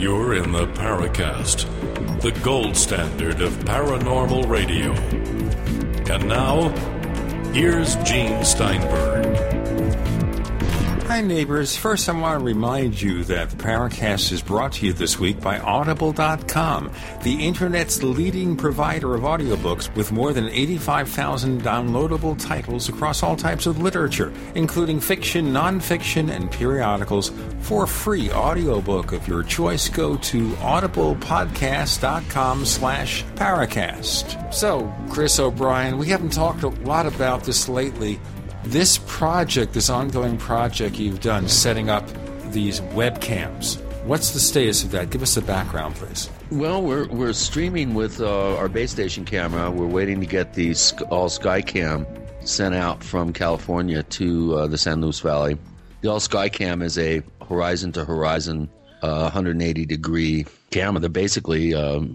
You're in the Paracast, the gold standard of paranormal radio. And now, here's Gene Steinberg. Hi, neighbors. First, I want to remind you that the Paracast is brought to you this week by Audible.com, the Internet's leading provider of audiobooks with more than 85,000 downloadable titles across all types of literature, including fiction, nonfiction, and periodicals. For a free audiobook of your choice, go to audiblepodcast.com/Paracast. So, Chris O'Brien, we haven't talked a lot about this lately. This project, this ongoing project you've done, setting up these webcams, what's the status of that? Give us the background, please. Well, we're streaming with our base station camera. We're waiting to get the all-sky cam sent out from California to the San Luis Valley. The all-sky cam is a horizon-to-horizon 180-degree camera that basically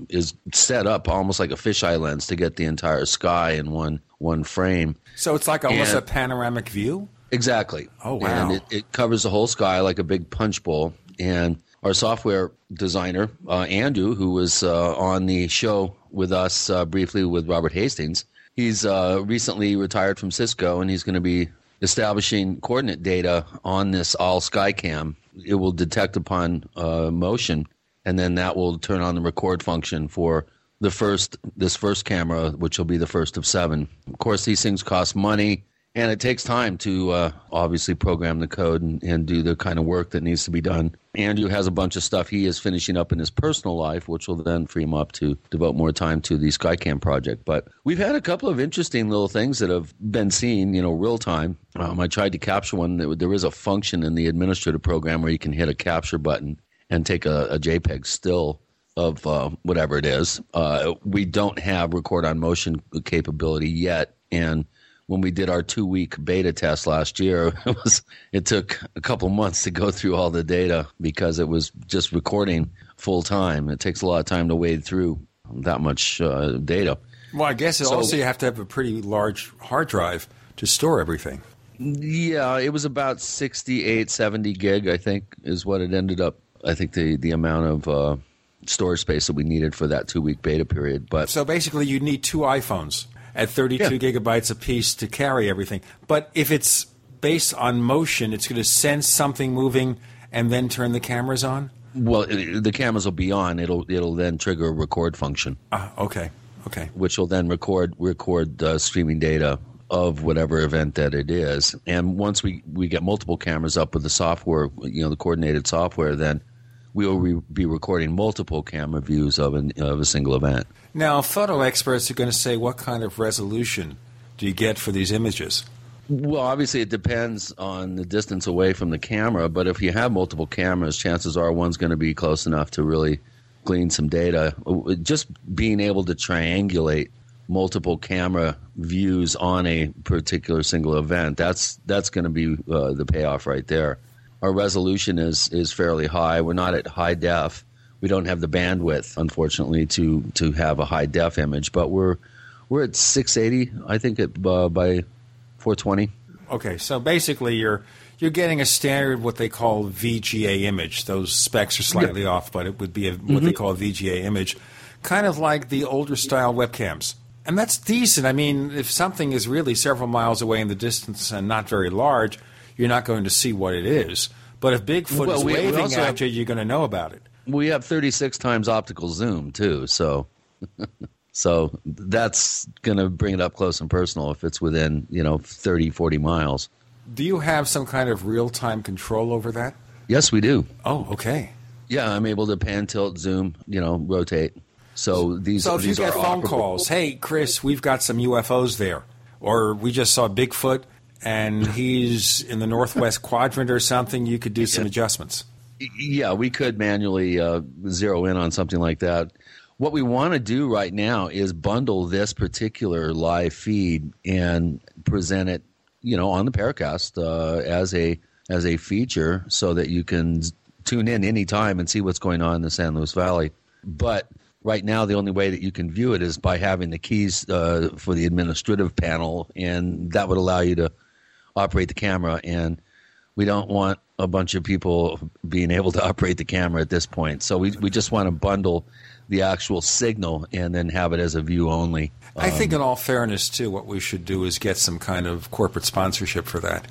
is set up almost like a fisheye lens to get the entire sky in one frame. So it's like almost a panoramic view? Exactly. Oh, wow. And it covers the whole sky like a big punch bowl. And our software designer, Andrew, who was on the show with us briefly with Robert Hastings, he's recently retired from Cisco, and he's going to be establishing coordinate data on this all-sky cam. It will detect upon motion, and then that will turn on the record function for this first camera, which will be the first of seven. Of course, these things cost money, and it takes time to obviously program the code and do the kind of work that needs to be done. Andrew has a bunch of stuff he is finishing up in his personal life, which will then free him up to devote more time to the SkyCam project. But we've had a couple of interesting little things that have been seen, real time. I tried to capture one. There is a function in the administrative program where you can hit a capture button and take a JPEG still of whatever it is. We don't have record on motion capability yet, and when we did our 2-week beta test last year, it took a couple months to go through all the data because it was just recording full time. It takes a lot of time to wade through that much data. Well, I guess also you have to have a pretty large hard drive to store everything. Yeah, it was about 68, 70 gig, I think, is what it ended up. I think the amount of storage space that we needed for that 2-week beta period. But so basically you need 2 iPhones at 32 gigabytes apiece to carry everything. But if it's based on motion, it's going to sense something moving and then turn the cameras on? Well, the cameras will be on. It'll then trigger a record function. Okay. Which will then record streaming data of whatever event that it is. And once we get multiple cameras up with the software, the coordinated software, then we'll be recording multiple camera views of a single event. Now, photo experts are going to say, what kind of resolution do you get for these images? Well, obviously it depends on the distance away from the camera, but if you have multiple cameras, chances are one's going to be close enough to really glean some data. Just being able to triangulate multiple camera views on a particular single event, that's going to be the payoff right there. Our resolution is fairly high. We're not at high def. We don't have the bandwidth, unfortunately, to have a high def image. But we're at 680, I think, by 420. Okay, so basically you're getting a standard what they call VGA image. Those specs are slightly off, but it would be what they call a VGA image, kind of like the older style webcams. And that's decent. I mean, if something is really several miles away in the distance and not very large, you're not going to see what it is. But if Bigfoot is waving at you, you're going to know about it. We have 36 times optical zoom, too. So that's going to bring it up close and personal if it's within, 30, 40 miles. Do you have some kind of real-time control over that? Yes, we do. Oh, okay. Yeah, I'm able to pan, tilt, zoom, rotate. So if you get phone calls, hey, Chris, we've got some UFOs there, or we just saw Bigfoot, and he's in the northwest quadrant or something, you could do some adjustments. Yeah, we could manually zero in on something like that. What we want to do right now is bundle this particular live feed and present it, on the Paracast as a feature so that you can tune in any time and see what's going on in the San Luis Valley. But right now, the only way that you can view it is by having the keys for the administrative panel, and that would allow you to operate the camera and we don't want a bunch of people being able to operate the camera at this point. So we just want to bundle the actual signal and then have it as a view only. I think in all fairness, too, what we should do is get some kind of corporate sponsorship for that.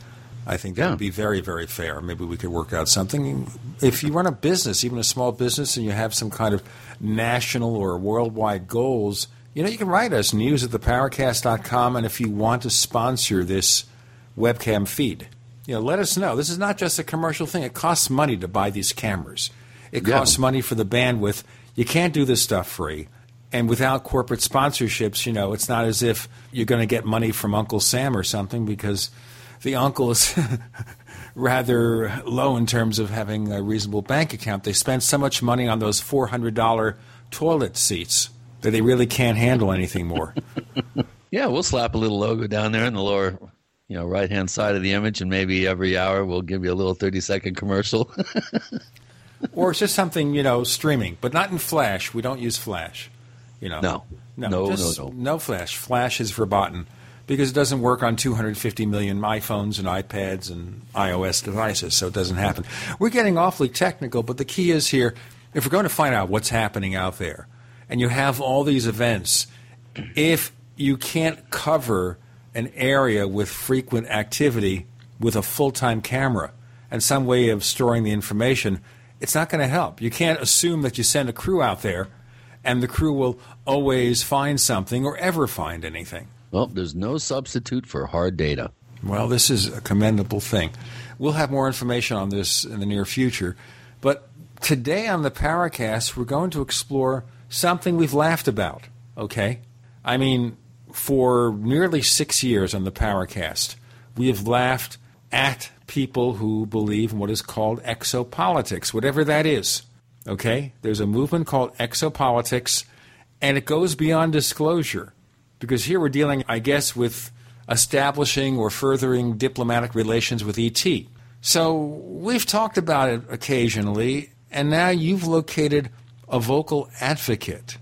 I think that would be very, very fair. Maybe we could work out something. If you run a business, even a small business, and you have some kind of national or worldwide goals, you know, you can write us, news@theparacast.com, and if you want to sponsor this webcam feed, you know, let us know. This is not just a commercial thing. It costs money to buy these cameras. It costs money for the bandwidth. You can't do this stuff free. And without corporate sponsorships, you know, it's not as if you're going to get money from Uncle Sam or something, because the uncle is rather low in terms of having a reasonable bank account. They spend so much money on those $400 toilet seats that they really can't handle anything more. Yeah, we'll slap a little logo down there in the lower, you know, right-hand side of the image, and maybe every hour we'll give you a little 30-second commercial. Or it's just something, you know, streaming, but not in Flash. We don't use Flash. You know, no Flash. Flash is verboten because it doesn't work on 250 million iPhones and iPads and iOS devices, so it doesn't happen. We're getting awfully technical, but the key is here, if we're going to find out what's happening out there, and you have all these events, if you can't cover an area with frequent activity with a full-time camera and some way of storing the information, it's not going to help. You can't assume that you send a crew out there and the crew will always find something or ever find anything. Well, there's no substitute for hard data. Well, this is a commendable thing. We'll have more information on this in the near future. But today on the Paracast, we're going to explore something we've laughed about, okay? I mean, for nearly 6 years on the Paracast, we have laughed at people who believe in what is called exopolitics, whatever that is, okay? There's a movement called exopolitics, and it goes beyond disclosure. Because here we're dealing, I guess, with establishing or furthering diplomatic relations with E.T. So we've talked about it occasionally, and now you've located a vocal advocate,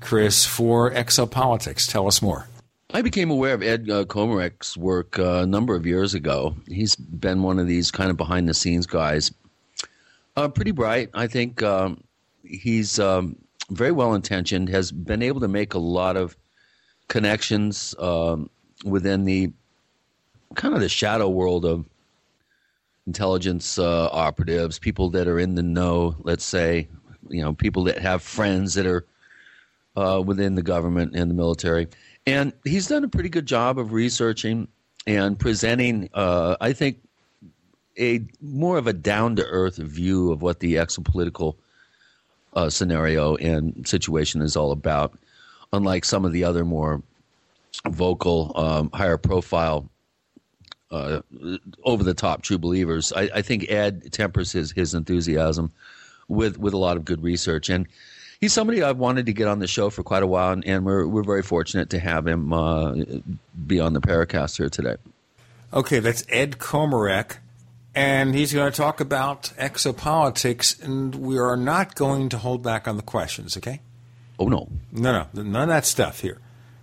Chris, for exopolitics. Tell us more. I became aware of Ed Komarek's work a number of years ago. He's been one of these kind of behind-the-scenes guys. Pretty bright. I think he's very well-intentioned, has been able to make a lot of connections within the kind of the shadow world of intelligence operatives, people that are in the know, let's say, you know, people that have friends that are within the government and the military. And he's done a pretty good job of researching and presenting, I think, a more of a down-to-earth view of what the exopolitical scenario and situation is all about, unlike some of the other more vocal, higher-profile, over-the-top true believers. I think Ed tempers his enthusiasm with a lot of good research. And he's somebody I've wanted to get on the show for quite a while, and we're very fortunate to have him be on the Paracast here today. Okay, that's Ed Komarek, and he's going to talk about exopolitics, and we are not going to hold back on the questions, okay? Oh, no. No, none of that stuff here.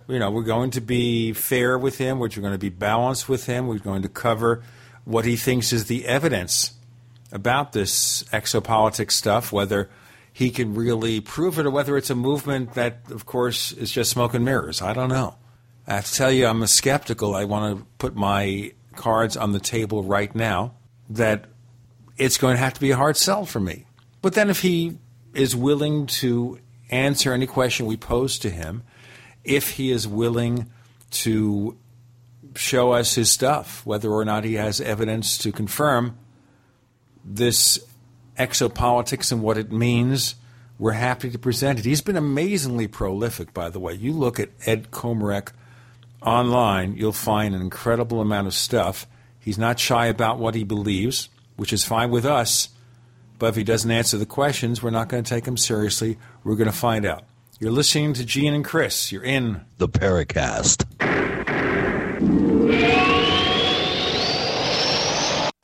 You know, we're going to be fair with him. We're going to be balanced with him. We're going to cover what he thinks is the evidence about this exopolitics stuff, whether he can really prove it or whether it's a movement that, of course, is just smoke and mirrors. I don't know. I have to tell you, I'm a skeptical. I want to put my cards on the table right now that it's going to have to be a hard sell for me. But then if he is willing to answer any question we pose to him, if he is willing to show us his stuff, whether or not he has evidence to confirm this exopolitics and what it means, we're happy to present it. He's been amazingly prolific, by the way. You look at Ed Komarek online, you'll find an incredible amount of stuff. He's not shy about what he believes, which is fine with us. But if he doesn't answer the questions, we're not going to take him seriously. We're going to find out. You're listening to Gene and Chris. You're in the Paracast.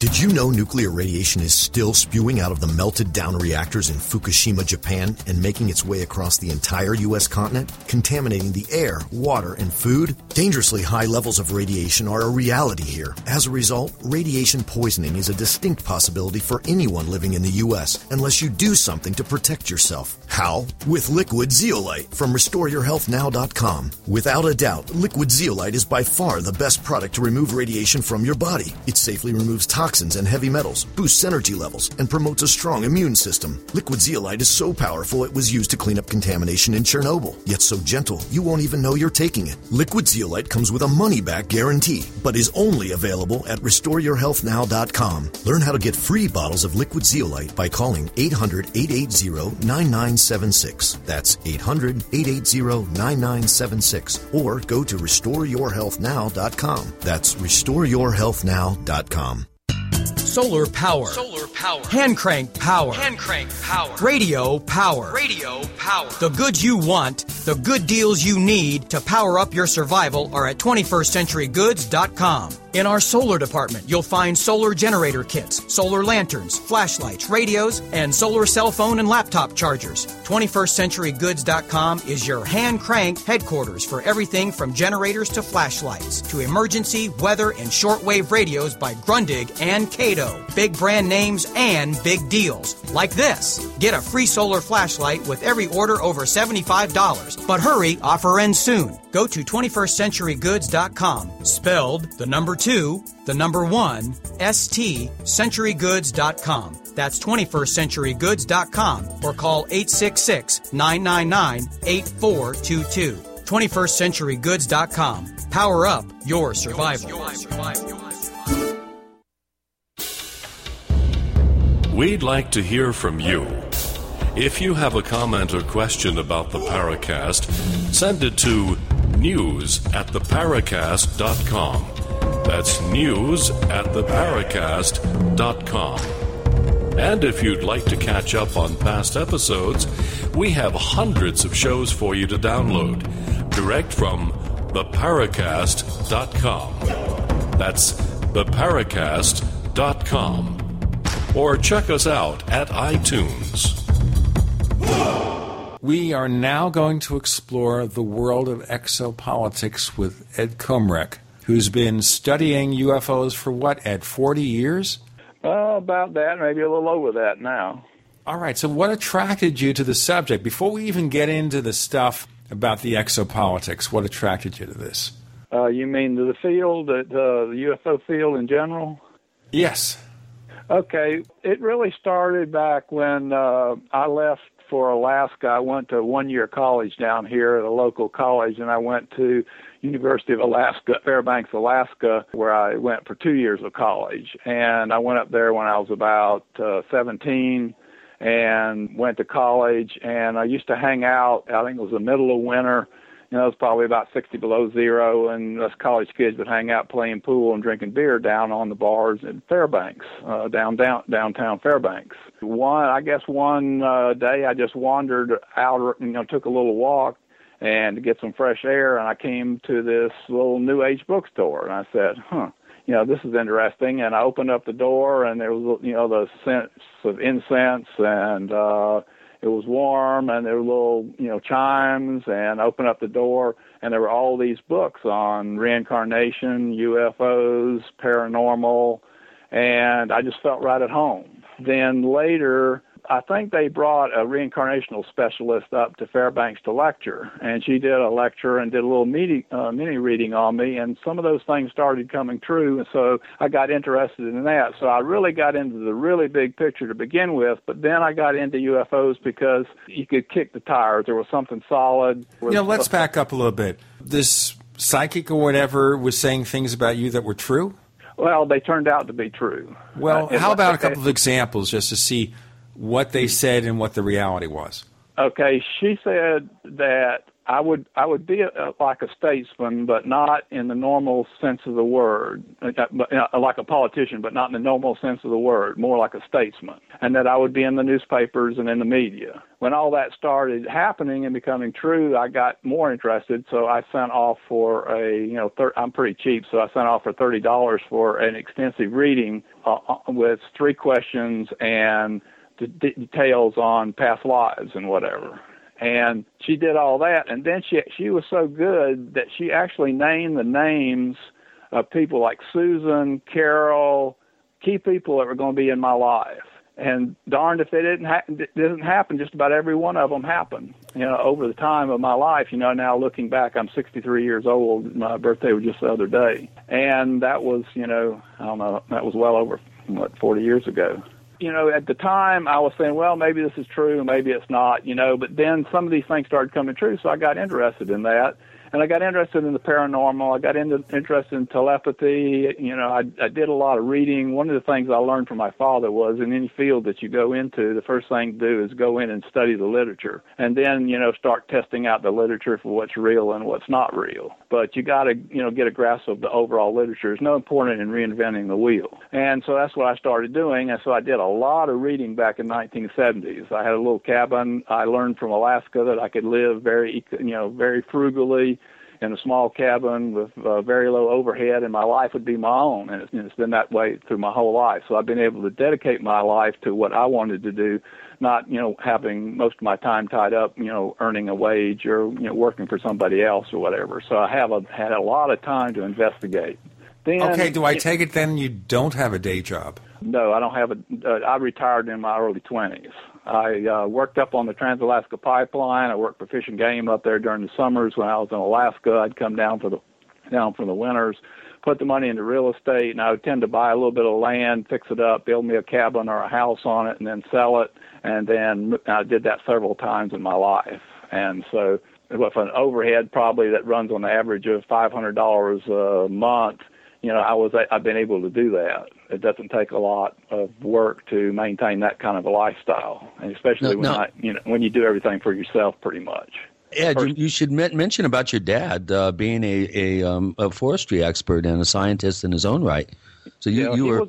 Did you know nuclear radiation is still spewing out of the melted down reactors in Fukushima, Japan, and making its way across the entire U.S. continent, contaminating the air, water, and food? Dangerously high levels of radiation are a reality here. As a result, radiation poisoning is a distinct possibility for anyone living in the U.S. unless you do something to protect yourself. How? With liquid zeolite from RestoreYourHealthNow.com. Without a doubt, liquid zeolite is by far the best product to remove radiation from your body. It safely removes toxins and heavy metals, boosts energy levels, and promotes a strong immune system. Liquid zeolite is so powerful it was used to clean up contamination in Chernobyl, yet so gentle you won't even know you're taking it. Liquid zeolite comes with a money-back guarantee, but is only available at RestoreYourHealthNow.com. Learn how to get free bottles of liquid zeolite by calling 800-880-9976. That's 800-880-9976. Or go to RestoreYourHealthNow.com. That's RestoreYourHealthNow.com. Solar power. Solar power. Hand crank power. Hand crank power. Radio power. Radio power. The goods you want, the good deals you need to power up your survival are at 21stCenturyGoods.com. In our solar department, you'll find solar generator kits, solar lanterns, flashlights, radios, and solar cell phone and laptop chargers. 21stCenturyGoods.com is your hand-crank headquarters for everything from generators to flashlights to emergency, weather, and shortwave radios by Grundig and Cato. Big brand names and big deals. Like this. Get a free solar flashlight with every order over $75. But hurry, offer ends soon. Go to 21stCenturyGoods.com, spelled the number 2, the number 1, ST, CenturyGoods.com. That's 21stCenturyGoods.com or call 866-999-8422. 21stCenturyGoods.com. Power up your survival. We'd like to hear from you. If you have a comment or question about the Paracast, send it to news@theparacast.com. That's news@theparacast.com. And if you'd like to catch up on past episodes, we have hundreds of shows for you to download direct from theparacast.com. That's theparacast.com. Or check us out at iTunes. We are now going to explore the world of exopolitics with Ed Komarek, who's been studying UFOs for what, Ed, 40 years? About that, maybe a little over that now. All right, so what attracted you to the subject? Before we even get into the stuff about the exopolitics, what attracted you to this? You mean to the field, the UFO field in general? Yes. Okay, it really started back when I left for Alaska, I went to a one-year college down here at a local college, and I went to University of Alaska, Fairbanks, Alaska, where I went for 2 years of college. And I went up there when I was about 17 and went to college, and I used to hang out, I think it was the middle of winter, you know, it was probably about 60 below zero, and us college kids would hang out playing pool and drinking beer down on the bars in Fairbanks, downtown Fairbanks. One day I just wandered out, you know, took a little walk and to get some fresh air, and I came to this little New Age bookstore, and I said, you know, this is interesting. And I opened up the door, and there was, you know, the scent of incense, and it was warm, and there were little, you know, chimes. And I opened up the door, and there were all these books on reincarnation, UFOs, paranormal, and I just felt right at home. Then later, I think they brought a reincarnational specialist up to Fairbanks to lecture, and she did a lecture and did a little mini reading on me, and some of those things started coming true, and so I got interested in that. So I really got into the really big picture to begin with, but then I got into UFOs because you could kick the tires. There was something solid. You know, let's back up a little bit. This psychic or whatever was saying things about you that were true? Well, they turned out to be true. Well, how about a couple of examples just to see what they said and what the reality was? Okay, she said that I would be like a statesman, but not in the normal sense of the word, like a politician, but not in the normal sense of the word, more like a statesman, and that I would be in the newspapers and in the media. When all that started happening and becoming true, I got more interested, so I sent off for I'm pretty cheap, so I sent off for $30 for an extensive reading with 3 questions and details on past lives and whatever. And she did all that, and then she was so good that she actually named the names of people like Susan, Carol, key people that were going to be in my life. And darned if they didn't happen, just about every one of them happened, you know, over the time of my life. You know, now looking back, I'm 63 years old. My birthday was just the other day. And that was, you know, I don't know, that was well over, 40 years ago. You know, at the time, I was saying, well, maybe this is true, maybe it's not, you know, but then some of these things started coming true, so I got interested in that, and I got interested in the paranormal, I got interested in telepathy, you know, I did a lot of reading. One of the things I learned from my father was, in any field that you go into, the first thing to do is go in and study the literature, and then, you know, start testing out the literature for what's real and what's not real. But you got to, you know, get a grasp of the overall literature. It's no important in reinventing the wheel. And so that's what I started doing. And so I did a lot of reading back in the 1970s. I had a little cabin. I learned from Alaska that I could live very frugally in a small cabin with very low overhead, and my life would be my own. And it's been that way through my whole life. So I've been able to dedicate my life to what I wanted to do, not, you know, having most of my time tied up, you know, earning a wage or, you know, working for somebody else or whatever. So I had a lot of time to investigate. Then, okay, do I take it then you don't have a day job? No, I don't have I retired in my early 20s. I worked up on the Trans-Alaska Pipeline. I worked for Fish and Game up there during the summers when I was in Alaska. I'd come down for the winters, put the money into real estate, and I would tend to buy a little bit of land, fix it up, build me a cabin or a house on it, and then sell it. And then I did that several times in my life. And so with an overhead probably that runs on the average of $500 a month, you know, I've been able to do that. It doesn't take a lot of work to maintain that kind of a lifestyle, and especially when you do everything for yourself, pretty much. Ed, you should mention about your dad being a forestry expert and a scientist in his own right. So you were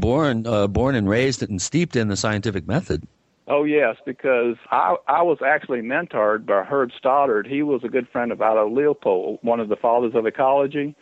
born and raised and steeped in the scientific method. Oh, yes, because I was actually mentored by Herb Stoddard. He was a good friend of Aldo Leopold, one of the fathers of ecology.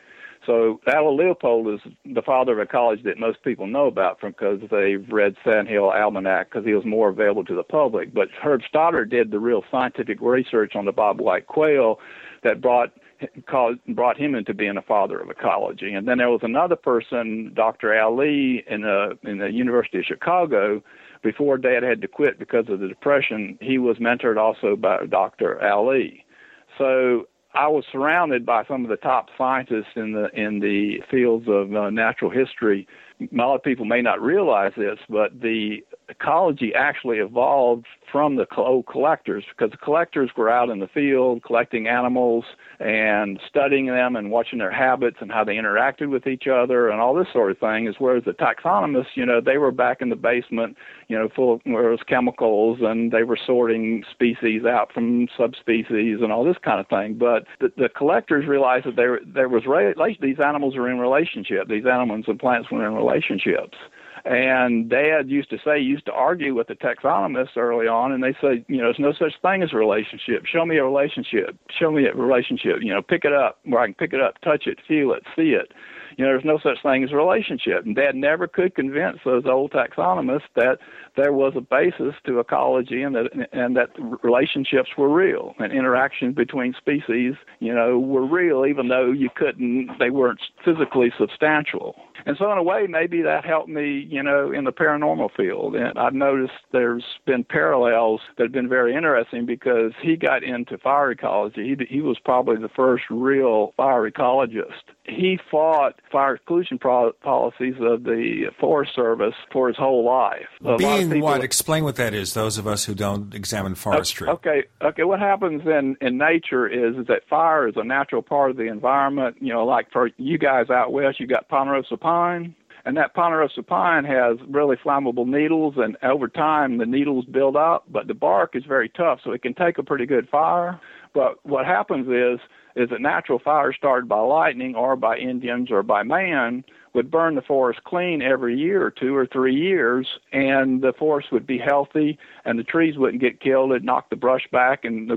So Aldo Leopold is the father of ecology that most people know about because they've read Sandhill Almanac, because he was more available to the public. But Herb Stoddard did the real scientific research on the bob-white quail that brought him into being a father of ecology. And then there was another person, Dr. Ali, in the University of Chicago. Before Dad had to quit because of the Depression, he was mentored also by Dr. Ali. So I was surrounded by some of the top scientists in the fields of natural history. A lot of people may not realize this, but the ecology actually evolved from the old collectors, because the collectors were out in the field collecting animals and studying them and watching their habits and how they interacted with each other and all this sort of thing, as whereas the taxonomists, they were back in the basement, full of various chemicals, and they were sorting species out from subspecies and all this kind of thing. But the collectors realized that these animals are in relationship. These animals and plants were in relationships. And Dad used to argue with the taxonomists early on, and they said, there's no such thing as a relationship. Show me a relationship. Show me a relationship. Pick it up where I can pick it up, touch it, feel it, see it. There's no such thing as a relationship. And Dad never could convince those old taxonomists that there was a basis to ecology and that relationships were real and interactions between species, were real, even though they weren't physically substantial. And so in a way, maybe that helped me, in the paranormal field. And I've noticed there's been parallels that have been very interesting, because he got into fire ecology. He was probably the first real fire ecologist. He fought fire exclusion policies of the Forest Service for his whole life. Explain what that is, those of us who don't examine forestry. Okay. What happens in nature is that fire is a natural part of the environment. Like for you guys out west, you got Ponderosa pine. And that Ponderosa pine has really flammable needles, and over time the needles build up, but the bark is very tough, so it can take a pretty good fire. But what happens is that natural fires started by lightning or by Indians or by man would burn the forest clean every year or 2 or 3 years, and the forest would be healthy, and the trees wouldn't get killed. It'd knock the brush back, and the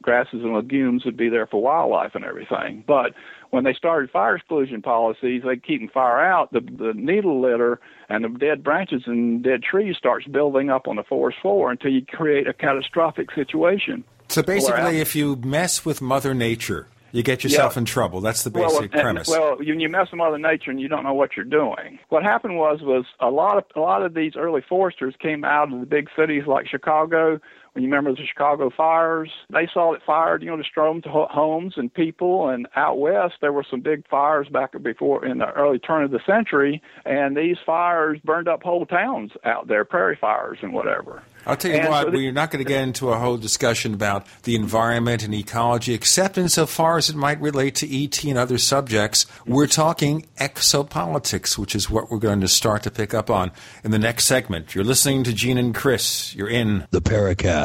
grasses and legumes would be there for wildlife and everything. But when they started fire exclusion policies, they keep fire out, the needle litter and the dead branches and dead trees starts building up on the forest floor until you create a catastrophic situation. So basically, if you mess with Mother Nature, you get yourself in trouble. That's the basic premise. You mess with Mother Nature and you don't know what you're doing. What happened was a lot of these early foresters came out of the big cities like Chicago. When you remember the Chicago fires, they saw that fire, destroyed homes and people. And out west, there were some big fires back before in the early turn of the century, and these fires burned up whole towns out there, prairie fires and whatever. I'll tell you we're not going to get into a whole discussion about the environment and ecology, except insofar as it might relate to ET and other subjects. We're talking exopolitics, which is what we're going to start to pick up on in the next segment. You're listening to Gene and Chris. You're in The Paracast.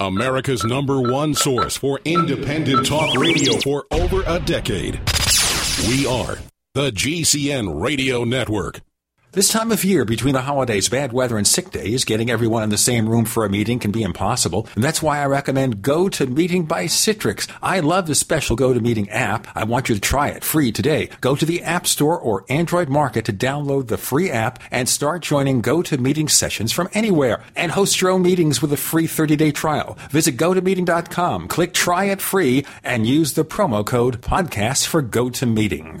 America's #1 source for independent talk radio for over a decade. We are the GCN Radio Network. This time of year, between the holidays, bad weather, and sick days, getting everyone in the same room for a meeting can be impossible, and that's why I recommend GoToMeeting by Citrix. I love the special GoToMeeting app. I want you to try it free today. Go to the App Store or Android Market to download the free app and start joining GoToMeeting sessions from anywhere, and host your own meetings with a free 30-day trial. Visit GoToMeeting.com, click Try It Free, and use the promo code PODCAST for GoToMeeting.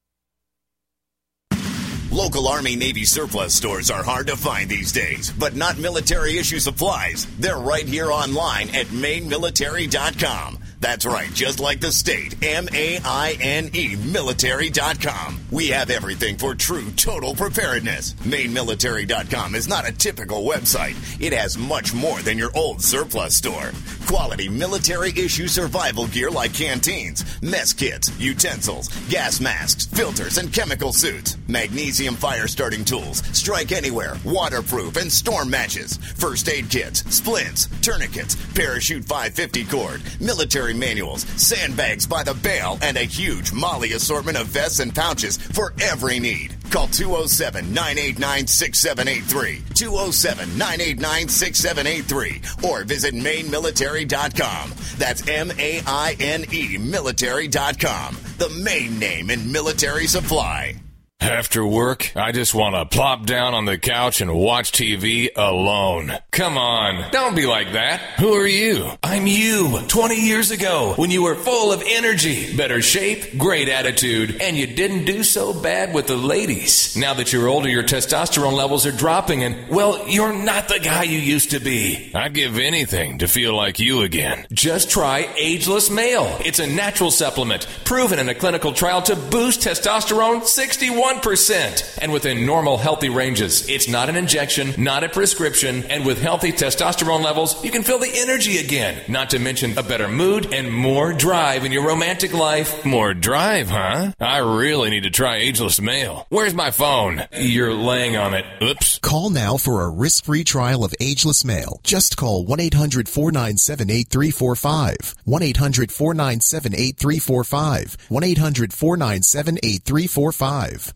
Local Army Navy surplus stores are hard to find these days, but not military issue supplies. They're right here online at MainMilitary.com. That's right, just like the state, M-A-I-N-E, military.com. We have everything for true total preparedness. MainMilitary.com is not a typical website. It has much more than your old surplus store. Quality military issue survival gear like canteens, mess kits, utensils, gas masks, filters, and chemical suits. Magnesium fire starting tools, strike anywhere, waterproof, and storm matches. First aid kits, splints, tourniquets, parachute 550 cord, military manuals, sandbags by the bale, and a huge Molly assortment of vests and pouches for every need. Call 207-989-6783, 207-989-6783, or visit MainMilitary.com. That's M-A-I-N-E military.com, the main name in military supply. After work, I just want to plop down on the couch and watch TV alone. Come on, don't be like that. Who are you? I'm you, 20 years ago, when you were full of energy, better shape, great attitude, and you didn't do so bad with the ladies. Now that you're older, your testosterone levels are dropping and, well, you're not the guy you used to be. I'd give anything to feel like you again. Just try Ageless Male. It's a natural supplement, proven in a clinical trial to boost testosterone 61%, and within normal, healthy ranges. It's not an injection, not a prescription, and with healthy testosterone levels, you can feel the energy again. Not to mention a better mood and more drive in your romantic life. More drive, huh? I really need to try Ageless Male. Where's my phone? You're laying on it. Oops. Call now for a risk-free trial of Ageless Male. Just call 1-800-497-8345. 1-800-497-8345. 1-800-497-8345.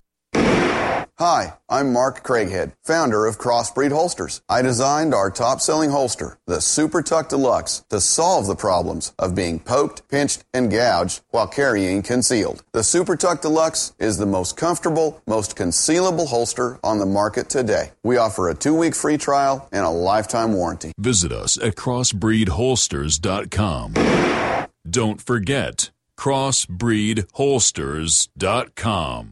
Hi, I'm Mark Craighead, founder of Crossbreed Holsters. I designed our top-selling holster, the Super Tuck Deluxe, to solve the problems of being poked, pinched, and gouged while carrying concealed. The Super Tuck Deluxe is the most comfortable, most concealable holster on the market today. We offer a 2-week free trial and a lifetime warranty. Visit us at crossbreedholsters.com. Don't forget, crossbreedholsters.com.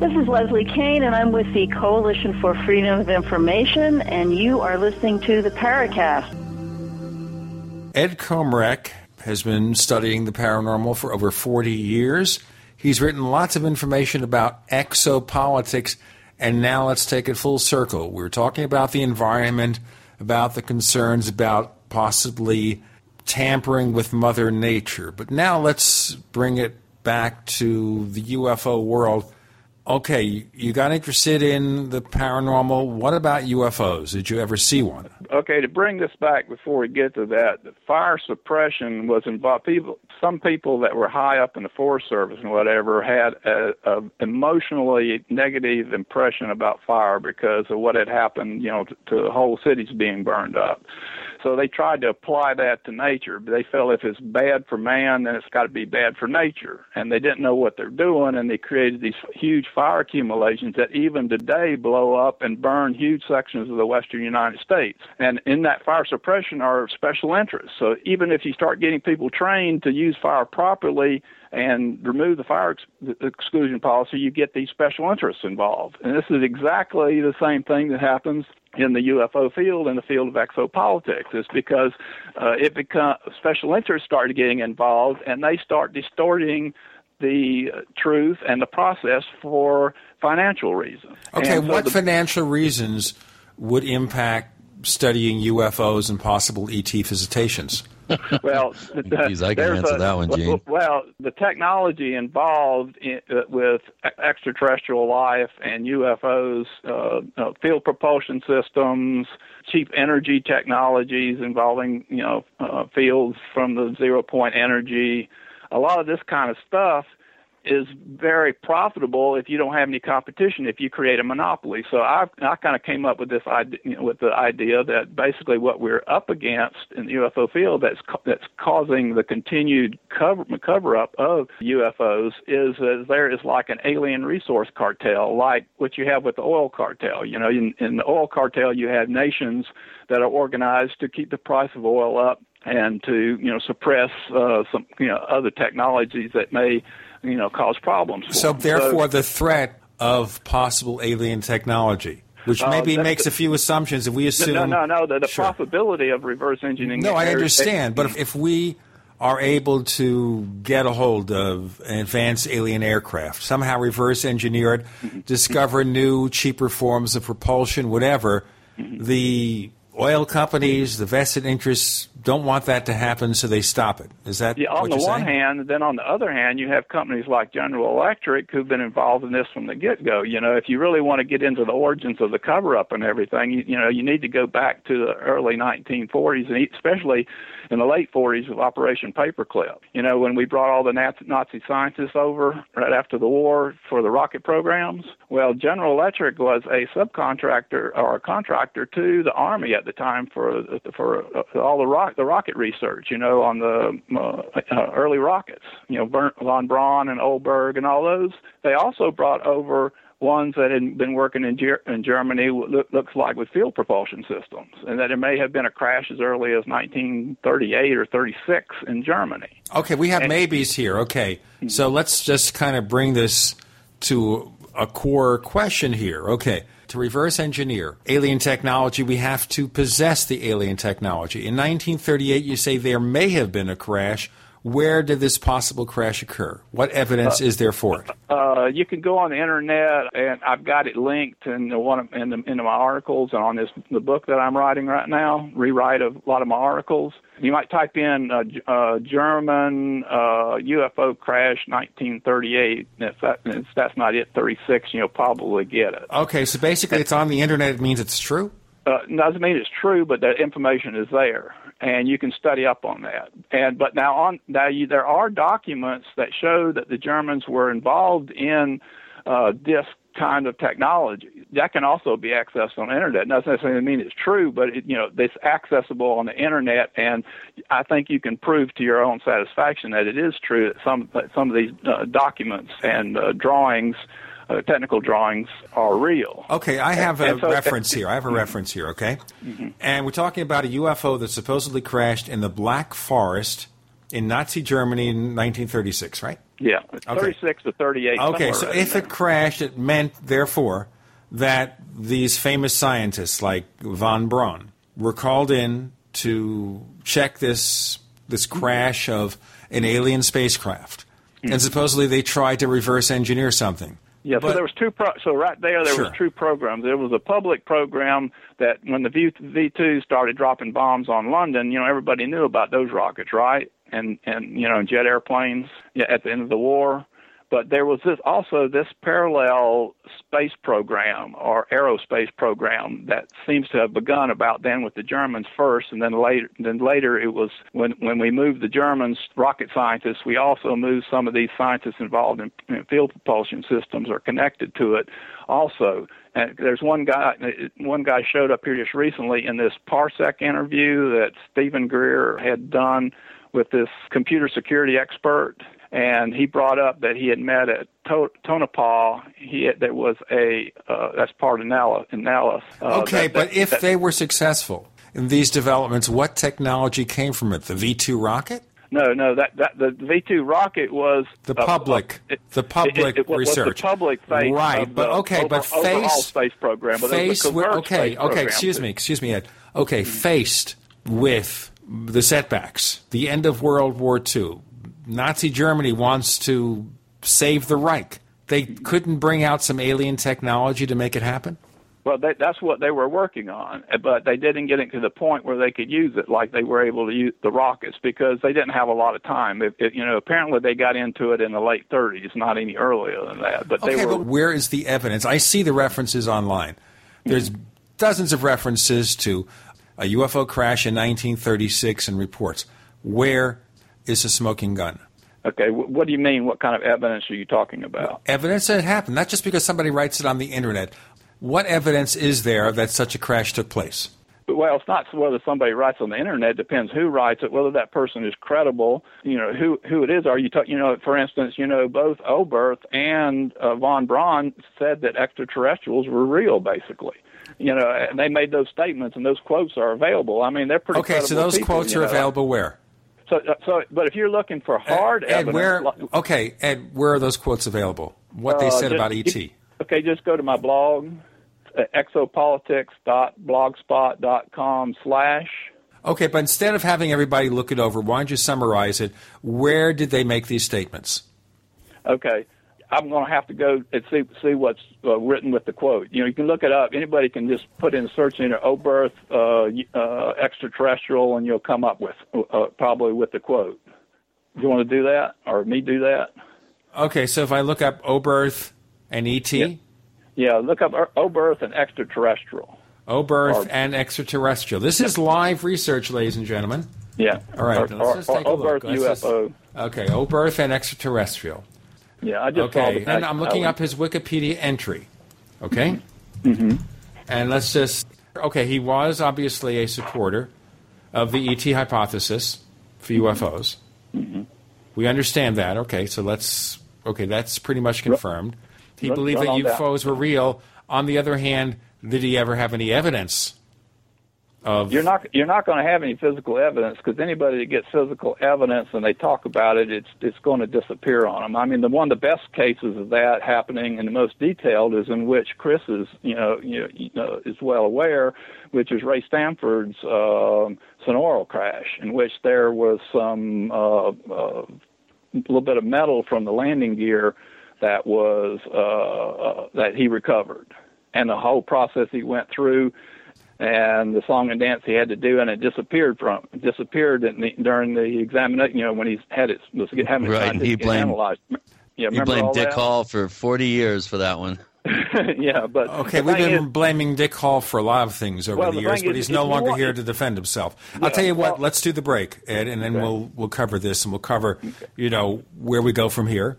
This is Leslie Kane, and I'm with the Coalition for Freedom of Information, and you are listening to The Paracast. Ed Komarek has been studying the paranormal for over 40 years. He's written lots of information about exopolitics, and now let's take it full circle. We're talking about the environment, about the concerns about possibly tampering with Mother Nature. But now let's bring it back to the UFO world. Okay, you got interested in the paranormal. What about UFOs? Did you ever see one? Okay, to bring this back before we get to that, the fire suppression was involved. Some people that were high up in the Forest Service and whatever had an emotionally negative impression about fire because of what had happened, to the whole cities being burned up. So they tried to apply that to nature. But they felt if it's bad for man, then it's got to be bad for nature. And they didn't know what they're doing, and they created these huge fire accumulations that even today blow up and burn huge sections of the western United States. And in that fire suppression are special interests. So even if you start getting people trained to use fire properly and remove the fire exclusion policy, you get these special interests involved. And this is exactly the same thing that happens in the UFO field, in the field of exopolitics. It's because special interests start getting involved, and they start distorting the truth and the process for financial reasons. Okay, so what financial reasons would impact studying UFOs and possible ET visitations? Well, I can answer that one, Gene. Well, the technology involved with extraterrestrial life and UFOs, field propulsion systems, cheap energy technologies involving fields from the zero-point energy, a lot of this kind of stuff is very profitable if you don't have any competition, if you create a monopoly. So I kind of came up with this idea, with the idea that basically what we're up against in the UFO field that's causing the continued cover up of UFOs is there is like an alien resource cartel, like what you have with the oil cartel. In the oil cartel you have nations that are organized to keep the price of oil up and to suppress some other technologies that may cause problems for them. Therefore, the threat of possible alien technology, which maybe makes a few assumptions. If we assume... No. The probability of reverse engineering... No, I understand. But if we are able to get a hold of an advanced alien aircraft, somehow reverse engineer it, discover new, cheaper forms of propulsion, whatever, the oil companies, the vested interests don't want that to happen, so they stop it. Is that what you're saying? Yeah, on the one hand, then on the other hand, you have companies like General Electric who've been involved in this from the get-go. You know, if you really want to get into the origins of the cover-up and everything, you need to go back to the early 1940s, and especially in the late 40s with Operation Paperclip. You know, when we brought all the Nazi scientists over right after the war for the rocket programs, well, General Electric was a subcontractor or a contractor to the Army at the time for all the rocket research, you know, on the early rockets. You know, Wernher von Braun and Oberth and all those. They also brought over ones that had been working in Germany, looks like with field propulsion systems, and that it may have been a crash as early as 1938 or 36 in Germany. Okay, we have maybes here. Okay, so let's just kind of bring this to a core question here. Okay, to reverse engineer alien technology, we have to possess the alien technology. In 1938, you say there may have been a crash. Where did this possible crash occur? What evidence is there for it? You can go on the internet, and I've got it linked in my articles and on the book that I'm writing right now, rewrite a lot of my articles. You might type in German UFO crash 1938. If that's not it, 36, you'll probably get it. Okay, so basically it's on the internet. It means it's true? Doesn't mean it's true, but that information is there, and you can study up on that. But now there are documents that show that the Germans were involved in this kind of technology. That can also be accessed on the internet. It doesn't necessarily mean it's true, but it's accessible on the internet, and I think you can prove to your own satisfaction that it is true, that some of these documents and drawings, technical drawings, are real. Okay, I have reference here, okay? Mm-hmm. And we're talking about a UFO that supposedly crashed in the Black Forest in Nazi Germany in 1936, right? Yeah, it's 36 to 38. Okay, so if it crashed, it meant, therefore, that these famous scientists like von Braun were called in to check this crash of an alien spacecraft. Mm-hmm. And supposedly they tried to reverse engineer something. Yeah, but, so there was was two programs. There was a public program that when the V-2 started dropping bombs on London, everybody knew about those rockets, right? And jet airplanes at the end of the war. But there was this parallel space program or aerospace program that seems to have begun about then with the Germans first, and then later it was when we moved the Germans rocket scientists, we also moved some of these scientists involved in field propulsion systems or connected to it also. And there's one guy showed up here just recently in this Parsec interview that Stephen Greer had done with this computer security expert. And he brought up that he had met at Tonopah. That's part of Nellis. But if they were successful in these developments, what technology came from it? The V-2 rocket? No. That the V-2 rocket was the public. It was research. The public face. Right, overall space program. Excuse me, Ed. Okay, faced with the setbacks, the end of World War II. Nazi Germany wants to save the Reich. They couldn't bring out some alien technology to make it happen? Well, that's what they were working on, but they didn't get it to the point where they could use it like they were able to use the rockets because they didn't have a lot of time. Apparently they got into it in the late 30s, not any earlier than that. But where is the evidence? I see the references online. There's dozens of references to a UFO crash in 1936 and reports. Where is a smoking gun? Okay, what do you mean? What kind of evidence are you talking about? Evidence that it happened, not just because somebody writes it on the internet. What evidence is there that such a crash took place? Well, it's not whether somebody writes on the internet. It depends who writes it, whether that person is credible, who it is. Are you talking, for instance, both Oberth and von Braun said that extraterrestrials were real, basically. And they made those statements, and those quotes are available. I mean, they're pretty credible. Okay, so those quotes are available where? But if you're looking for hard evidence... Ed, where are those quotes available? What they said about E.T.? Okay, just go to my blog, exopolitics.blogspot.com/. Okay, but instead of having everybody look it over, why don't you summarize it? Where did they make these statements? Okay, I'm going to have to go and see what's written with the quote. You know, you can look it up. Anybody can just put in search in Oberth extraterrestrial, and you'll come up with probably with the quote. You want to do that, or me do that? Okay, so if I look up Oberth and ET? Yeah, look up Oberth and extraterrestrial. Oberth and extraterrestrial. This is live research, ladies and gentlemen. Yeah. All right, let's just take a look. Oberth UFO. Okay, Oberth and extraterrestrial. Yeah, I just saw the, and I'm looking up his Wikipedia entry. Okay? Mm-hmm. And let's just... Okay, he was obviously a supporter of the ET hypothesis for UFOs. Mm-hmm. We understand that. Okay, so let's... Okay, that's pretty much confirmed. He believed that UFOs were real. On the other hand, did he ever have any evidence of... You're not going to have any physical evidence, because anybody that gets physical evidence and they talk about it, it's going to disappear on them. I mean, one of the best cases of that happening and the most detailed is in which Chris is, is well aware, which is Ray Stanford's sonoral crash, in which there was some little bit of metal from the landing gear that was that he recovered, and the whole process he went through. And the song and dance he had to do, and it disappeared during the examination. You know, when he had it was having right. He blamed analyzed. Yeah, he blamed Dick Hall for 40 years for that one. Yeah, but okay, we've been blaming Dick Hall for a lot of things over the years, but he's no longer here to defend himself. Yeah, I'll tell you what. Let's do the break, Ed, and then we'll cover this, and we'll cover where we go from here.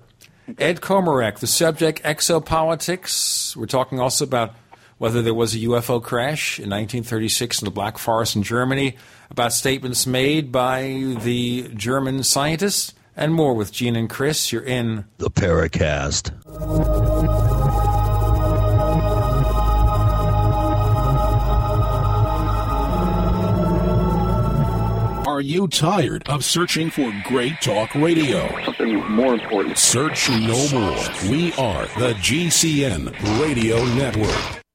Okay. Ed Komarek, the subject exopolitics. We're talking also about whether there was a UFO crash in 1936 in the Black Forest in Germany, about statements made by the German scientists, and more with Gene and Chris. You're in The Paracast. Are you tired of searching for great talk radio? Something more important. Search no more. We are the GCN Radio Network.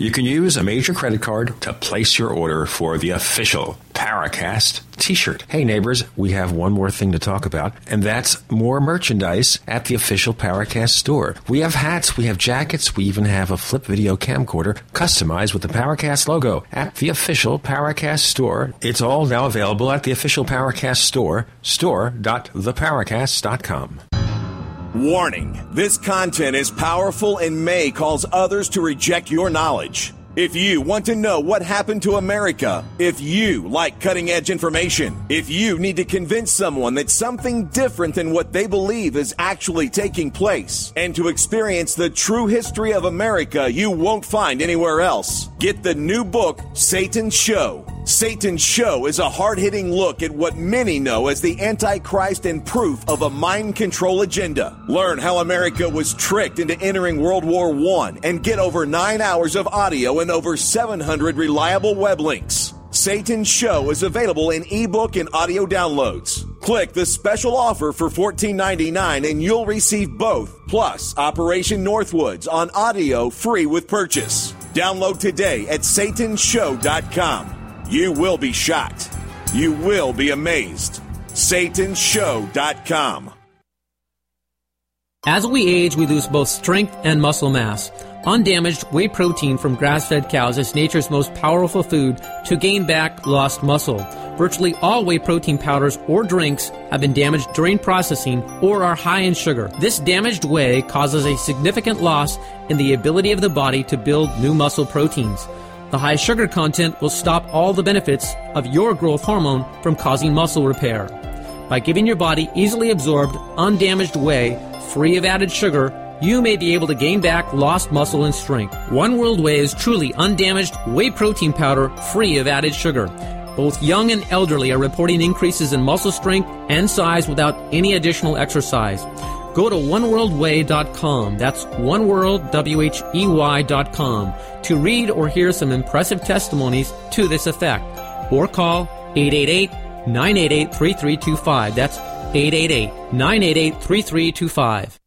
You can use a major credit card to place your order for the official Paracast t-shirt. Hey neighbors, we have one more thing to talk about, and that's more merchandise at the official Paracast store. We have hats, we have jackets, we even have a flip video camcorder customized with the Paracast logo at the official Paracast store. It's all now available at the official Paracast store, store.theparacast.com. Warning, this content is powerful and may cause others to reject your knowledge. If you want to know what happened to America, if you like cutting-edge information, if you need to convince someone that something different than what they believe is actually taking place, and to experience the true history of America you won't find anywhere else, get the new book, Satan's Show. Satan's Show is a hard-hitting look at what many know as the Antichrist and proof of a mind control agenda. Learn how America was tricked into entering World War I and get over 9 hours of audio and over 700 reliable web links. Satan's Show is available in ebook and audio downloads. Click the special offer for $14.99 and you'll receive both, plus Operation Northwoods on audio free with purchase. Download today at satanshow.com. You will be shocked. You will be amazed. SatanShow.com. As we age, we lose both strength and muscle mass. Undamaged whey protein from grass-fed cows is nature's most powerful food to gain back lost muscle. Virtually all whey protein powders or drinks have been damaged during processing or are high in sugar. This damaged whey causes a significant loss in the ability of the body to build new muscle proteins. The high sugar content will stop all the benefits of your growth hormone from causing muscle repair. By giving your body easily absorbed, undamaged whey, free of added sugar, you may be able to gain back lost muscle and strength. One World Whey is truly undamaged whey protein powder free of added sugar. Both young and elderly are reporting increases in muscle strength and size without any additional exercise. Go to oneworldway.com, that's oneworldway.com, to read or hear some impressive testimonies to this effect, or call 888-988-3325. That's 888-988-3325.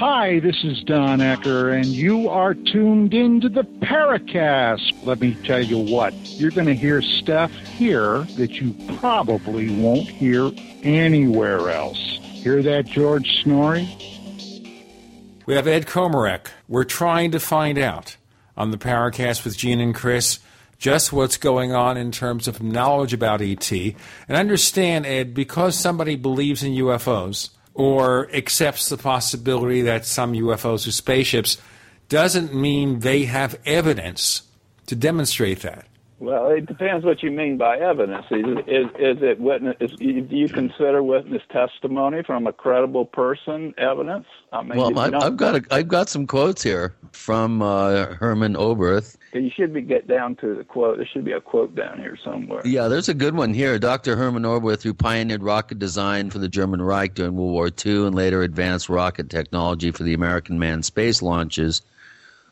Hi, this is Don Ecker, and you are tuned into the Paracast. Let me tell you what, you're going to hear stuff here that you probably won't hear anywhere else. Hear that, George Snorri? We have Ed Komarek. We're trying to find out on the Paracast with Gene and Chris just what's going on in terms of knowledge about ET. And understand, Ed, because somebody believes in UFOs, or accepts the possibility that some UFOs are spaceships, doesn't mean they have evidence to demonstrate that. Well, it depends what you mean by evidence. Is it witness? Do you consider witness testimony from a credible person evidence? I mean, well, I've got some quotes here from Hermann Oberth. You should be get down to the quote. There should be a quote down here somewhere. Yeah, there's a good one here. Dr. Hermann Oberth, who pioneered rocket design for the German Reich during World War II and later advanced rocket technology for the American manned space launches,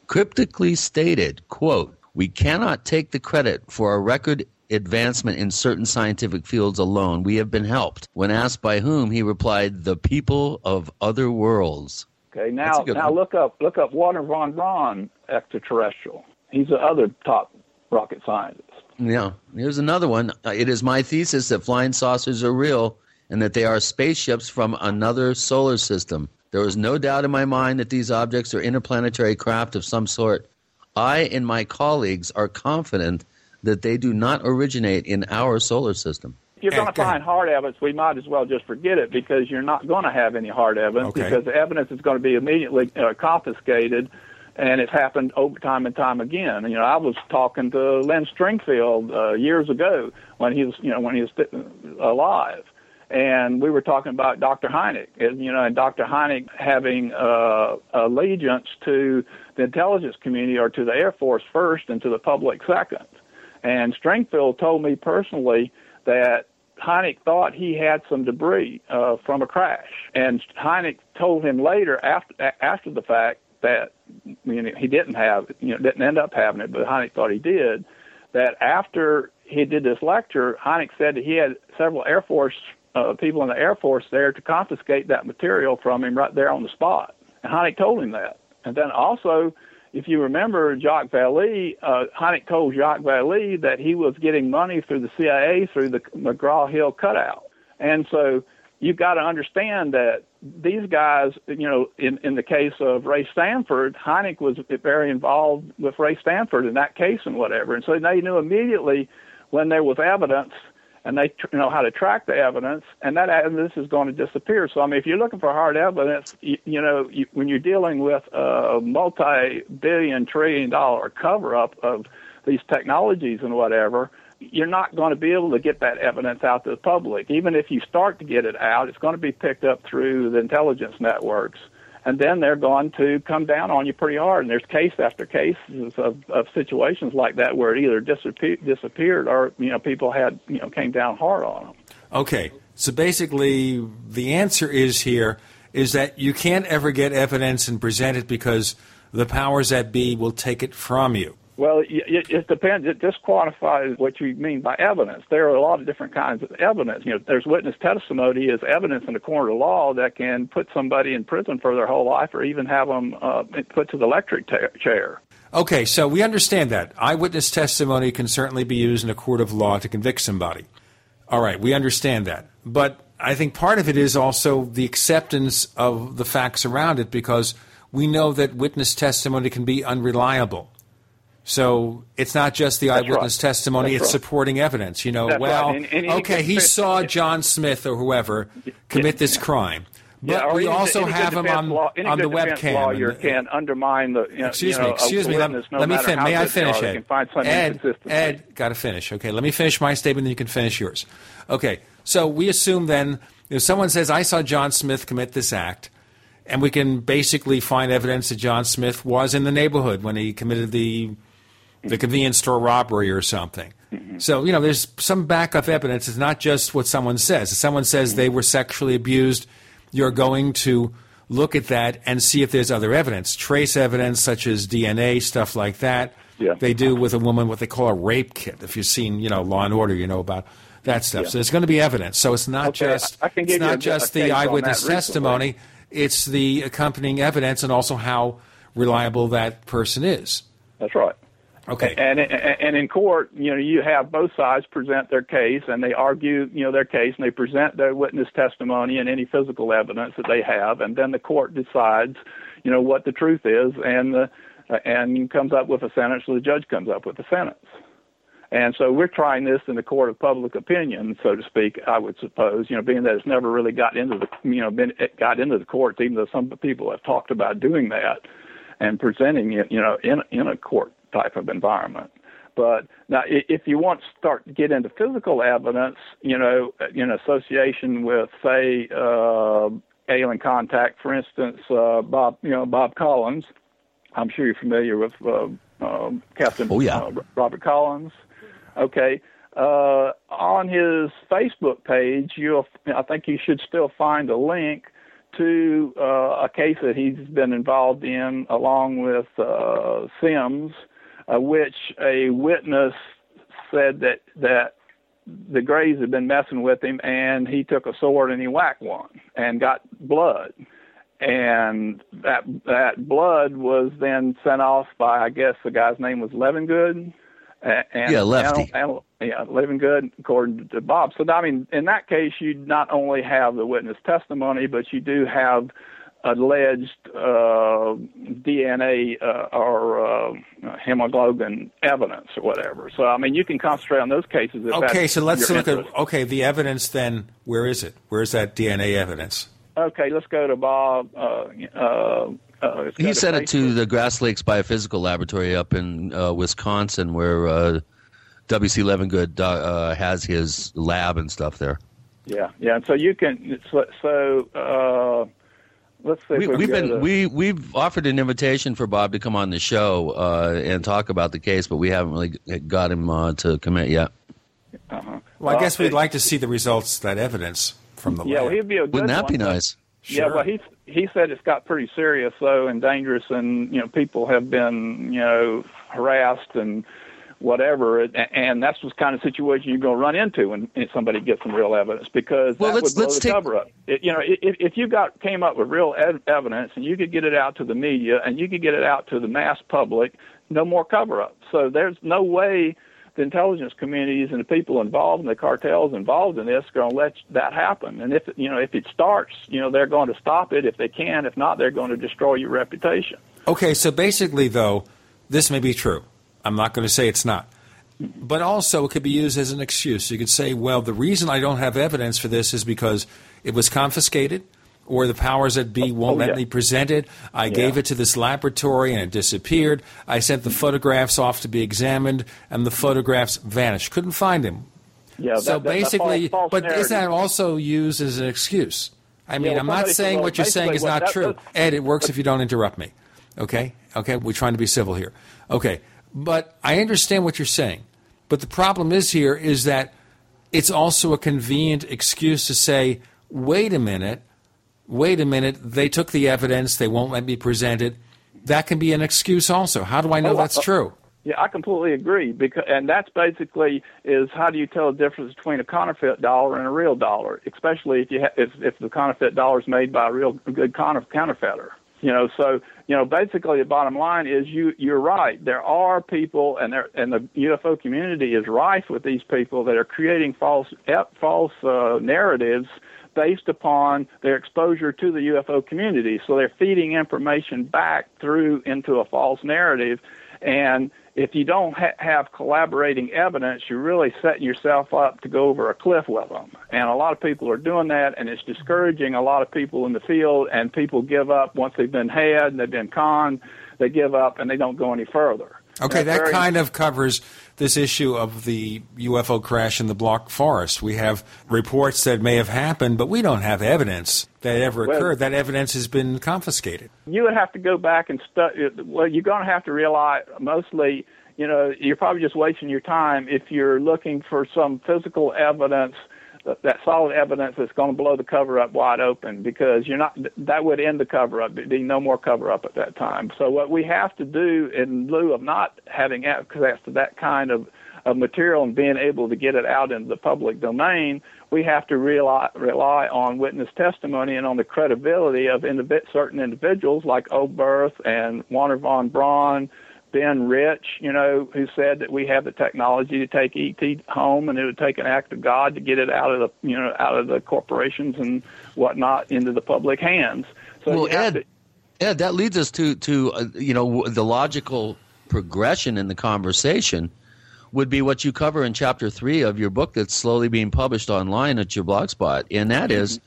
cryptically stated, quote, "We cannot take the credit for our record advancement in certain scientific fields alone. We have been helped." When asked by whom, he replied, "The people of other worlds." Okay, now look up Wernher von Braun, extraterrestrial. He's the other top rocket scientist. Yeah, here's another one. "It is my thesis that flying saucers are real and that they are spaceships from another solar system. There is no doubt in my mind that these objects are interplanetary craft of some sort. I and my colleagues are confident that they do not originate in our solar system." If you're going to find hard evidence, we might as well just forget it, because you're not going to have any hard evidence, because the evidence is going to be immediately confiscated, and it's happened over time and time again. You know, I was talking to Len Stringfield years ago when he was alive. And we were talking about Dr. Hynek, and Dr. Hynek having allegiance to the intelligence community, or to the Air Force first and to the public second. And Stringfield told me personally that Hynek thought he had some debris from a crash. And Hynek told him later, after the fact, that he didn't end up having it, but Hynek thought he did, that after he did this lecture, Hynek said that he had several Air Force people in the Air Force there to confiscate that material from him right there on the spot. And Hynek told him that. And then also, if you remember, Jacques Vallée, Hynek told Jacques Vallée that he was getting money through the CIA through the McGraw-Hill cutout. And so you've got to understand that these guys, in the case of Ray Stanford, Hynek was very involved with Ray Stanford in that case and whatever. And so they knew immediately when there was evidence, and they know how to track the evidence, and that evidence is going to disappear. So, I mean, if you're looking for hard evidence, when you're dealing with a multi-billion, trillion-dollar cover-up of these technologies and whatever, you're not going to be able to get that evidence out to the public. Even if you start to get it out, it's going to be picked up through the intelligence networks, and then they're going to come down on you pretty hard. And there's case after case of situations like that where it either disappeared or people had came down hard on them. Okay, so basically the answer is that you can't ever get evidence and present it because the powers that be will take it from you. Well, it depends. It disqualifies what you mean by evidence. There are a lot of different kinds of evidence. You know, there's witness testimony as evidence in a court of law that can put somebody in prison for their whole life or even have them put to the electric chair. Okay, so we understand that. Eyewitness testimony can certainly be used in a court of law to convict somebody. All right, we understand that. But I think part of it is also the acceptance of the facts around it, because we know that witness testimony can be unreliable. So it's not just the eyewitness testimony, it's supporting evidence. You know, well, okay, he saw John Smith or whoever commit this crime. But we also have him on the webcam. Lawyer can undermine the, excuse me. Let me finish. May I finish, Ed? Ed, got to finish. Okay, let me finish my statement, then you can finish yours. Okay, so we assume then if someone says, I saw John Smith commit this act, and we can basically find evidence that John Smith was in the neighborhood when he committed the convenience store robbery or something. Mm-hmm. So, you know, there's some backup evidence. It's not just what someone says. If someone says they were sexually abused, you're going to look at that and see if there's other evidence, trace evidence such as DNA, stuff like that. Yeah. They do with a woman what they call a rape kit. If you've seen, you know, Law and Order, you know about that stuff. Yeah. So there's going to be evidence. So it's not just the eyewitness testimony. Recently. It's the accompanying evidence and also how reliable that person is. That's right. Okay. And in court, you know, you have both sides present their case, and they argue, you know, their case, and they present their witness testimony and any physical evidence that they have, and then the court decides, you know, what the truth is, and comes up with a sentence, or the judge comes up with a sentence. And so we're trying this in the court of public opinion, so to speak, I would suppose, you know, being that it's never really got into the courts, even though some people have talked about doing that and presenting it, you know, in a court type of environment. But now, if you want to start to get into physical evidence, you know, in association with, say, alien contact, for instance, Bob Collins, I'm sure you're familiar with Captain Robert Collins. Okay. On his Facebook page, I think you should still find a link to a case that he's been involved in along with Sims, which a witness said that the Greys had been messing with him, and he took a sword and he whacked one and got blood. And that blood was then sent off by, I guess the guy's name was Levingood. Lefty. Levingood, according to Bob. So, I mean, in that case, you not only have the witness testimony, but you do have alleged DNA or hemoglobin evidence or whatever. So, I mean, you can concentrate on those cases. Let's look at the evidence then. Where is it? Where is that DNA evidence? Okay, let's go to Bob. He sent it to the Grass Lakes Biophysical Laboratory up in Wisconsin, where W.C. Levingood has his lab and stuff there. Yeah. And so you can. Let's see. We've offered an invitation for Bob to come on the show and talk about the case, but we haven't really got him to commit yet. Uh-huh. Well, I guess we'd like to see the results, that evidence. Well, he'd be a good one. Wouldn't that be nice? Sure. Yeah, well, he said it's got pretty serious, though, and dangerous, and, you know, people have been, you know, harassed and whatever, and that's the kind of situation you're going to run into when somebody gets some real evidence, because let's cover up. You know, if you came up with real evidence and you could get it out to the media and you could get it out to the mass public, no more cover-up. So there's no way the intelligence communities and the people involved and the cartels involved in this are going to let that happen. And if it starts, you know, they're going to stop it if they can. If not, they're going to destroy your reputation. Okay, so basically, though, this may be true. I'm not going to say it's not. But also it could be used as an excuse. You could say, well, the reason I don't have evidence for this is because it was confiscated, or the powers that be won't let me present it. I gave it to this laboratory and it disappeared. I sent the photographs off to be examined, and the photographs vanished. Couldn't find him. Yeah. So basically, but is that also used as an excuse? I mean, I'm not saying what you're saying is not true. Ed, it works if you don't interrupt me. Okay, we're trying to be civil here. Okay, but I understand what you're saying. But the problem is here is that it's also a convenient excuse to say, wait a minute, they took the evidence, they won't let me present it. That can be an excuse also. How do I know that's true? Yeah, I completely agree, because, and that's basically is how do you tell the difference between a counterfeit dollar and a real dollar, especially if you if the counterfeit dollar is made by a real good counterfeiter. You know, so you know, basically the bottom line is you're right. There are people, and the UFO community is rife with these people that are creating false narratives based upon their exposure to the UFO community. So they're feeding information back through into a false narrative, and if you don't have collaborating evidence, you're really setting yourself up to go over a cliff with them. And a lot of people are doing that, and it's discouraging a lot of people in the field, and people give up once they've been had and they've been conned. They give up, and they don't go any further. Okay, that kind of covers this issue of the UFO crash in the Black Forest. We have reports that may have happened, but we don't have evidence that ever occurred. That evidence has been confiscated. You would have to go back and study. Well, you're going to have to realize mostly, you know, you're probably just wasting your time if you're looking for some physical evidence, that solid evidence that's going to blow the cover-up wide open, because you're not. That would end the cover-up. There'd be no more cover-up at that time. So what we have to do in lieu of not having access to that kind of material and being able to get it out into the public domain, we have to rely on witness testimony and on the credibility of certain individuals like Oberth and Wernher von Braun, Ben Rich, you know, who said that we have the technology to take ET home, and it would take an act of God to get it out of the corporations and whatnot into the public hands. So well, Ed, that leads us to you know, the logical progression in the conversation would be what you cover in Chapter 3 of your book that's slowly being published online at your blogspot, and that is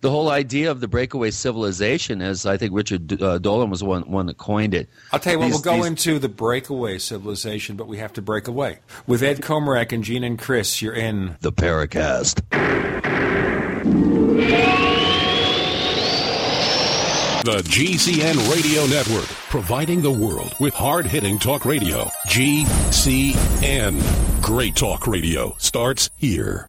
the whole idea of the breakaway civilization, as I think Richard Dolan was one that coined it. I'll tell you what, we'll go into the breakaway civilization, but we have to break away. With Ed Komarek and Gene and Chris, you're in The Paracast. The GCN Radio Network, providing the world with hard-hitting talk radio. GCN. Great talk radio starts here.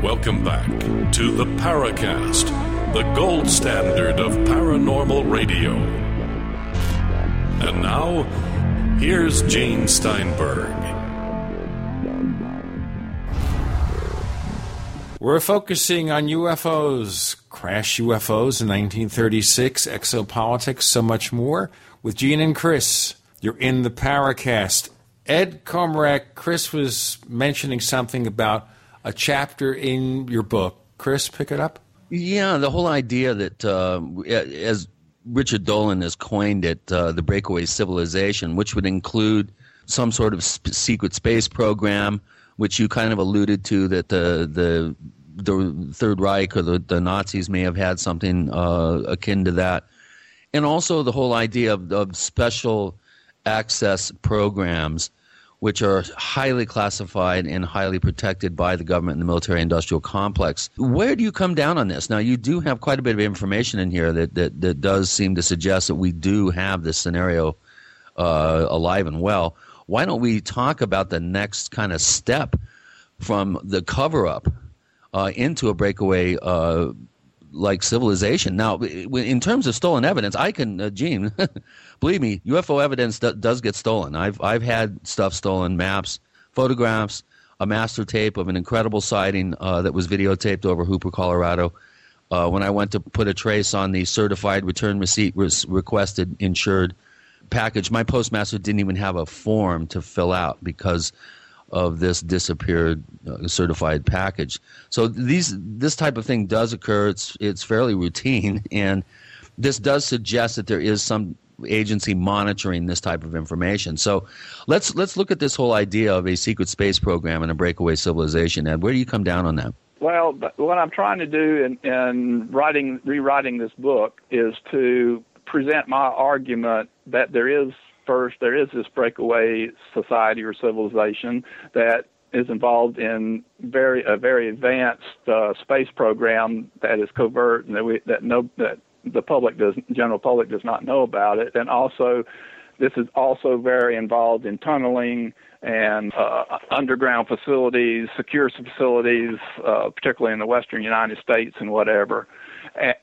Welcome back to The Paracast, the gold standard of paranormal radio. And now, here's Gene Steinberg. We're focusing on UFOs, crash UFOs in 1936, exopolitics, so much more. With Gene and Chris, you're in The Paracast. Ed Komarek, Chris was mentioning something about a chapter in your book. Chris, pick it up. Yeah, the whole idea that, as Richard Dolan has coined it, the breakaway civilization, which would include some sort of secret space program, which you kind of alluded to, that the Third Reich or the Nazis may have had something akin to that. And also the whole idea of special access programs, which are highly classified and highly protected by the government and the military-industrial complex. Where do you come down on this? Now, you do have quite a bit of information in here that does seem to suggest that we do have this scenario alive and well. Why don't we talk about the next kind of step from the cover-up into a breakaway like civilization? Now, in terms of stolen evidence, I can, Gene, believe me, UFO evidence does get stolen. I've had stuff stolen, maps, photographs, a master tape of an incredible sighting that was videotaped over Hooper, Colorado. When I went to put a trace on the certified return receipt requested insured package. My postmaster didn't even have a form to fill out because of this disappeared certified package. So this type of thing does occur. It's fairly routine, and this does suggest that there is some agency monitoring this type of information. So let's look at this whole idea of a secret space program and a breakaway civilization. Ed, where do you come down on that? Well, what I'm trying to do in rewriting this book is to present my argument that there is this breakaway society or civilization that is involved in a very advanced space program that is covert and that the general public does not know about it, and also this is also very involved in tunneling and underground facilities, secure facilities, particularly in the western United States and whatever,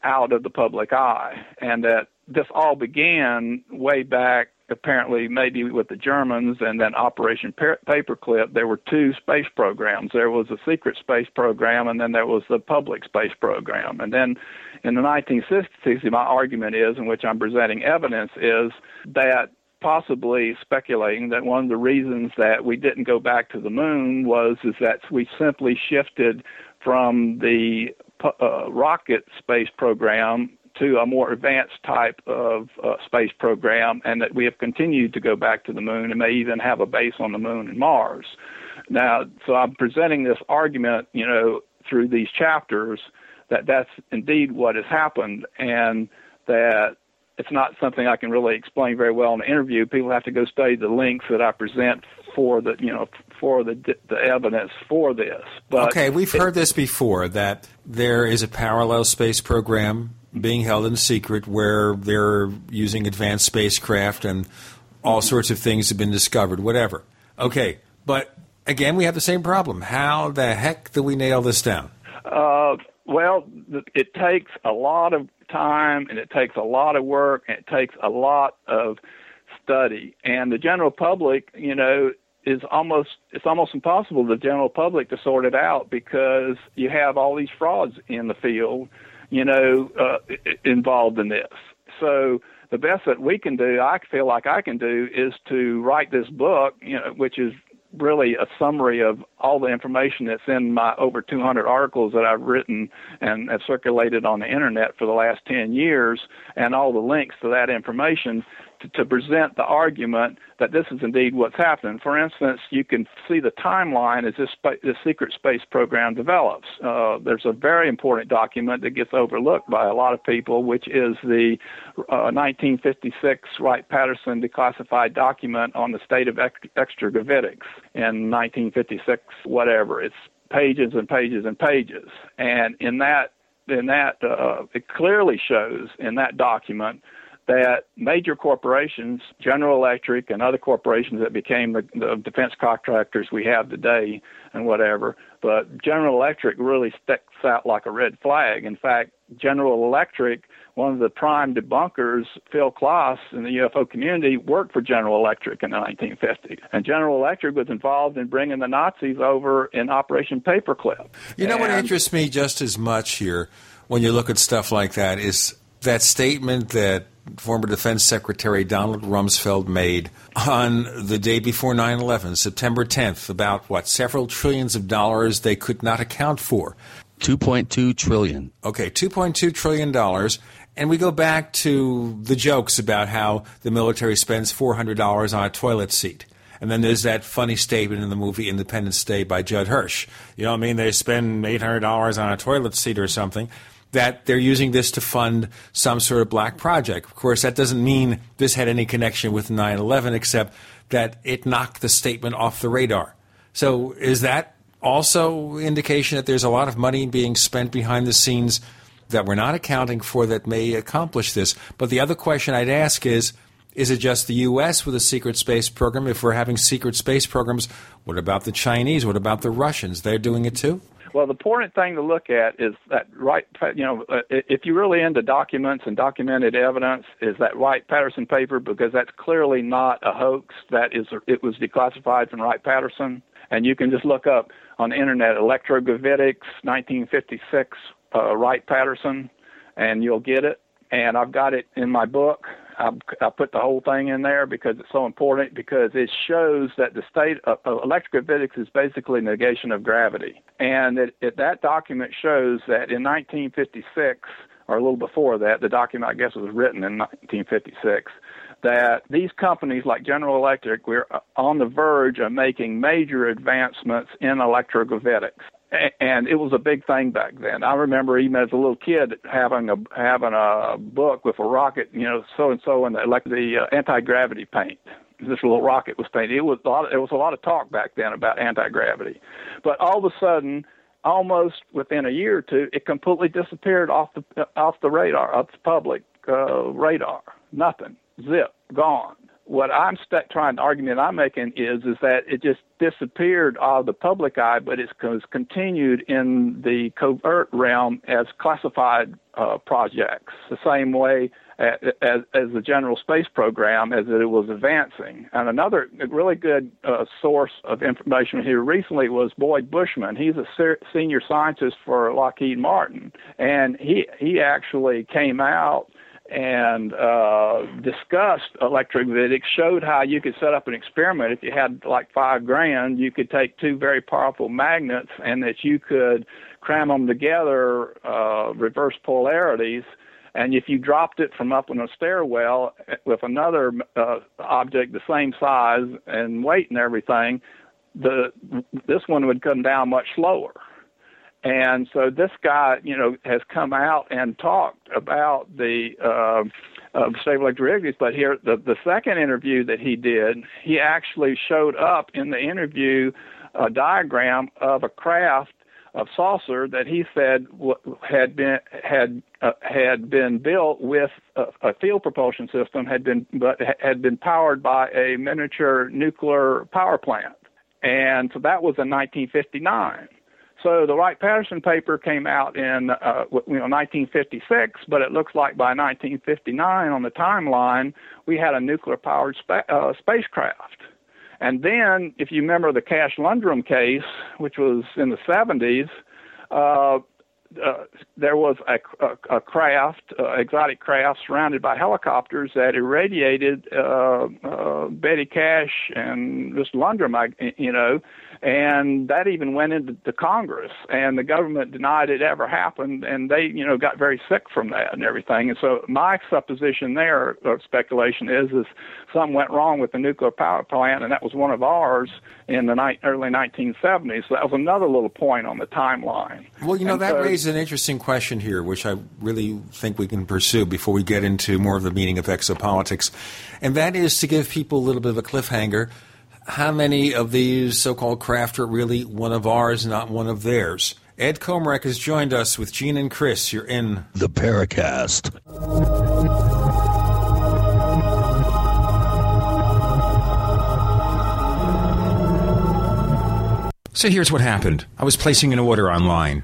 out of the public eye. And that this all began way back, apparently maybe with the Germans, and then Operation Paperclip. There were two space programs. There was a secret space program, and then there was the public space program. And then in the 1960s, my argument is, in which I'm presenting evidence, is that possibly speculating that one of the reasons that we didn't go back to the moon is that we simply shifted from the rocket space program to a more advanced type of space program, and that we have continued to go back to the moon and may even have a base on the moon and Mars. Now, so I'm presenting this argument, through these chapters, that that's indeed what has happened, and that it's not something I can really explain very well in an interview. People have to go study the links that I present for the, for the evidence for this. But okay, we've heard this before, that there is a parallel space program being held in secret where they're using advanced spacecraft and all sorts of things have been discovered, whatever. Okay, but again, we have the same problem. How the heck do we nail this down? Well, it takes a lot of time, and it takes a lot of work, and it takes a lot of study. And the general public, it's almost impossible for the general public to sort it out, because you have all these frauds in the field involved in this. So the best that we can do, I feel like I can do, is to write this book, which is really a summary of all the information that's in my over 200 articles that I've written and have circulated on the internet for the last 10 years, and all the links to that information to present the argument that this is indeed what's happening. For instance, you can see the timeline as this secret space program develops. There's a very important document that gets overlooked by a lot of people, which is the 1956 Wright-Patterson declassified document on the state of Electrogravitics in 1956, whatever. It's pages and pages and pages. And in that, it clearly shows in that document that major corporations, General Electric and other corporations that became the defense contractors we have today and whatever, but General Electric really sticks out like a red flag. In fact, General Electric, one of the prime debunkers, Phil Klass, in the UFO community, worked for General Electric in the 1950s. And General Electric was involved in bringing the Nazis over in Operation Paperclip. What interests me just as much here when you look at stuff like that is that statement that former Defense Secretary Donald Rumsfeld made on the day before 9/11, September 10th, about several trillions of dollars they could not account for. $2.2 trillion. Okay, $2.2 trillion. And we go back to the jokes about how the military spends $400 on a toilet seat. And then there's that funny statement in the movie Independence Day by Judd Hirsch. They spend $800 on a toilet seat or something, that they're using this to fund some sort of black project. Of course, that doesn't mean this had any connection with 9/11, except that it knocked the statement off the radar. So is that also indication that there's a lot of money being spent behind the scenes that we're not accounting for that may accomplish this? But the other question I'd ask is it just the U.S. with a secret space program? If we're having secret space programs, what about the Chinese? What about the Russians? They're doing it too? Well, the important thing to look at is that if you're really into documents and documented evidence, is that Wright-Patterson paper, because that's clearly not a hoax. It was declassified from Wright-Patterson, and you can just look up on the internet Electrogravitics 1956 Wright-Patterson, and you'll get it. And I've got it in my book, I put the whole thing in there because it's so important, because it shows that the state of electrogravitics is basically negation of gravity. And that document shows that in 1956, or a little before that, the document, I guess, was written in 1956, that these companies like General Electric were on the verge of making major advancements in electrogravitics. And it was a big thing back then. I remember even as a little kid having a book with a rocket, you know, so and so, and the anti-gravity paint. This little rocket was painted. There was a lot of talk back then about anti-gravity, but all of a sudden, almost within a year or two, it completely disappeared off the radar, off the public radar. Nothing, zip, gone. What I'm trying to argument I'm making is that it just disappeared out of the public eye, but it's continued in the covert realm as classified projects, the same way as the general space program as it was advancing. And another really good source of information here recently was Boyd Bushman. He's a senior scientist for Lockheed Martin, and he actually came out and discussed electrogravitics, showed how you could set up an experiment. If you had like $5,000, you could take two very powerful magnets, and that you could cram them together, reverse polarities, and if you dropped it from up on a stairwell with another object the same size and weight and everything, this one would come down much slower. And so this guy, you know, has come out and talked about the state of electrogravitics. But here, the second interview that he did, he actually showed up in the interview a diagram of a craft of saucer that he said had been built with a field propulsion system, had been powered by a miniature nuclear power plant, and so that was in 1959. So the Wright-Patterson paper came out in 1956, but it looks like by 1959 on the timeline, we had a nuclear-powered spacecraft. And then, if you remember the Cash Lundgren case, which was in the 70s, there was a craft, exotic craft, surrounded by helicopters that irradiated Betty Cash and Mr. Lundgren, and that even went into Congress, and the government denied it ever happened, and they, you know, got very sick from that and everything. And so my supposition there, or speculation, is something went wrong with the nuclear power plant, and that was one of ours in the early 1970s. So that was another little point on the timeline. Well, you know, and that raises an interesting question here, which I really think we can pursue before we get into more of the meaning of exopolitics, and that is to give people a little bit of a cliffhanger. How many of these so-called craft are really one of ours, not one of theirs? Ed Komarek has joined us with Gene and Chris. You're in The Paracast. So here's what happened. I was placing an order online.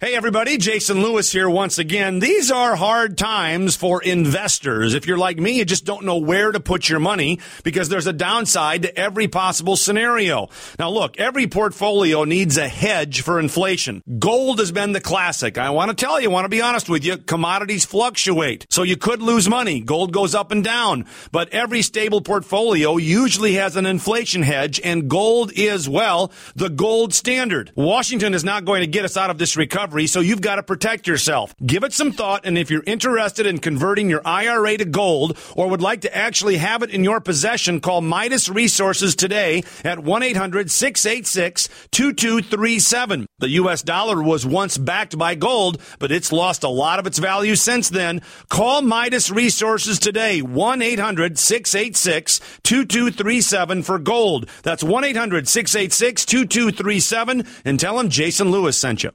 Hey everybody, Jason Lewis here once again. These are hard times for investors. If you're like me, you just don't know where to put your money because there's a downside to every possible scenario. Now look, every portfolio needs a hedge for inflation. Gold has been the classic. I want to be honest with you, commodities fluctuate, so you could lose money. Gold goes up and down, but every stable portfolio usually has an inflation hedge, and gold is, well, the gold standard. Washington is not going to get us out of this recovery recovery, so you've got to protect yourself. Give it some thought, and if you're interested in converting your IRA to gold or would like to actually have it in your possession, call Midas Resources today at 1-800-686-2237. The U.S. dollar was once backed by gold, but it's lost a lot of its value since then. Call Midas Resources today, 1-800-686-2237 for gold. That's 1-800-686-2237, and tell them Jason Lewis sent you.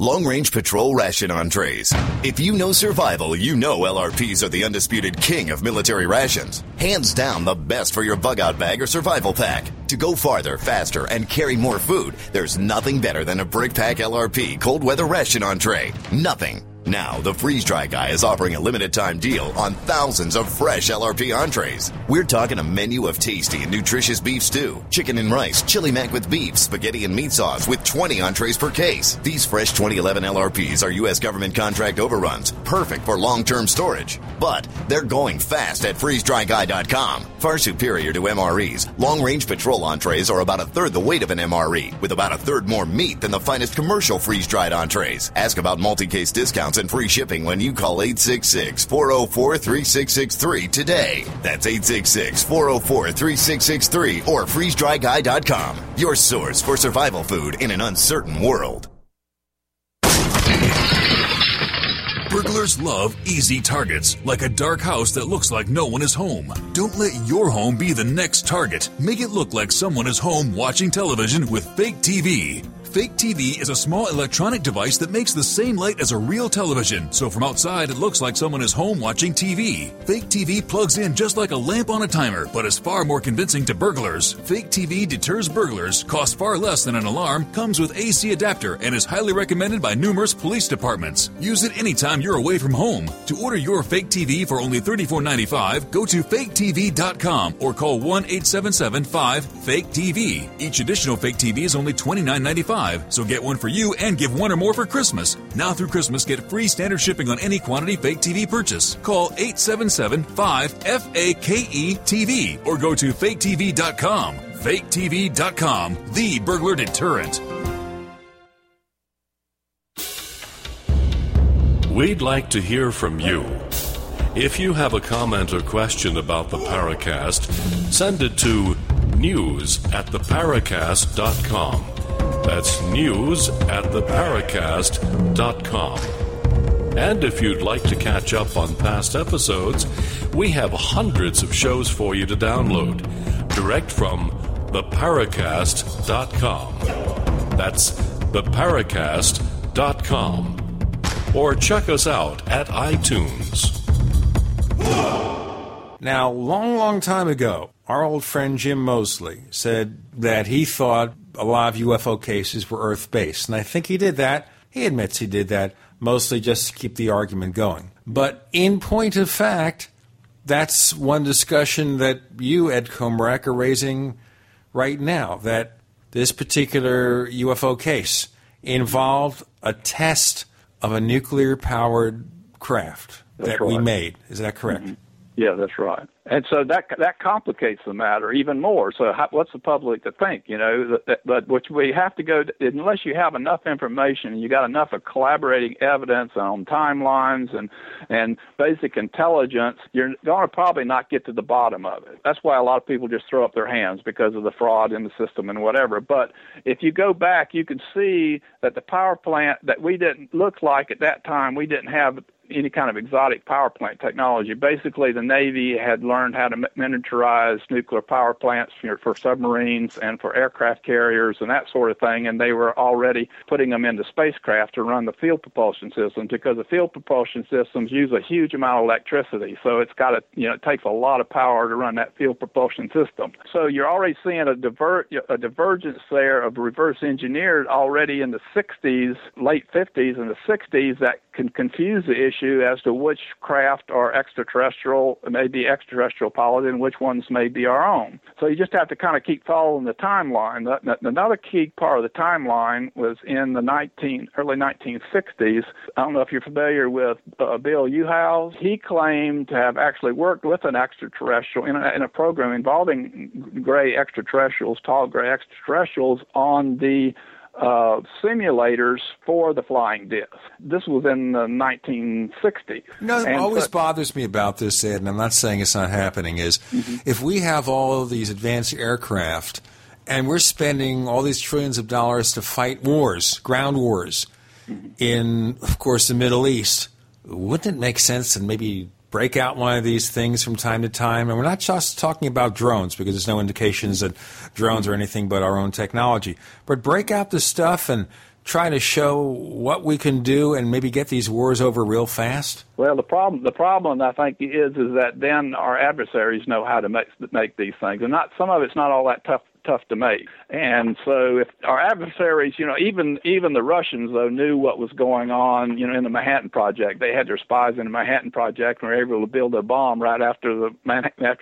Long-range patrol ration entrees. If you know survival, you know LRPs are the undisputed king of military rations. Hands down the best for your bug-out bag or survival pack. To go farther, faster, and carry more food, there's nothing better than a brick-pack LRP cold-weather ration entree. Nothing. Now, the Freeze-Dry Guy is offering a limited-time deal on thousands of fresh LRP entrees. We're talking a menu of tasty and nutritious beef stew, chicken and rice, chili mac with beef, spaghetti and meat sauce with 20 entrees per case. These fresh 2011 LRPs are U.S. government contract overruns, perfect for long-term storage. But they're going fast at freezedryguy.com. Far superior to MREs, long-range patrol entrees are about a third the weight of an MRE, with about a third more meat than the finest commercial freeze-dried entrees. Ask about multi-case discounts and free shipping when you call 866-404-3663 today. That's 866-404-3663 or freezedryguy.com. Your source for survival food in an uncertain world. Burglars love easy targets, like a dark house that looks like no one is home. Don't let your home be the next target. Make it look like someone is home watching television with Fake TV. Fake TV is a small electronic device that makes the same light as a real television, so from outside it looks like someone is home watching TV. Fake TV plugs in just like a lamp on a timer, but is far more convincing to burglars. Fake TV deters burglars, costs far less than an alarm, comes with AC adapter, and is highly recommended by numerous police departments. Use it anytime you're away from home. To order your Fake TV for only $34.95, go to FakeTV.com or call 1-877-5-FAKE-TV. Each additional Fake TV is only $29.95. So get one for you and give one or more for Christmas. Now through Christmas, get free standard shipping on any quantity Fake TV purchase. Call 877-5-FAKE-TV or go to FakeTV.com. FakeTV.com, the burglar deterrent. We'd like to hear from you. If you have a comment or question about the Paracast, send it to news@theparacast.com. That's news@theparacast.com. And if you'd like to catch up on past episodes, we have hundreds of shows for you to download direct from theparacast.com. That's theparacast.com. Or check us out at iTunes. Now, long time ago, our old friend Jim Mosley said that he thought a lot of UFO cases were Earth-based, and I think he did that. He admits he did that, mostly just to keep the argument going. But in point of fact, that's one discussion that you, Ed Komarek, are raising right now, that this particular UFO case involved a test of a nuclear-powered craft that we made. Is that correct? Mm-hmm. Yeah, that's right. And so that complicates the matter even more. So what's the public to think? You know, which we have to go to, unless you have enough information, you got enough of collaborating evidence on timelines and basic intelligence, you're going to probably not get to the bottom of it. That's why a lot of people just throw up their hands because of the fraud in the system and whatever. But if you go back, you can see that the power plant that we didn't look like at that time, we didn't have any kind of exotic power plant technology. Basically, the Navy had learned how to miniaturize nuclear power plants for submarines and for aircraft carriers and that sort of thing, and they were already putting them into spacecraft to run the field propulsion systems, because the field propulsion systems use a huge amount of electricity, so it's got to, you know, it takes a lot of power to run that field propulsion system. So you're already seeing a divergence there of reverse engineered already in the 60s, late 50s and the 60s, that can confuse the issue as to which craft are extraterrestrial, maybe extraterrestrial piloted, and which ones may be our own. So you just have to kind of keep following the timeline. Another key part of the timeline was in the early 1960s. I don't know if you're familiar with Bill Uhouse. He claimed to have actually worked with an extraterrestrial in a program involving gray extraterrestrials, tall gray extraterrestrials, on the simulators for the flying disc. This was in the 1960s. No, that always bothers me about this, Ed, and I'm not saying it's not happening, is if we have all of these advanced aircraft and we're spending all these trillions of dollars to fight wars, ground wars, in, of course, the Middle East, wouldn't it make sense to maybe break out one of these things from time to time? And we're not just talking about drones, because there's no indications that drones are anything but our own technology. But break out the stuff and try to show what we can do and maybe get these wars over real fast? Well, the problem I think is that then our adversaries know how to make these things. And not some of it's not all that tough to make. And so if our adversaries, you know, even the Russians, though, knew what was going on, you know, in the Manhattan Project. They had their spies in the Manhattan Project and were able to build a bomb right after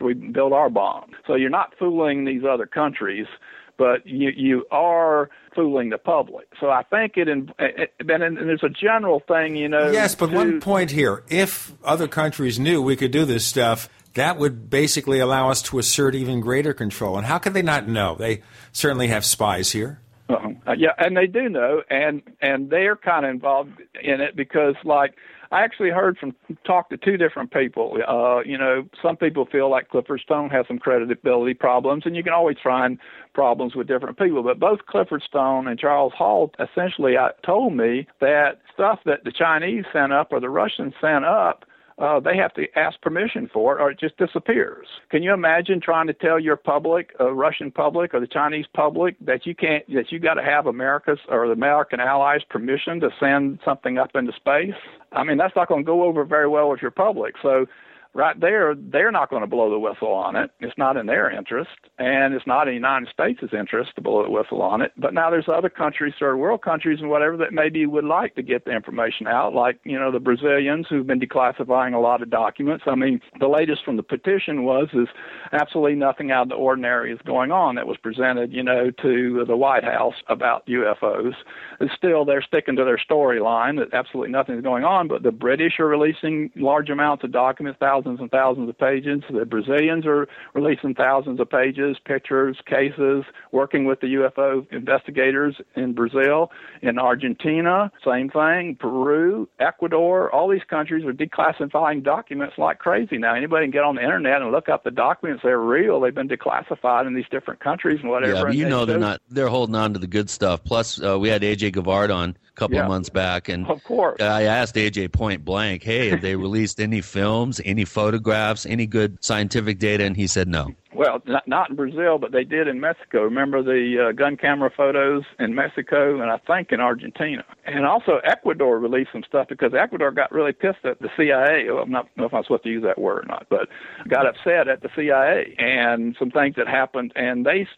we built our bomb. So you're not fooling these other countries, but you are fooling the public. So I think and there's a general thing, you know. Yes, but one point here. If other countries knew we could do this stuff, that would basically allow us to assert even greater control. And how could they not know? They certainly have spies here. Yeah, and they do know, and they're kind of involved in it because, like, I actually talked to two different people. You know, some people feel like Clifford Stone has some credibility problems, and you can always find problems with different people. But both Clifford Stone and Charles Hall essentially told me that stuff that the Chinese sent up or the Russians sent up, they have to ask permission for it, or it just disappears. Can you imagine trying to tell your public, Russian public or the Chinese public, that you got to have America's or the American allies' permission to send something up into space? I mean, that's not going to go over very well with your public. So, right there, they're not going to blow the whistle on it. It's not in their interest, and it's not in the United States' interest to blow the whistle on it. But now there's other countries, third world countries and whatever, that maybe would like to get the information out, like, you know, the Brazilians who've been declassifying a lot of documents. I mean, the latest from the petition is absolutely nothing out of the ordinary is going on that was presented, you know, to the White House about UFOs. And still, they're sticking to their storyline that absolutely nothing is going on, but the British are releasing large amounts of documents, thousands and thousands of pages. The Brazilians are releasing thousands of pages, pictures, cases, working with the UFO investigators in Brazil. In Argentina, same thing. Peru, Ecuador, all these countries are declassifying documents like crazy now. Anybody can get on the internet and look up the documents. They're real. They've been declassified in these different countries and whatever. Yeah, but you know they're not. They're holding on to the good stuff. Plus, we had A.J. Gavard on a couple of months back, and of course, I asked A.J. point blank, hey, have they released any films, any photographs, any good scientific data? And he said no. Well, not in Brazil, but they did in Mexico. Remember the gun camera photos in Mexico, and I think in Argentina. And also Ecuador released some stuff because Ecuador got really pissed at the CIA. Well, I don't know if I'm supposed to use that word or not, but got upset at the CIA and some things that happened, and they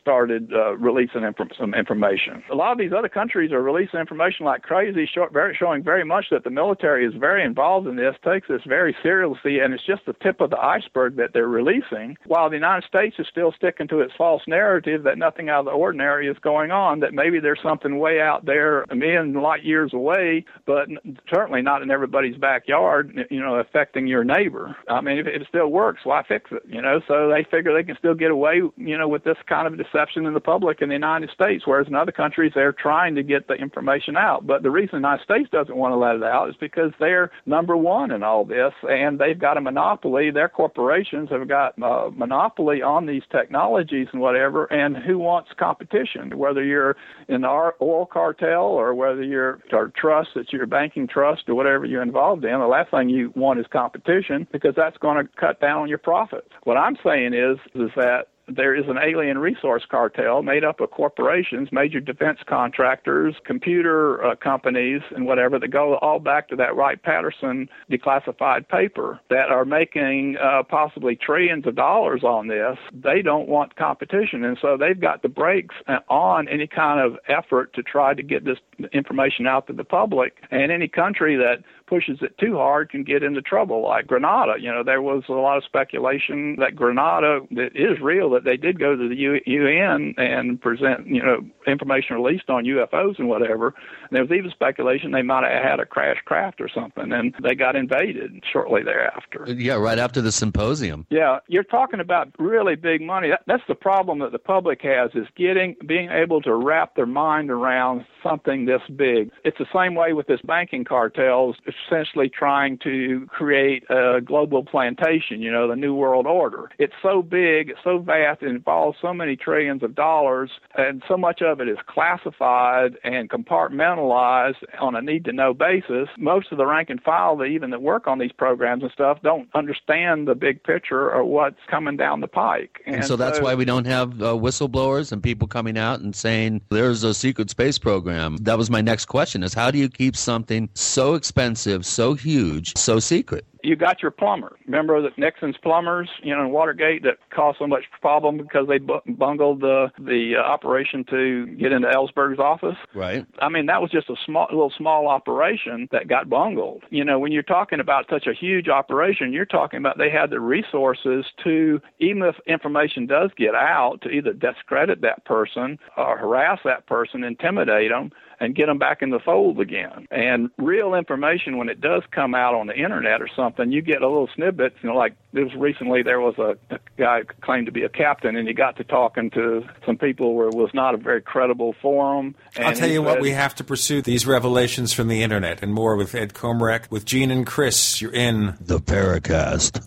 started releasing some information. A lot of these other countries are releasing information like crazy, showing very much that the military is very involved in this, takes this very seriously, and it's just the tip of the iceberg that they're releasing, while the United States is still sticking to its false narrative that nothing out of the ordinary is going on, that maybe there's something way out there, a million light years away, but certainly not in everybody's backyard, you know, affecting your neighbor. I mean, if it still works, why fix it, you know? So they figure they can still get away, you know, with this kind of deception in the public in the United States, whereas in other countries they're trying to get the information out. But the reason the United States doesn't want to let it out is because they're number one in all this, and they've got a monopoly. Their corporations have got monopoly on these technologies and whatever, and who wants competition? Whether you're in our oil cartel or whether you're our trust, it's your banking trust or whatever you're involved in, the last thing you want is competition because that's going to cut down on your profits. What I'm saying is that there is an alien resource cartel made up of corporations, major defense contractors, computer companies, and whatever that go all back to that Wright-Patterson declassified paper that are making possibly trillions of dollars on this. They don't want competition, and so they've got the brakes on any kind of effort to try to get this information out to the public. And any country that pushes it too hard can get into trouble, like Grenada. You know, there was a lot of speculation that Grenada, that is real, that they did go to the UN and present, you know, information released on UFOs and whatever. And there was even speculation they might have had a crashed craft or something, and they got invaded shortly thereafter. Yeah, right after the symposium. Yeah, you're talking about really big money. That's the problem that the public has, is being able to wrap their mind around something this big. It's the same way with this banking cartels essentially trying to create a global plantation, you know, the New World Order. It's so big, it's so vast, it involves so many trillions of dollars, and so much of it is classified and compartmentalized on a need-to-know basis. Most of the rank and file that work on these programs and stuff don't understand the big picture or what's coming down the pike. And so that's why we don't have whistleblowers and people coming out and saying there's a secret space program. That was my next question, is how do you keep something so expensive, so huge, so secret? You got your plumber. Remember that Nixon's plumbers, you know, in Watergate, that caused so much problem because they bungled the operation to get into Ellsberg's office. Right. I mean, that was just a small operation that got bungled. You know, when you're talking about such a huge operation, you're talking about they had the resources to, even if information does get out, to either discredit that person or harass that person, intimidate them, and get them back in the fold again. And real information, when it does come out on the internet or something, you get a little snippet. You know, like this recently, there was a guy who claimed to be a captain, and he got to talking to some people where it was not a very credible forum. And I'll tell you what, we have to pursue these revelations from the internet and more with Ed Komarek. With Gene and Chris, you're in The Paracast.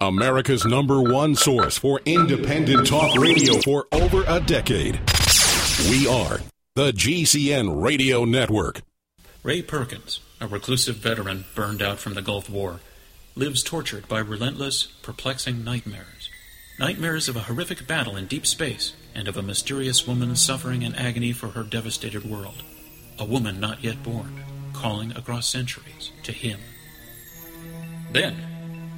America's #1 source for independent talk radio for over a decade. We are the GCN Radio Network. Ray Perkins, a reclusive veteran burned out from the Gulf War, lives tortured by relentless, perplexing nightmares. Nightmares of a horrific battle in deep space and of a mysterious woman suffering in agony for her devastated world. A woman not yet born, calling across centuries to him. Then,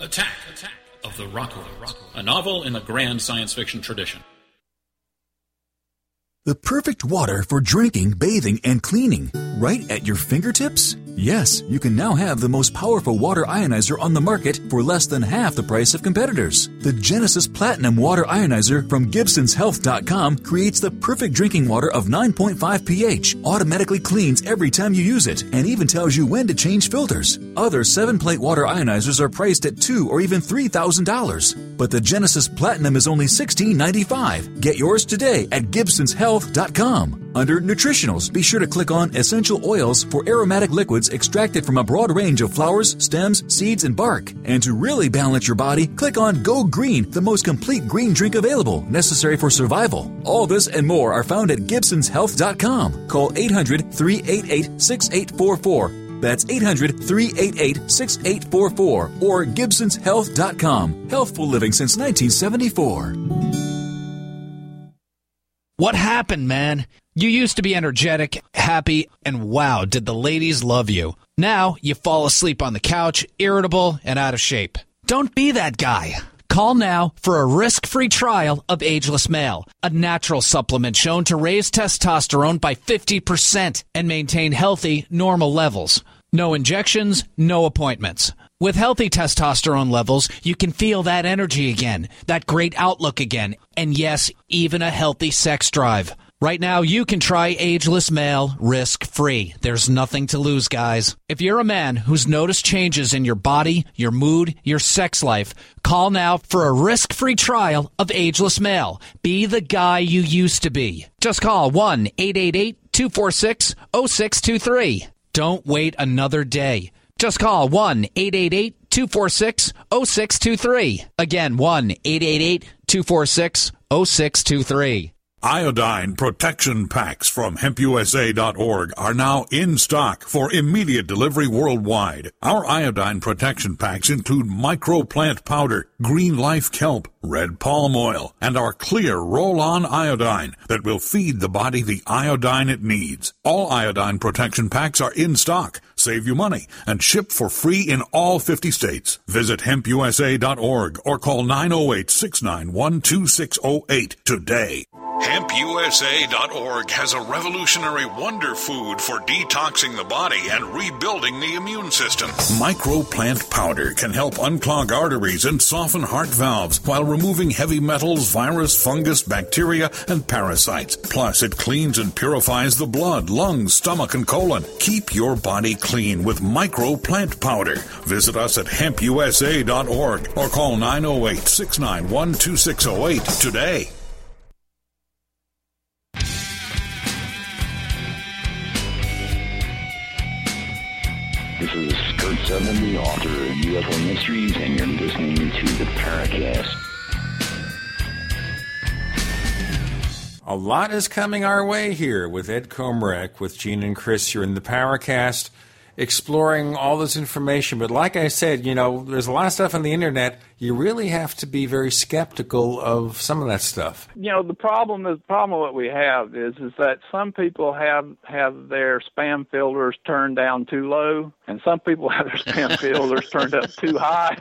Attack of the Rockoids, a novel in the grand science fiction tradition. The perfect water for drinking, bathing, and cleaning, right at your fingertips? Yes, you can now have the most powerful water ionizer on the market for less than half the price of competitors. The Genesis Platinum Water Ionizer from GibsonsHealth.com creates the perfect drinking water of 9.5 pH, automatically cleans every time you use it, and even tells you when to change filters. Other 7-plate water ionizers are priced at $2,000 or even $3,000, but the Genesis Platinum is only $1,695. Get yours today at GibsonsHealth.com. Under Nutritionals, be sure to click on Essential Oils for aromatic liquids extracted from a broad range of flowers, stems, seeds, and bark. And to really balance your body, click on Go Green, the most complete green drink available, necessary for survival. All this and more are found at GibsonsHealth.com. Call 800-388-6844. That's 800-388-6844 or GibsonsHealth.com. Healthful living since 1974. What happened, man? You used to be energetic, happy, and wow, did the ladies love you. Now, you fall asleep on the couch, irritable, and out of shape. Don't be that guy. Call now for a risk-free trial of Ageless Male, a natural supplement shown to raise testosterone by 50% and maintain healthy, normal levels. No injections, no appointments. With healthy testosterone levels, you can feel that energy again, that great outlook again, and yes, even a healthy sex drive. Right now, you can try Ageless Male risk-free. There's nothing to lose, guys. If you're a man who's noticed changes in your body, your mood, your sex life, call now for a risk-free trial of Ageless Male. Be the guy you used to be. Just call 1-888-246-0623. Don't wait another day. Just call 1-888-246-0623. Again, 1-888-246-0623. Iodine protection packs from hempusa.org are now in stock for immediate delivery worldwide. Our iodine protection packs include microplant powder, green life kelp, red palm oil, and our clear roll-on iodine that will feed the body the iodine it needs. All iodine protection packs are in stock, save you money, and ship for free in all 50 states. Visit hempusa.org or call 908-691-2608 today. HempUSA.org has a revolutionary wonder food for detoxing the body and rebuilding the immune system. Microplant powder can help unclog arteries and soften heart valves while removing heavy metals, virus, fungus, bacteria, and parasites. Plus, it cleans and purifies the blood, lungs, stomach, and colon. Keep your body clean with microplant powder. Visit us at HempUSA.org or call 908-691-2608 today. This is Kurt Seven, the author of UFO Mysteries, and you're listening to The Paracast. A lot is coming our way here with Ed Komarek, with Gene and Chris. You're in The Paracast, exploring all this information. But like I said, you know, there's a lot of stuff on the Internet. You really have to be very skeptical of some of that stuff. You know, the problem that we have is that some people have their spam filters turned down too low, and some people have their spam filters turned up too high.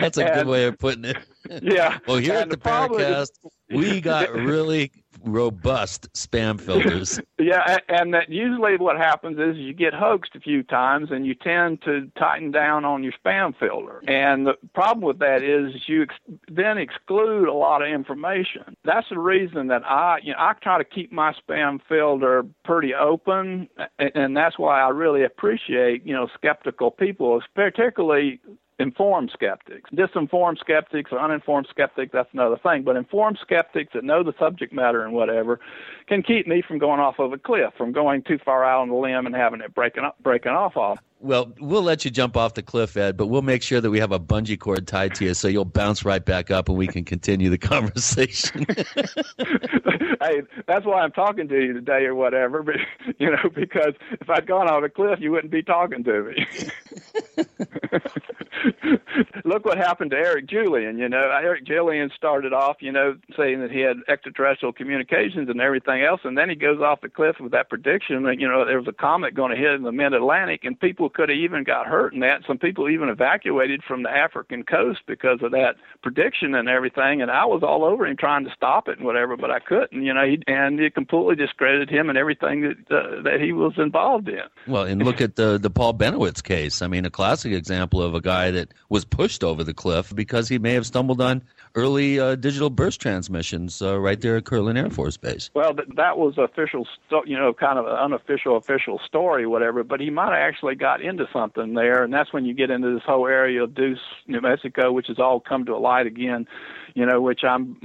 That's a good way of putting it. Yeah. Well, here at the Paracast, we got really robust spam filters. Yeah, and that usually what happens is you get hoaxed a few times and you tend to tighten down on your spam filter. And the problem with that is you then exclude a lot of information. That's the reason that I try to keep my spam filter pretty open, and that's why I really appreciate, you know, skeptical people, particularly informed skeptics. Disinformed skeptics or uninformed skeptics, that's another thing. But informed skeptics that know the subject matter and whatever can keep me from going off of a cliff, from going too far out on the limb and having it breaking off. Well, we'll let you jump off the cliff, Ed, but we'll make sure that we have a bungee cord tied to you so you'll bounce right back up and we can continue the conversation. Hey, that's why I'm talking to you today or whatever, but, you know, because if I'd gone off a cliff, you wouldn't be talking to me. Look what happened to Eric Julian. You know, Eric Julian started off, you know, saying that he had extraterrestrial communications and everything else, and then he goes off the cliff with that prediction that, you know, there was a comet going to hit in the mid-Atlantic, and people could have even got hurt in that. Some people even evacuated from the African coast because of that prediction and everything, and I was all over him trying to stop it and whatever, but I couldn't. You know, and it completely discredited him and everything that he was involved in. Well, and look at the Paul Benowitz case. I mean, a classic example of a guy that was pushed over the cliff because he may have stumbled on early digital burst transmissions right there at Kirtland Air Force Base. Well, that was official, you know, kind of an unofficial official story, whatever, but he might have actually got into something there, and that's when you get into this whole area of Deuce, New Mexico, which has all come to light again, you know, which I'm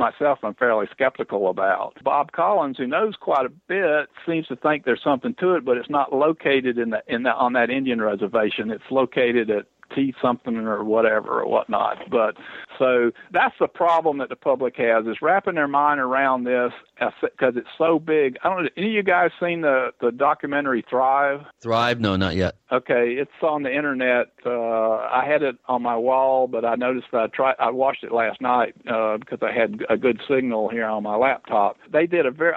fairly skeptical about. Bob Collins, who knows quite a bit, seems to think there's something to it, but it's not located on that Indian reservation. It's located at T-something or whatever or whatnot. But so that's the problem that the public has, is wrapping their mind around this because it's so big. I don't know, any of you guys seen the documentary Thrive? Thrive? No, not yet. Okay, it's on the Internet. I had it on my wall, but I noticed that I watched it last night because I had a good signal here on my laptop. I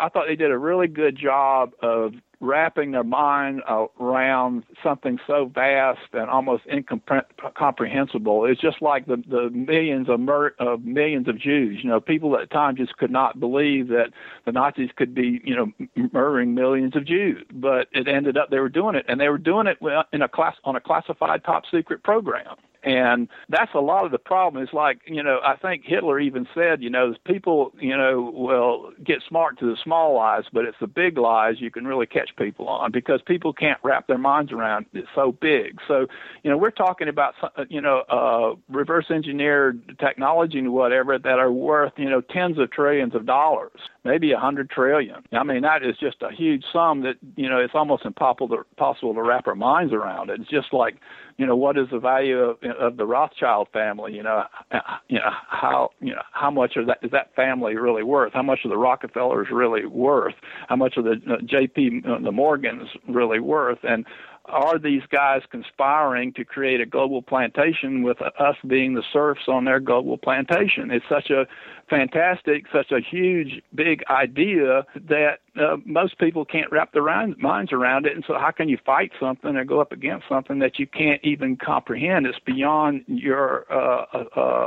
thought they did a really good job of wrapping their mind around something so vast and almost incomprehensible. It's just like the millions of Jews. You know, people at the time just could not believe that the Nazis could be, you know, murdering millions of Jews. But it ended up they were doing it, and they were doing it on a classified top secret program. And that's a lot of the problem. It's like, you know, I think Hitler even said, you know, people, you know, will get smart to the small lies, but it's the big lies you can really catch people on because people can't wrap their minds around it. It's so big. So, you know, we're talking about, you know, reverse engineered technology and whatever that are worth, you know, tens of trillions of dollars, maybe 100 trillion. I mean, that is just a huge sum that, you know, it's almost impossible to wrap our minds around it. It's just like, you know, what is the value of the Rothschild family? You know, how much is that family really worth? How much are the Rockefellers really worth? How much are the J.P. the Morgans really worth? And are these guys conspiring to create a global plantation with us being the serfs on their global plantation? It's such a fantastic, such a huge, big idea that most people can't wrap their minds around it. And so how can you fight something or go up against something that you can't even comprehend? It's beyond your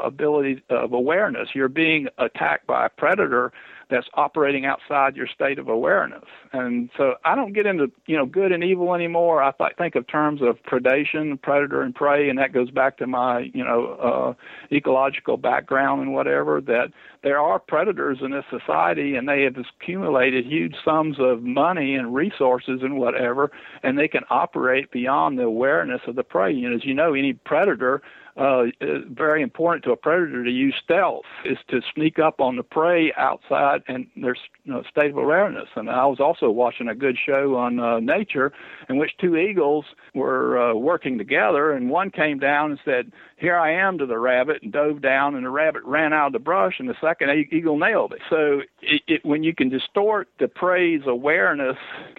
ability of awareness. You're being attacked by a predator that's operating outside your state of awareness. And so I don't get into, good and evil anymore. I think of terms of predation, predator and prey, and that goes back to my, ecological background and whatever, that there are predators in this society and they have accumulated huge sums of money and resources and whatever, and they can operate beyond the awareness of the prey. And as you know, any predator, very important to a predator to use stealth, is to sneak up on the prey outside and their state of awareness. And I was also watching a good show on nature in which two eagles were working together, and one came down and said, "Here I am," to the rabbit, and dove down, and the rabbit ran out of the brush, and the second eagle nailed it. So when you can distort the prey's awareness,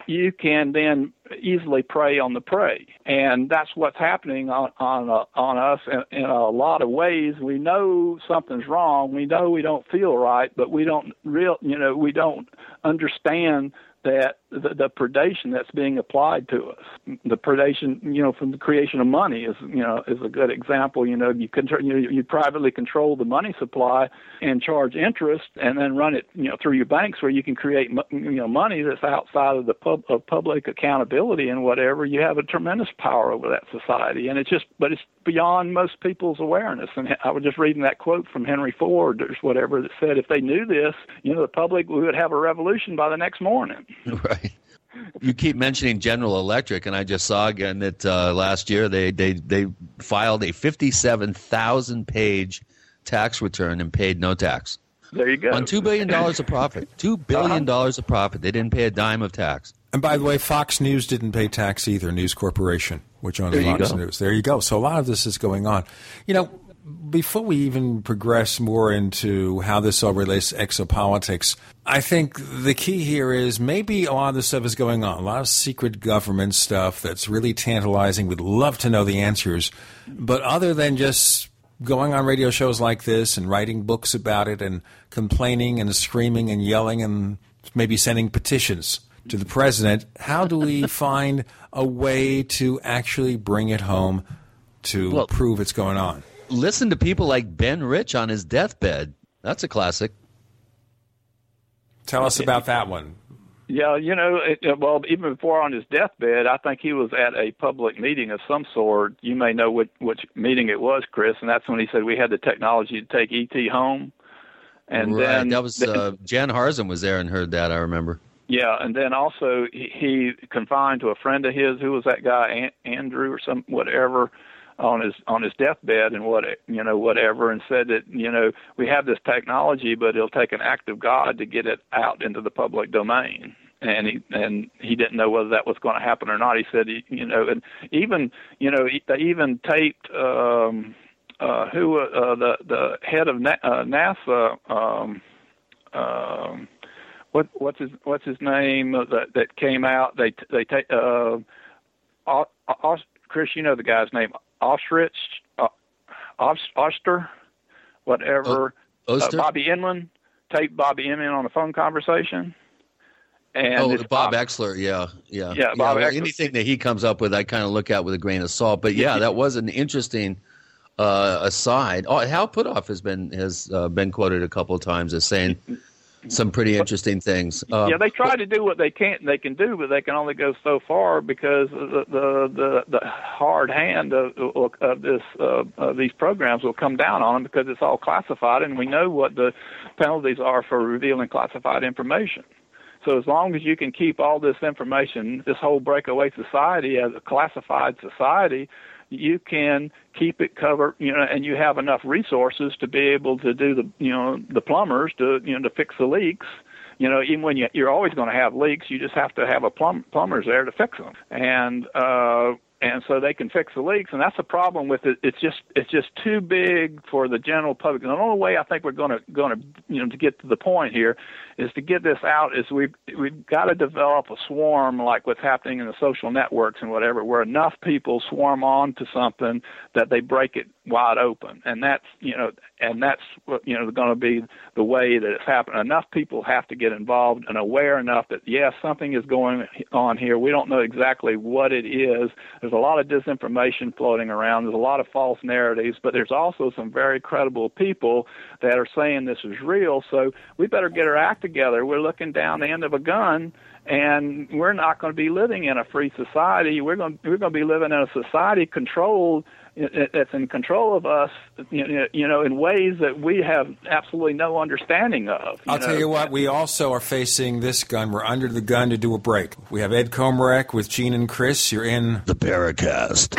you can then easily prey on the prey. And that's what's happening on us in a lot of ways. We know something's wrong. We know we don't feel right, but we don't we don't understand that the predation that's being applied to us. The predation, from the creation of money is a good example. You privately control the money supply and charge interest, and then run it, through your banks where you can create, money that's outside of the public accountability and whatever. You have a tremendous power over that society, and but it's beyond most people's awareness. And I was just reading that quote from Henry Ford or whatever that said, if they knew this, the public, we would have a revolution by the next morning. Right. You keep mentioning General Electric, and I just saw again that last year they filed a 57,000-page tax return and paid no tax. There you go. On $2 billion of profit. $2 billion of profit. They didn't pay a dime of tax. And by the way, Fox News didn't pay tax either, News Corporation, which owns Fox News. There you go. So a lot of this is going on. Before we even progress more into how this all relates to exopolitics, I think the key here is maybe a lot of this stuff is going on, a lot of secret government stuff that's really tantalizing. We'd love to know the answers. But other than just going on radio shows like this and writing books about it and complaining and screaming and yelling and maybe sending petitions to the president, how do we find a way to actually bring it home to prove it's going on? Listen to people like Ben Rich on his deathbed. That's a classic. Tell us about that one. Yeah, even before on his deathbed, I think he was at a public meeting of some sort. You may know which meeting it was, Chris, and that's when he said we had the technology to take E.T. home. And right, that was Jan Harzen was there and heard that, I remember. Yeah, and then also he confined to a friend of his, who was that guy, Andrew or some whatever, on his deathbed and whatever, and said that, we have this technology, but it'll take an act of God to get it out into the public domain. And he didn't know whether that was going to happen or not. He said, and even, they even taped the head of NASA, what's his name that came out? Chris, the guy's name. Oster? Bobby Inman taped Bobby Inman on a phone conversation. And Bob Exler, yeah. Bob Exler. Anything that he comes up with, I kind of look at with a grain of salt. But yeah, that was an interesting aside. Oh, Hal Puthoff has been quoted a couple of times as saying some pretty interesting things. They try to do what they can do, but they can only go so far because the hard hand of these programs will come down on them because it's all classified, and we know what the penalties are for revealing classified information. So as long as you can keep all this information, this whole breakaway society as a classified society, you can keep it covered, and you have enough resources to be able to do the plumbers to fix the leaks. Even when you're always going to have leaks, you just have to have a plumber there to fix them. And And so they can fix the leaks, and that's the problem with it. It's just too big for the general public. And the only way I think we're going to get to the point here is to get this out. Is we've got to develop a swarm, like what's happening in the social networks and whatever, where enough people swarm on to something that they break it wide open. And that's going to be the way that it's happening. Enough people have to get involved and aware enough that yes, something is going on here. We don't know exactly what it is. There's a lot of disinformation floating around. There's a lot of false narratives, but there's also some very credible people that are saying this is real. So we better get our act together. We're looking down the end of a gun, and we're not going to be living in a free society. We're going to be living in a society that's in control of us, in ways that we have absolutely no understanding of. I'll tell you what, we also are facing this gun. We're under the gun to do a break. We have Ed Komarek with Gene and Chris. You're in The Paracast.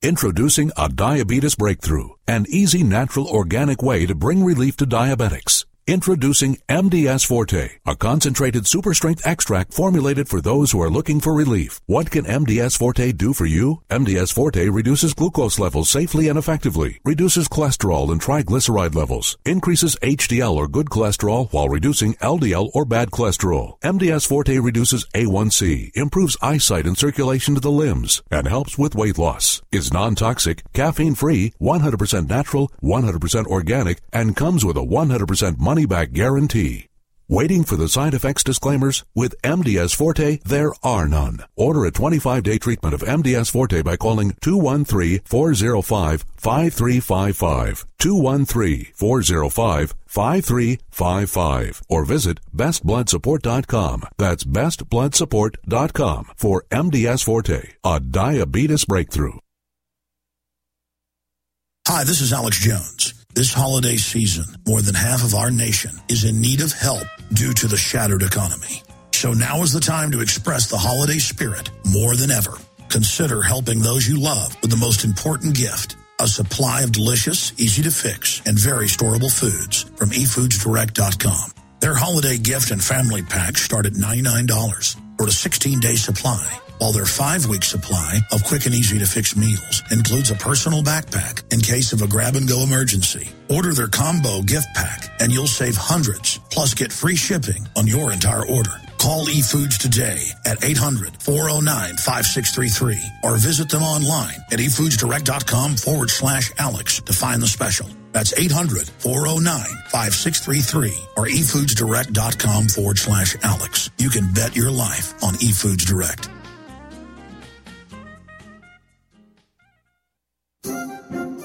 Introducing a diabetes breakthrough, an easy, natural, organic way to bring relief to diabetics. Introducing MDS Forte, a concentrated super strength extract formulated for those who are looking for relief. What can MDS Forte do for you? MDS Forte reduces glucose levels safely and effectively, reduces cholesterol and triglyceride levels, increases HDL or good cholesterol while reducing LDL or bad cholesterol. MDS Forte reduces A1C, improves eyesight and circulation to the limbs, and helps with weight loss. Is non-toxic, caffeine-free, 100% natural, 100% organic, and comes with a 100% money-back guarantee. Waiting for the side effects disclaimers? With MDS Forte, there are none. Order a 25-day treatment of MDS Forte by calling 213-405-5355, 213-405-5355, or visit bestbloodsupport.com. That's bestbloodsupport.com for MDS Forte, a diabetes breakthrough. Hi, this is Alex Jones. This holiday season, more than half of our nation is in need of help due to the shattered economy. So now is the time to express the holiday spirit more than ever. Consider helping those you love with the most important gift, a supply of delicious, easy-to-fix, and very storable foods from eFoodsDirect.com. Their holiday gift and family packs start at $99 for a 16-day supply, while their 5-week supply of quick and easy-to-fix meals includes a personal backpack in case of a grab-and-go emergency. Order their combo gift pack, and you'll save hundreds, plus get free shipping on your entire order. Call eFoods today at 800-409-5633 or visit them online at efoodsdirect.com/Alex to find the special. That's 800-409-5633 or efoodsdirect.com/Alex. You can bet your life on eFoods Direct.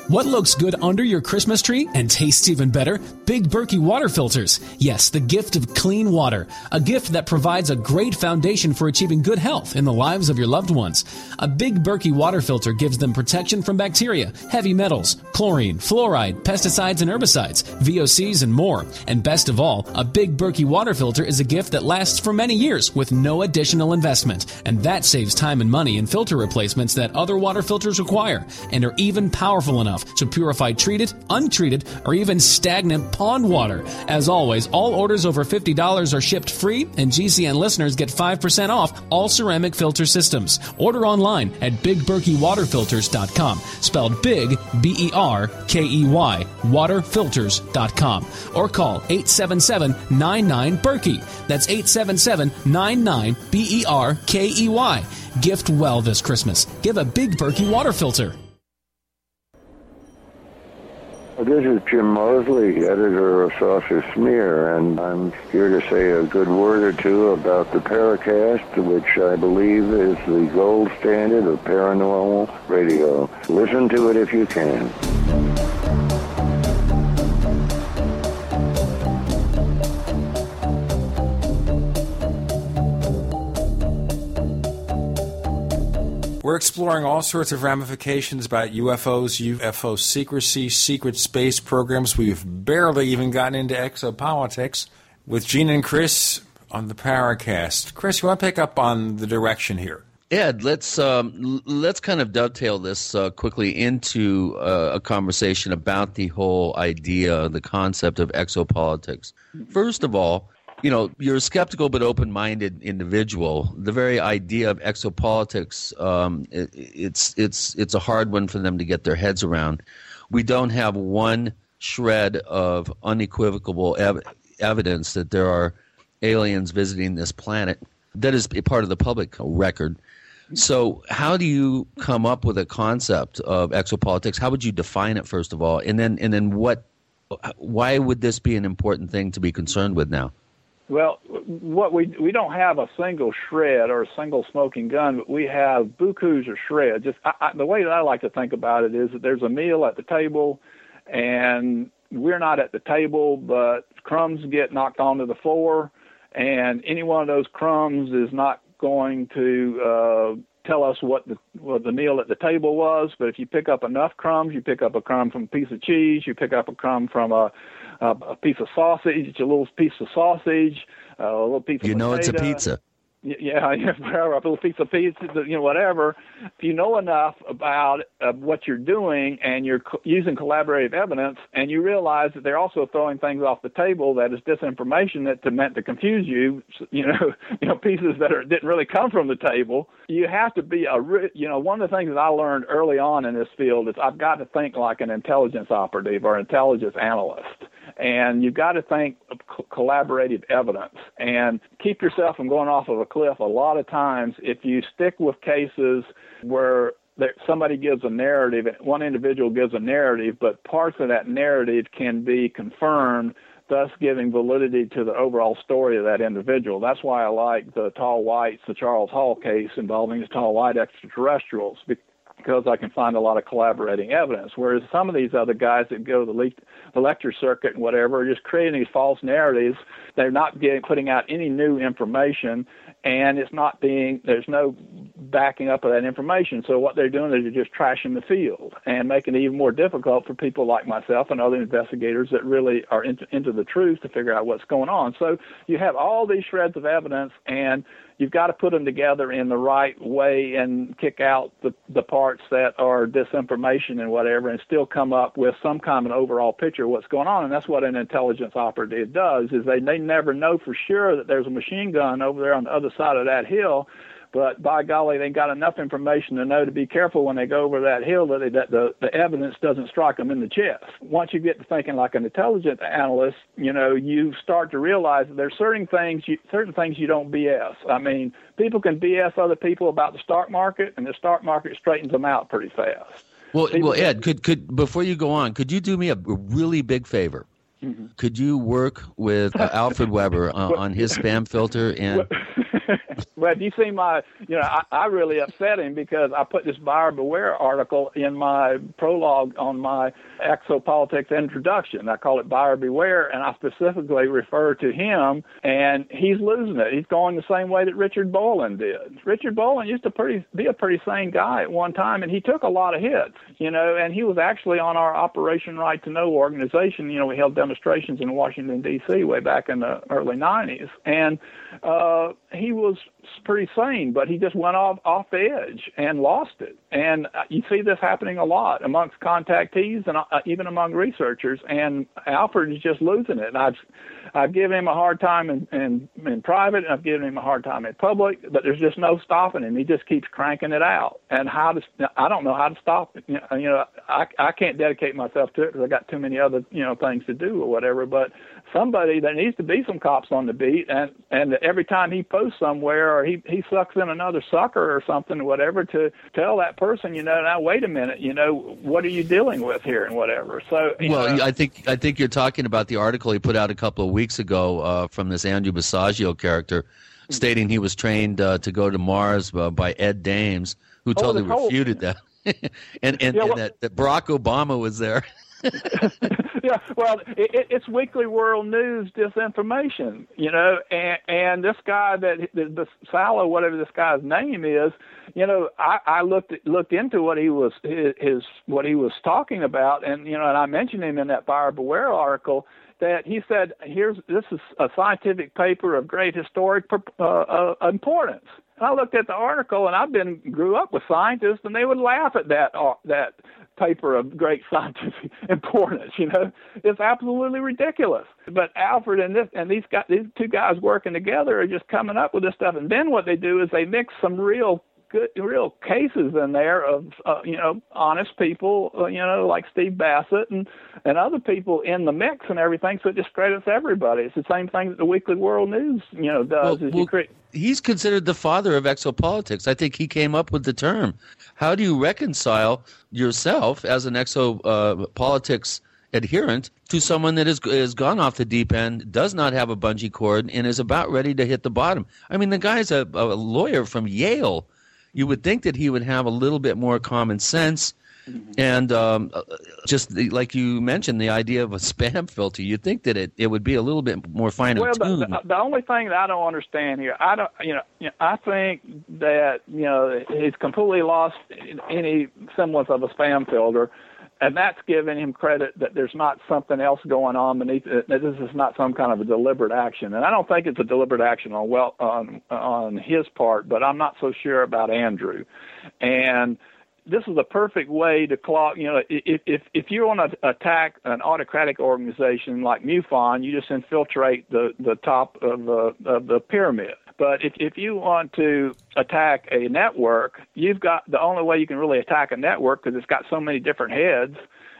What looks good under your Christmas tree and tastes even better? Big Berkey water filters. Yes, the gift of clean water. A gift that provides a great foundation for achieving good health in the lives of your loved ones. A Big Berkey water filter gives them protection from bacteria, heavy metals, chlorine, fluoride, pesticides and herbicides, VOCs and more. And best of all, a Big Berkey water filter is a gift that lasts for many years with no additional investment. And that saves time and money in filter replacements that other water filters require and are even powerful enough off to purify treated, untreated, or even stagnant pond water. As always, all orders over $50 are shipped free, and GCN listeners get 5% off all ceramic filter systems. Order online at BigBerkeyWaterFilters.com, spelled Big, B-E-R-K-E-Y, waterfilters.com, or call 877-99-BERKEY. That's 877-99-BERKEY. Gift well this Christmas. Give a Big Berkey water filter. This is Jim Mosley, editor of Saucer Smear, and I'm here to say a good word or two about the Paracast, which I believe is the gold standard of paranormal radio. Listen to it if you can. We're exploring all sorts of ramifications about UFOs, UFO secrecy, secret space programs. We've barely even gotten into exopolitics with Gene and Chris on the Paracast. Chris, you want to pick up on the direction here? Ed, let's kind of dovetail this quickly into a conversation about the whole idea, the concept of exopolitics. First of all, you know, you're a skeptical but open-minded individual. The very idea of exopolitics, it's a hard one for them to get their heads around. We don't have one shred of unequivocal evidence that there are aliens visiting this planet. That is a part of the public record. So how do you come up with a concept of exopolitics? How would you define it, first of all? And then why would this be an important thing to be concerned with now? Well, what we don't have a single shred or a single smoking gun, but we have bukus or shreds. Just the way that I like to think about it is that there's a meal at the table, and we're not at the table, but crumbs get knocked onto the floor, and any one of those crumbs is not going to tell us what the meal at the table was. But if you pick up enough crumbs, you pick up a crumb from a piece of cheese, you pick up a crumb from a piece of sausage, it's a little piece of sausage, a little piece of potato. It's a pizza. Yeah, whatever, a little piece of pizza, whatever. If you know enough about what you're doing and you're using collaborative evidence, and you realize that they're also throwing things off the table that is disinformation that's meant to confuse you, pieces that didn't really come from the table. You have to be one of the things that I learned early on in this field is I've got to think like an intelligence operative or intelligence analyst. And you've got to think of collaborative evidence and keep yourself from going off of a cliff a lot of times if you stick with cases where somebody gives a narrative, one individual gives a narrative, but parts of that narrative can be confirmed, thus giving validity to the overall story of that individual. That's why I like the Tall Whites, the Charles Hall case involving the Tall White extraterrestrials, because I can find a lot of collaborating evidence, whereas some of these other guys that go to the lecture circuit and whatever are just creating these false narratives. They're not putting out any new information, and there's no backing up of that information. So what they're doing is they're just trashing the field and making it even more difficult for people like myself and other investigators that really are into the truth to figure out what's going on. So you have all these shreds of evidence, and you've got to put them together in the right way and kick out the parts that are disinformation and whatever, and still come up with some kind of an overall picture of what's going on. And that's what an intelligence operative does, is they never know for sure that there's a machine gun over there on the other side of that hill. But by golly, they got enough information to know to be careful when they go over that hill that the evidence doesn't strike them in the chest. Once you get to thinking like an intelligent analyst, you start to realize that there's certain things you don't BS. I mean, people can BS other people about the stock market, and the stock market straightens them out pretty fast. Well, Ed, before you go on, could you do me a really big favor? Mm-hmm. Could you work with Alfred Weber on his spam filter and? Well, you see I really upset him because I put this buyer beware article in my prologue on my exopolitics introduction. I call it buyer beware, and I specifically refer to him, and he's losing it. He's going the same way that Richard Dolan did. Richard Dolan used to be a pretty sane guy at one time, and he took a lot of hits, and he was actually on our Operation Right to Know organization. We held demonstrations demonstrations in Washington, D.C. way back in the early 90s. And he was pretty sane, but he just went off the edge and lost it. And you see this happening a lot amongst contactees and even among researchers. And Alfred is just losing it. And I've given him a hard time in private, and I've given him a hard time in public, but there's just no stopping him. He just keeps cranking it out. And I don't know how to stop it. You know, I can't dedicate myself to it because I got too many other, you know, things to do or whatever. But somebody, there needs to be some cops on the beat, and every time he posts somewhere or he sucks in another sucker or something or whatever, to tell that person, you know, now wait a minute, you know, what are you dealing with here and whatever. So well, I think you're talking about the article he put out a couple of weeks ago from this Andrew Bissaggio character, stating he was trained to go to Mars by Ed Dames, who totally refuted that. and that Barack Obama was there. Yeah, well, it's Weekly World News disinformation, you know, and this guy that the Salo, whatever this guy's name is, you know, I looked into what he was what he was talking about, and you know, and I mentioned him in that Buyer Beware article. That he said, this is a scientific paper of great historic importance. And I looked at the article, and grew up with scientists, and they would laugh at that paper of great scientific importance. You know, it's absolutely ridiculous. But Alfred and these two guys working together are just coming up with this stuff. And then what they do is they mix some real cases in there of you know, honest people, you know, like Steve Bassett and other people in the mix and everything, so it discredits everybody. It's the same thing that the Weekly World News, you know, does. He's considered the father of exopolitics. I think he came up with the term. How do you reconcile yourself as an exopolitics adherent to someone that has gone off the deep end, does not have a bungee cord, and is about ready to hit the bottom? I mean, the guy's a lawyer from Yale. You would think that he would have a little bit more common sense, and like you mentioned, the idea of a spam filter. You'd think that it would be a little bit more fine tuned. Well, the only thing that I don't understand here, I think that, you know, he's completely lost any semblance of a spam filter. And that's giving him credit that there's not something else going on beneath it, that this is not some kind of a deliberate action. And I don't think it's a deliberate action on his part, but I'm not so sure about Andrew. And this is the perfect way to clog. You know, if you want to attack an autocratic organization like MUFON, you just infiltrate the top of the pyramid. But if you want to attack a network, you've got, the only way you can really attack a network, because it's got so many different heads,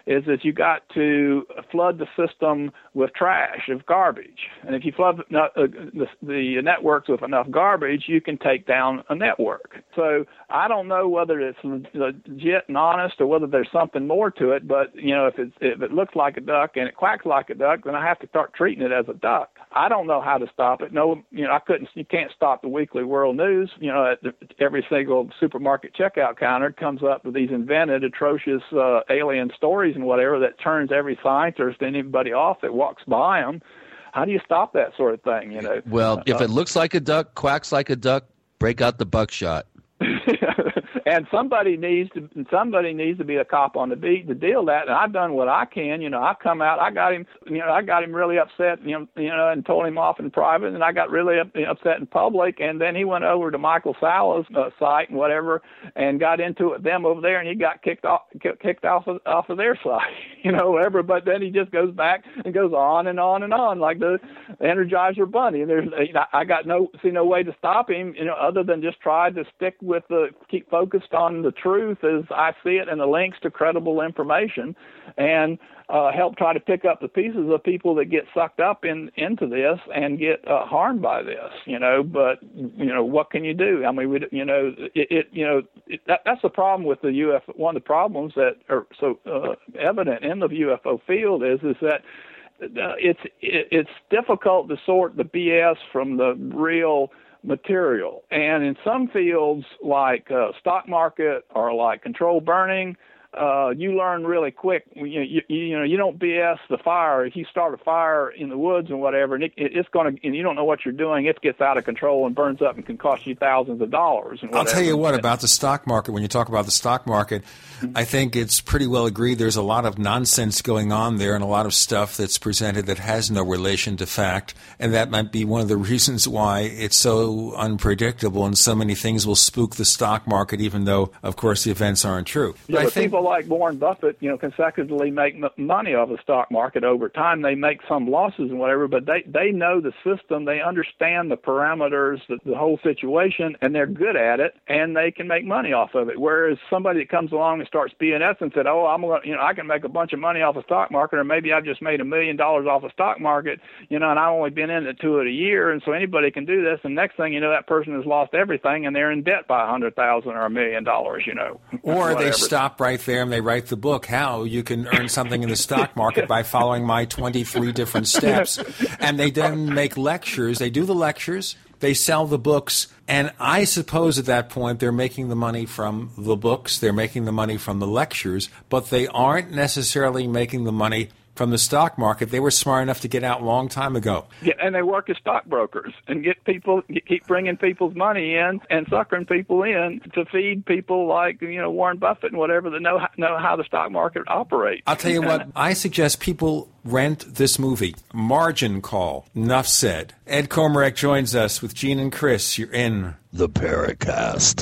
is that you got to flood the system with trash, of garbage. And if you flood the networks with enough garbage, you can take down a network. So I don't know whether it's legit and honest or whether there's something more to it, but, you know, if it looks like a duck and it quacks like a duck, then I have to start treating it as a duck. I don't know how to stop it. No, you know, you can't stop the Weekly World News. You know, at every single supermarket checkout counter comes up with these invented, atrocious alien stories and whatever that turns every scientist and anybody off that walks by them. How do you stop that sort of thing, you know? Well, if it looks like a duck, quacks like a duck, break out the buckshot. And somebody needs to be a cop on the beat to deal with that. And I've done what I can. You know, I've come out. I got him really upset. You know, and told him off in private. And I got really upset in public. And then he went over to Michael Sala's site and whatever, and got into it with them over there. And he got kicked off of their site. You know, whatever. But then he just goes back and goes on and on and on like the Energizer Bunny. And there's, you know, I got no way to stop him. You know, other than just try to stick with keep focused on the truth as I see it and the links to credible information, and help try to pick up the pieces of people that get sucked up into this and get harmed by this, you know. But, you know, what can you do? I mean, that's the problem with the UFO. One of the problems that are so evident in the UFO field is that it's difficult to sort the BS from the real material. And in some fields like stock market or like controlled burning you learn really quick. You know, you don't BS the fire. If you start a fire in the woods and whatever, and it's going to, and you don't know what you're doing, it gets out of control and burns up and can cost you thousands of dollars. And I'll tell you what about the stock market. When you talk about the stock market, I think it's pretty well agreed. There's a lot of nonsense going on there and a lot of stuff that's presented that has no relation to fact. And that might be one of the reasons why it's so unpredictable and so many things will spook the stock market, even though, of course, the events aren't true. Yeah, but I think people like Warren Buffett, you know, consecutively make money off the stock market over time. They make some losses and whatever, but they know the system. They understand the parameters, the whole situation, and they're good at it, and they can make money off of it. Whereas somebody that comes along and starts BS and said, "Oh, I'm going, you know, I can make a bunch of money off the stock market, or maybe I've just made $1 million off the stock market, you know, and I've only been into it a year, and so anybody can do this." And next thing you know, that person has lost everything, and they're in debt by $100,000 or $1 million, you know. Or they stop right there and they write the book, How You Can Earn Something in the Stock Market by Following My 23 Different Steps. And they then make lectures. They do the lectures. They sell the books. And I suppose at that point they're making the money from the books. They're making the money from the lectures. But they aren't necessarily making the money from the stock market. They were smart enough to get out a long time ago. Yeah, and they work as stockbrokers and get people, keep bringing people's money in and suckering people in to feed people like, you know, Warren Buffett and whatever that know how the stock market operates. I'll tell you what, I suggest people rent this movie, Margin Call. Enough said. Ed Komarek joins us with Gene and Chris. You're in The Paracast.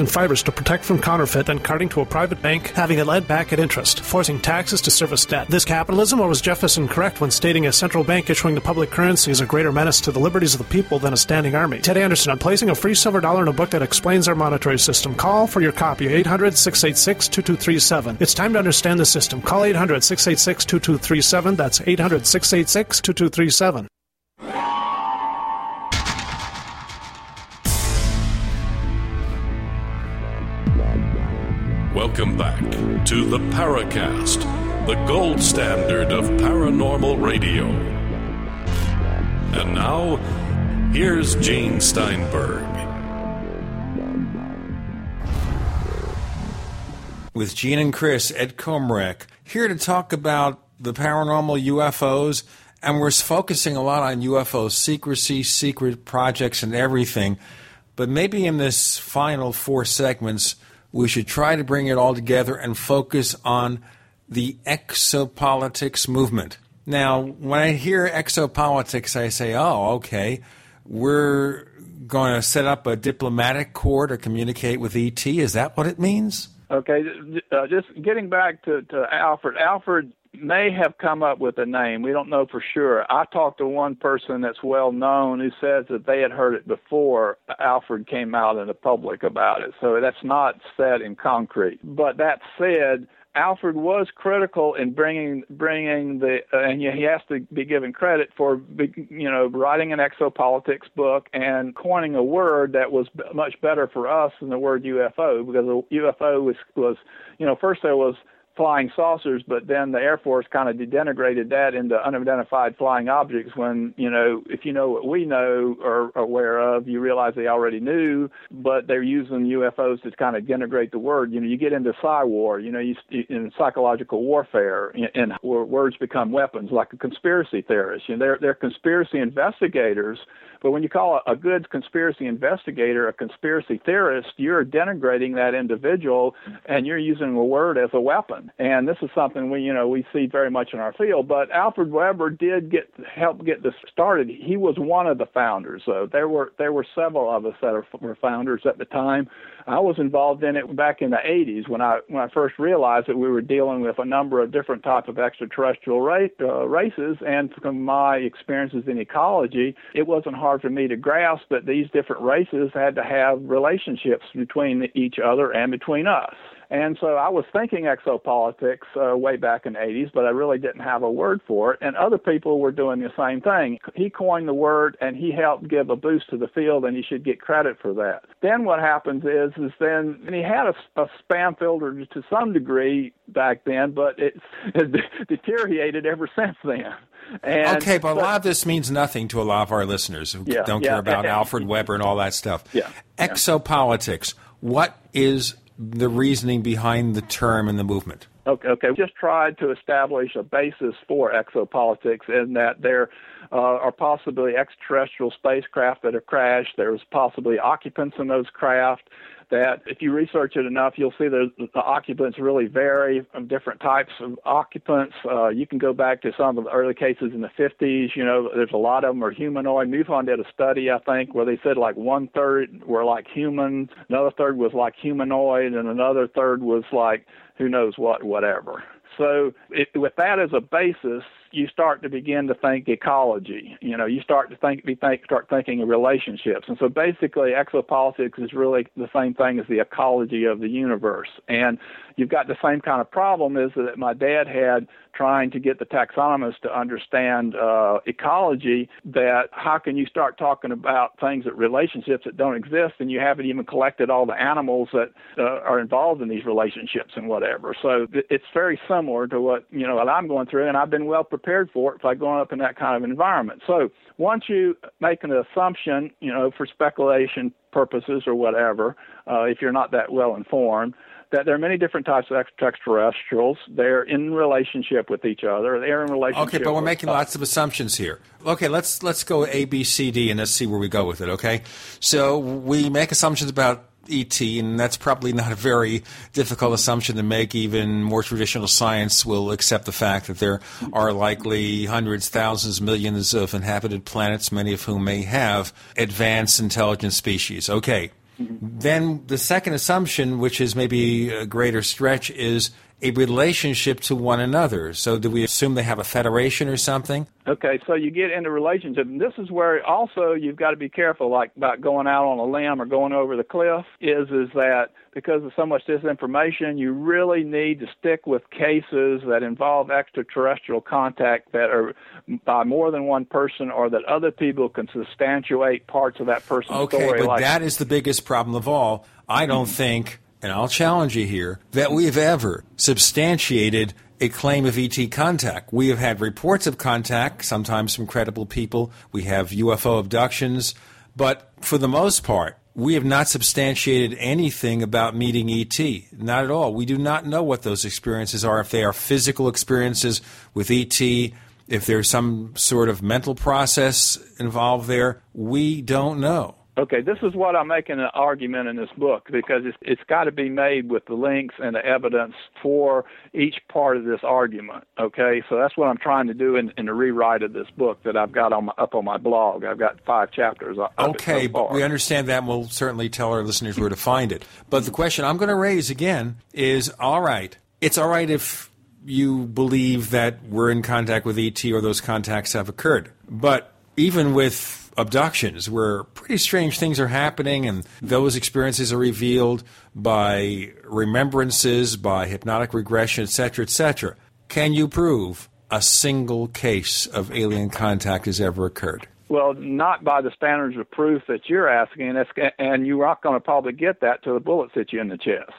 and fibers to protect from counterfeit and carting to a private bank, having it led back at interest, forcing taxes to service debt. This capitalism, or was Jefferson correct when stating a central bank issuing the public currency is a greater menace to the liberties of the people than a standing army? Ted Anderson, I'm placing a free silver dollar in a book that explains our monetary system. Call for your copy, 800-686-2237. It's time to understand the system. Call 800-686-2237. That's 800-686-2237. Welcome back to The Paracast, the gold standard of paranormal radio. And now, here's Gene Steinberg. With Gene and Chris, Ed Komarek, here to talk about the paranormal, UFOs, and we're focusing a lot on UFO secrecy, secret projects, and everything. But maybe in this final four segments, we should try to bring it all together and focus on the exopolitics movement. Now, when I hear exopolitics, I say, oh, okay, we're going to set up a diplomatic corps to communicate with ET. Is that what it means? Okay, just getting back to Alfred. Alfred may have come up with a name. We don't know for sure. I talked to one person that's well known who says that they had heard it before Alfred came out in the public about it. So that's not set in concrete. But that said, Alfred was critical in bringing the, and he has to be given credit for, you know, writing an exopolitics book and coining a word that was much better for us than the word UFO, because a UFO was, you know, first there was flying saucers, but then the Air Force kind of denigrated that into unidentified flying objects when, you know, if you know what we know or are aware of, you realize they already knew, but they're using UFOs to kind of denigrate the word. You know, you get into psi war, you know, in psychological warfare, and where words become weapons, like a conspiracy theorist. You know, they're conspiracy investigators, but when you call a good conspiracy investigator a conspiracy theorist, you're denigrating that individual, and you're using a word as a weapon. happen. And this is something we see very much in our field. But Alfred Weber did help get this started. He was one of the founders. So there were several of us that were founders at the time. I was involved in it back in the 80s when I first realized that we were dealing with a number of different types of extraterrestrial races. And from my experiences in ecology, it wasn't hard for me to grasp that these different races had to have relationships between each other and between us. And so I was thinking exopolitics way back in the 80s, but I really didn't have a word for it. And other people were doing the same thing. He coined the word, and he helped give a boost to the field, and he should get credit for that. Then what happens is he had a spam filter to some degree back then, but it's deteriorated ever since then. And okay, but a lot of this means nothing to a lot of our listeners who don't care about Alfred Weber and all that stuff. Yeah, exopolitics, what is the reasoning behind the term and the movement? Okay. We just tried to establish a basis for exopolitics in that there are possibly extraterrestrial spacecraft that have crashed. There's possibly occupants in those craft that if you research it enough, you'll see that the occupants really vary from different types of occupants. You can go back to some of the early cases in the 50s. There's a lot of them are humanoid. MUFON did a study, I think, where they said like 1/3 were like humans, another third was like humanoid, and another third was like who knows what, whatever. So with that as a basis, you start to begin to think ecology. You start to start thinking of relationships. And so basically exopolitics is really the same thing as the ecology of the universe. And you've got the same kind of problem is that my dad had trying to get the taxonomists to understand ecology, that how can you start talking about things that relationships that don't exist, and you haven't even collected all the animals that are involved in these relationships and whatever. So it's very similar to what, what I'm going through, and I've been well prepared for it by going up in that kind of environment. So once you make an assumption, for speculation purposes or whatever, if you're not that well informed, that there are many different types of extraterrestrials. They're in relationship with each other. They're in relationship. Okay, but we're making lots of assumptions here. Okay, let's go A, B, C, D, and let's see where we go with it. Okay, so we make assumptions about ET, and that's probably not a very difficult assumption to make. Even more traditional science will accept the fact that there are likely hundreds, thousands, millions of inhabited planets, many of whom may have advanced intelligent species. Okay. Then the second assumption, which is maybe a greater stretch, is a relationship to one another. So do we assume they have a federation or something? Okay, so you get into relationship, and this is where also you've got to be careful, like about going out on a limb or going over the cliff, is that because of so much disinformation, you really need to stick with cases that involve extraterrestrial contact that are by more than one person or that other people can substantiate parts of that person's story. Okay, but that is the biggest problem of all. I don't think, and I'll challenge you here, that we've ever substantiated a claim of ET contact. We have had reports of contact, sometimes from credible people. We have UFO abductions. But for the most part, we have not substantiated anything about meeting ET. Not at all. We do not know what those experiences are, if they are physical experiences with ET, if there's some sort of mental process involved there. We don't know. Okay, this is what I'm making an argument in this book, because it's got to be made with the links and the evidence for each part of this argument, okay? So that's what I'm trying to do in the rewrite of this book that I've got up on my blog. I've got 5 chapters. Okay, but we understand that, and we'll certainly tell our listeners where to find it. But the question I'm going to raise again is, all right, it's all right if you believe that we're in contact with ET or those contacts have occurred, but even with abductions where pretty strange things are happening, and those experiences are revealed by remembrances, by hypnotic regression, et cetera, can you prove a single case of alien contact has ever occurred? Well, not by the standards of proof that you're asking, and you're not going to probably get that till the bullets hit you in the chest.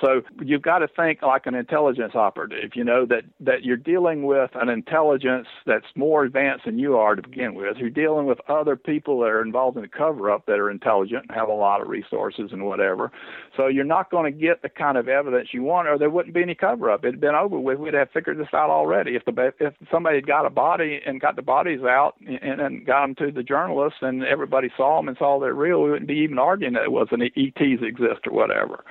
So you've got to think like an intelligence operative, that you're dealing with an intelligence that's more advanced than you are to begin with. You're dealing with other people that are involved in the cover-up that are intelligent and have a lot of resources and whatever. So you're not going to get the kind of evidence you want, or there wouldn't be any cover-up. It'd been over with. We'd have figured this out already. If somebody had got a body and got the bodies out and got them to the journalists and everybody saw them and saw they're real, we wouldn't be even arguing that it was an ETs exist or whatever.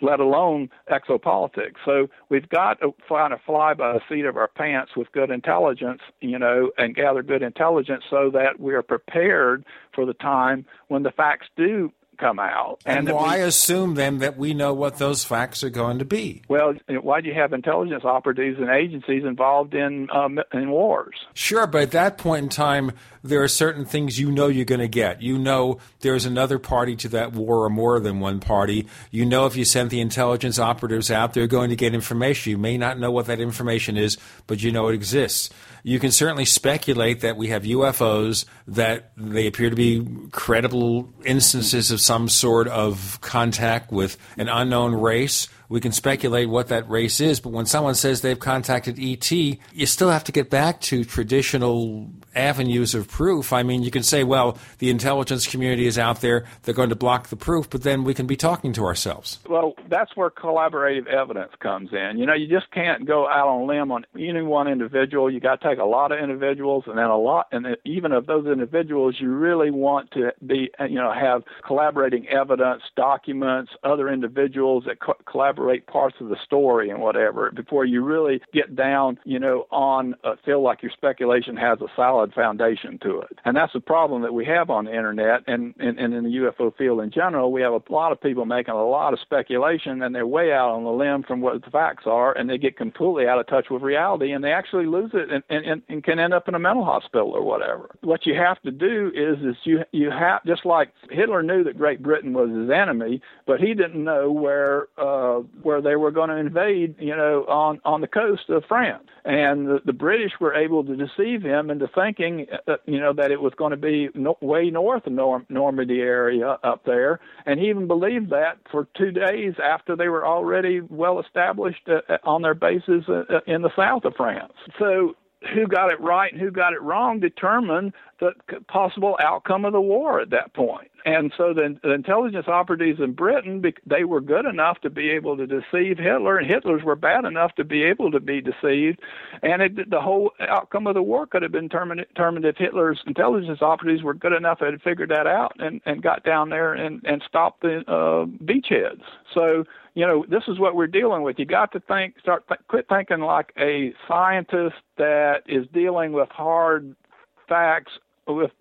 let alone exopolitics. So we've got to kind of fly by the seat of our pants with good intelligence, you know, and gather good intelligence so that we are prepared for the time when the facts do come out. And why assume then that we know what those facts are going to be? Well, why do you have intelligence operatives and agencies involved in wars? Sure, but at that point in time, there are certain things you know you're going to get. You know there's another party to that war or more than one party. You know if you send the intelligence operatives out, they're going to get information. You may not know what that information is, but you know it exists. You can certainly speculate that we have UFOs, that they appear to be credible instances of some sort of contact with an unknown race. We can speculate what that race is, but when someone says they've contacted E.T., you still have to get back to traditional avenues of proof. I mean, you can say, well, the intelligence community is out there. They're going to block the proof, but then we can be talking to ourselves. Well, that's where collaborative evidence comes in. You know, you just can't go out on a limb on any one individual. You got to take a lot of individuals, and then a lot, and even of those individuals, you really want to be, you know, have collaborating evidence, documents, other individuals that collaborate parts of the story and whatever, before you really get down, you know, on feel like your speculation has a solid foundation to it. And that's the problem that we have on the internet and in the UFO field in general. We have a lot of people making a lot of speculation, and they're way out on the limb from what the facts are, and they get completely out of touch with reality, and they actually lose it and can end up in a mental hospital or whatever. What you have to do is you have, just like Hitler knew that Great Britain was his enemy, but he didn't know where they were going to invade, you know, on the coast of France. And the British were able to deceive him into thinking, you know, that it was going to be way north of Normandy area up there, and he even believed that for 2 days after they were already well established on their bases in the south of France. So who got it right and who got it wrong determined the possible outcome of the war at that point. And so the intelligence operatives in Britain, they were good enough to be able to deceive Hitler, and Hitlers were bad enough to be able to be deceived. And the whole outcome of the war could have been determined if Hitler's intelligence operatives were good enough to figure that out and got down there and stopped the beachheads. So, you know, this is what we're dealing with. You got to quit thinking like a scientist that is dealing with hard facts with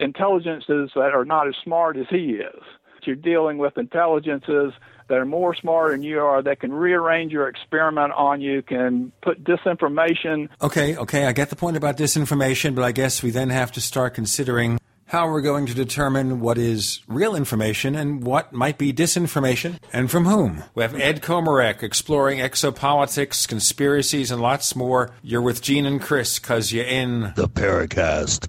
intelligences that are not as smart as he is. You're dealing with intelligences that are more smart than you are, that can rearrange your experiment on you, can put disinformation. Okay, I get the point about disinformation, but I guess we then have to start considering how we're going to determine what is real information and what might be disinformation, and from whom. We have Ed Komarek exploring exopolitics, conspiracies, and lots more. You're with Gene and Chris, because you're in The Paracast.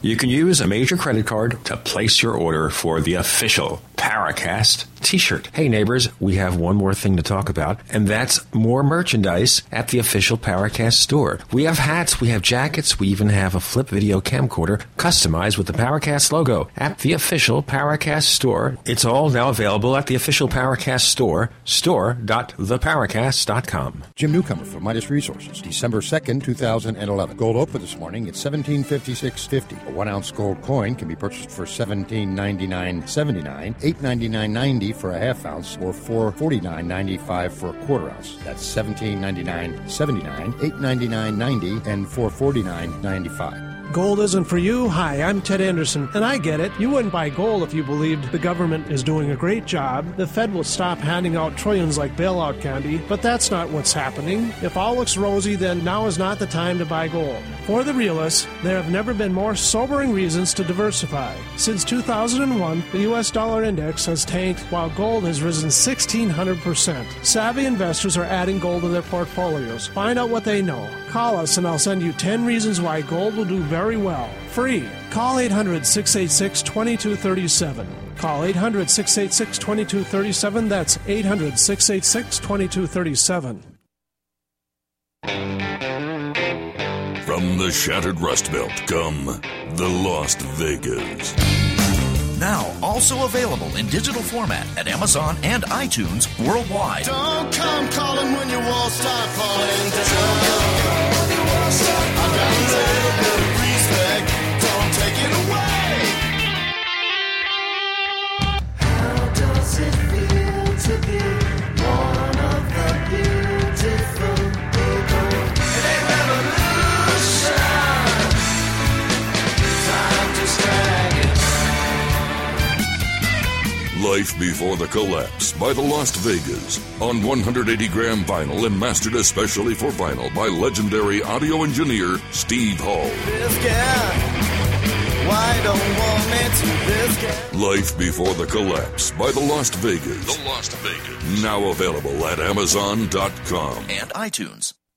You can use a major credit card to place your order for the official Paracast t-shirt. Hey neighbors, we have one more thing to talk about, and that's more merchandise at the official Paracast store. We have hats, we have jackets, we even have a flip video camcorder customized with the Paracast logo at the official Paracast store. It's all now available at the official Paracast store, store.theparacast.com. Jim Newcomer from Midas Resources, December 2nd, 2011. Gold opened this morning at $1756.50. A 1-ounce gold coin can be purchased for $17.99.79, $8.99.90 for a half ounce, or $449.95 for a quarter ounce. That's $17.99.79, $8.99.90, and $449.95. Gold isn't for you? Hi, I'm Ted Anderson, and I get it. You wouldn't buy gold if you believed the government is doing a great job, the Fed will stop handing out trillions like bailout candy, but that's not what's happening. If all looks rosy, then now is not the time to buy gold. For the realists, there have never been more sobering reasons to diversify. Since 2001, the U.S. dollar index has tanked, while gold has risen 1,600%. Savvy investors are adding gold to their portfolios. Find out what they know. Call us, and I'll send you 10 reasons why gold will do very well. free. Call 800-686-2237. Call 800-686-2237. That's 800-686-2237. From the shattered Rust Belt come the Lost Vegas. Now also available in digital format at Amazon and iTunes worldwide. Don't come calling when your walls start falling. Don't come calling when your walls start falling. I got a little bit of respect. Don't take it away. How does it feel to be one of the beautiful people in a revolution? Time to stand. Life Before the Collapse by the Lost Vegas on 180-gram vinyl and mastered especially for vinyl by legendary audio engineer Steve Hall. Why don't want me to Life Before the Collapse by the Lost Vegas. The Lost Vegas. Now available at Amazon.com and iTunes.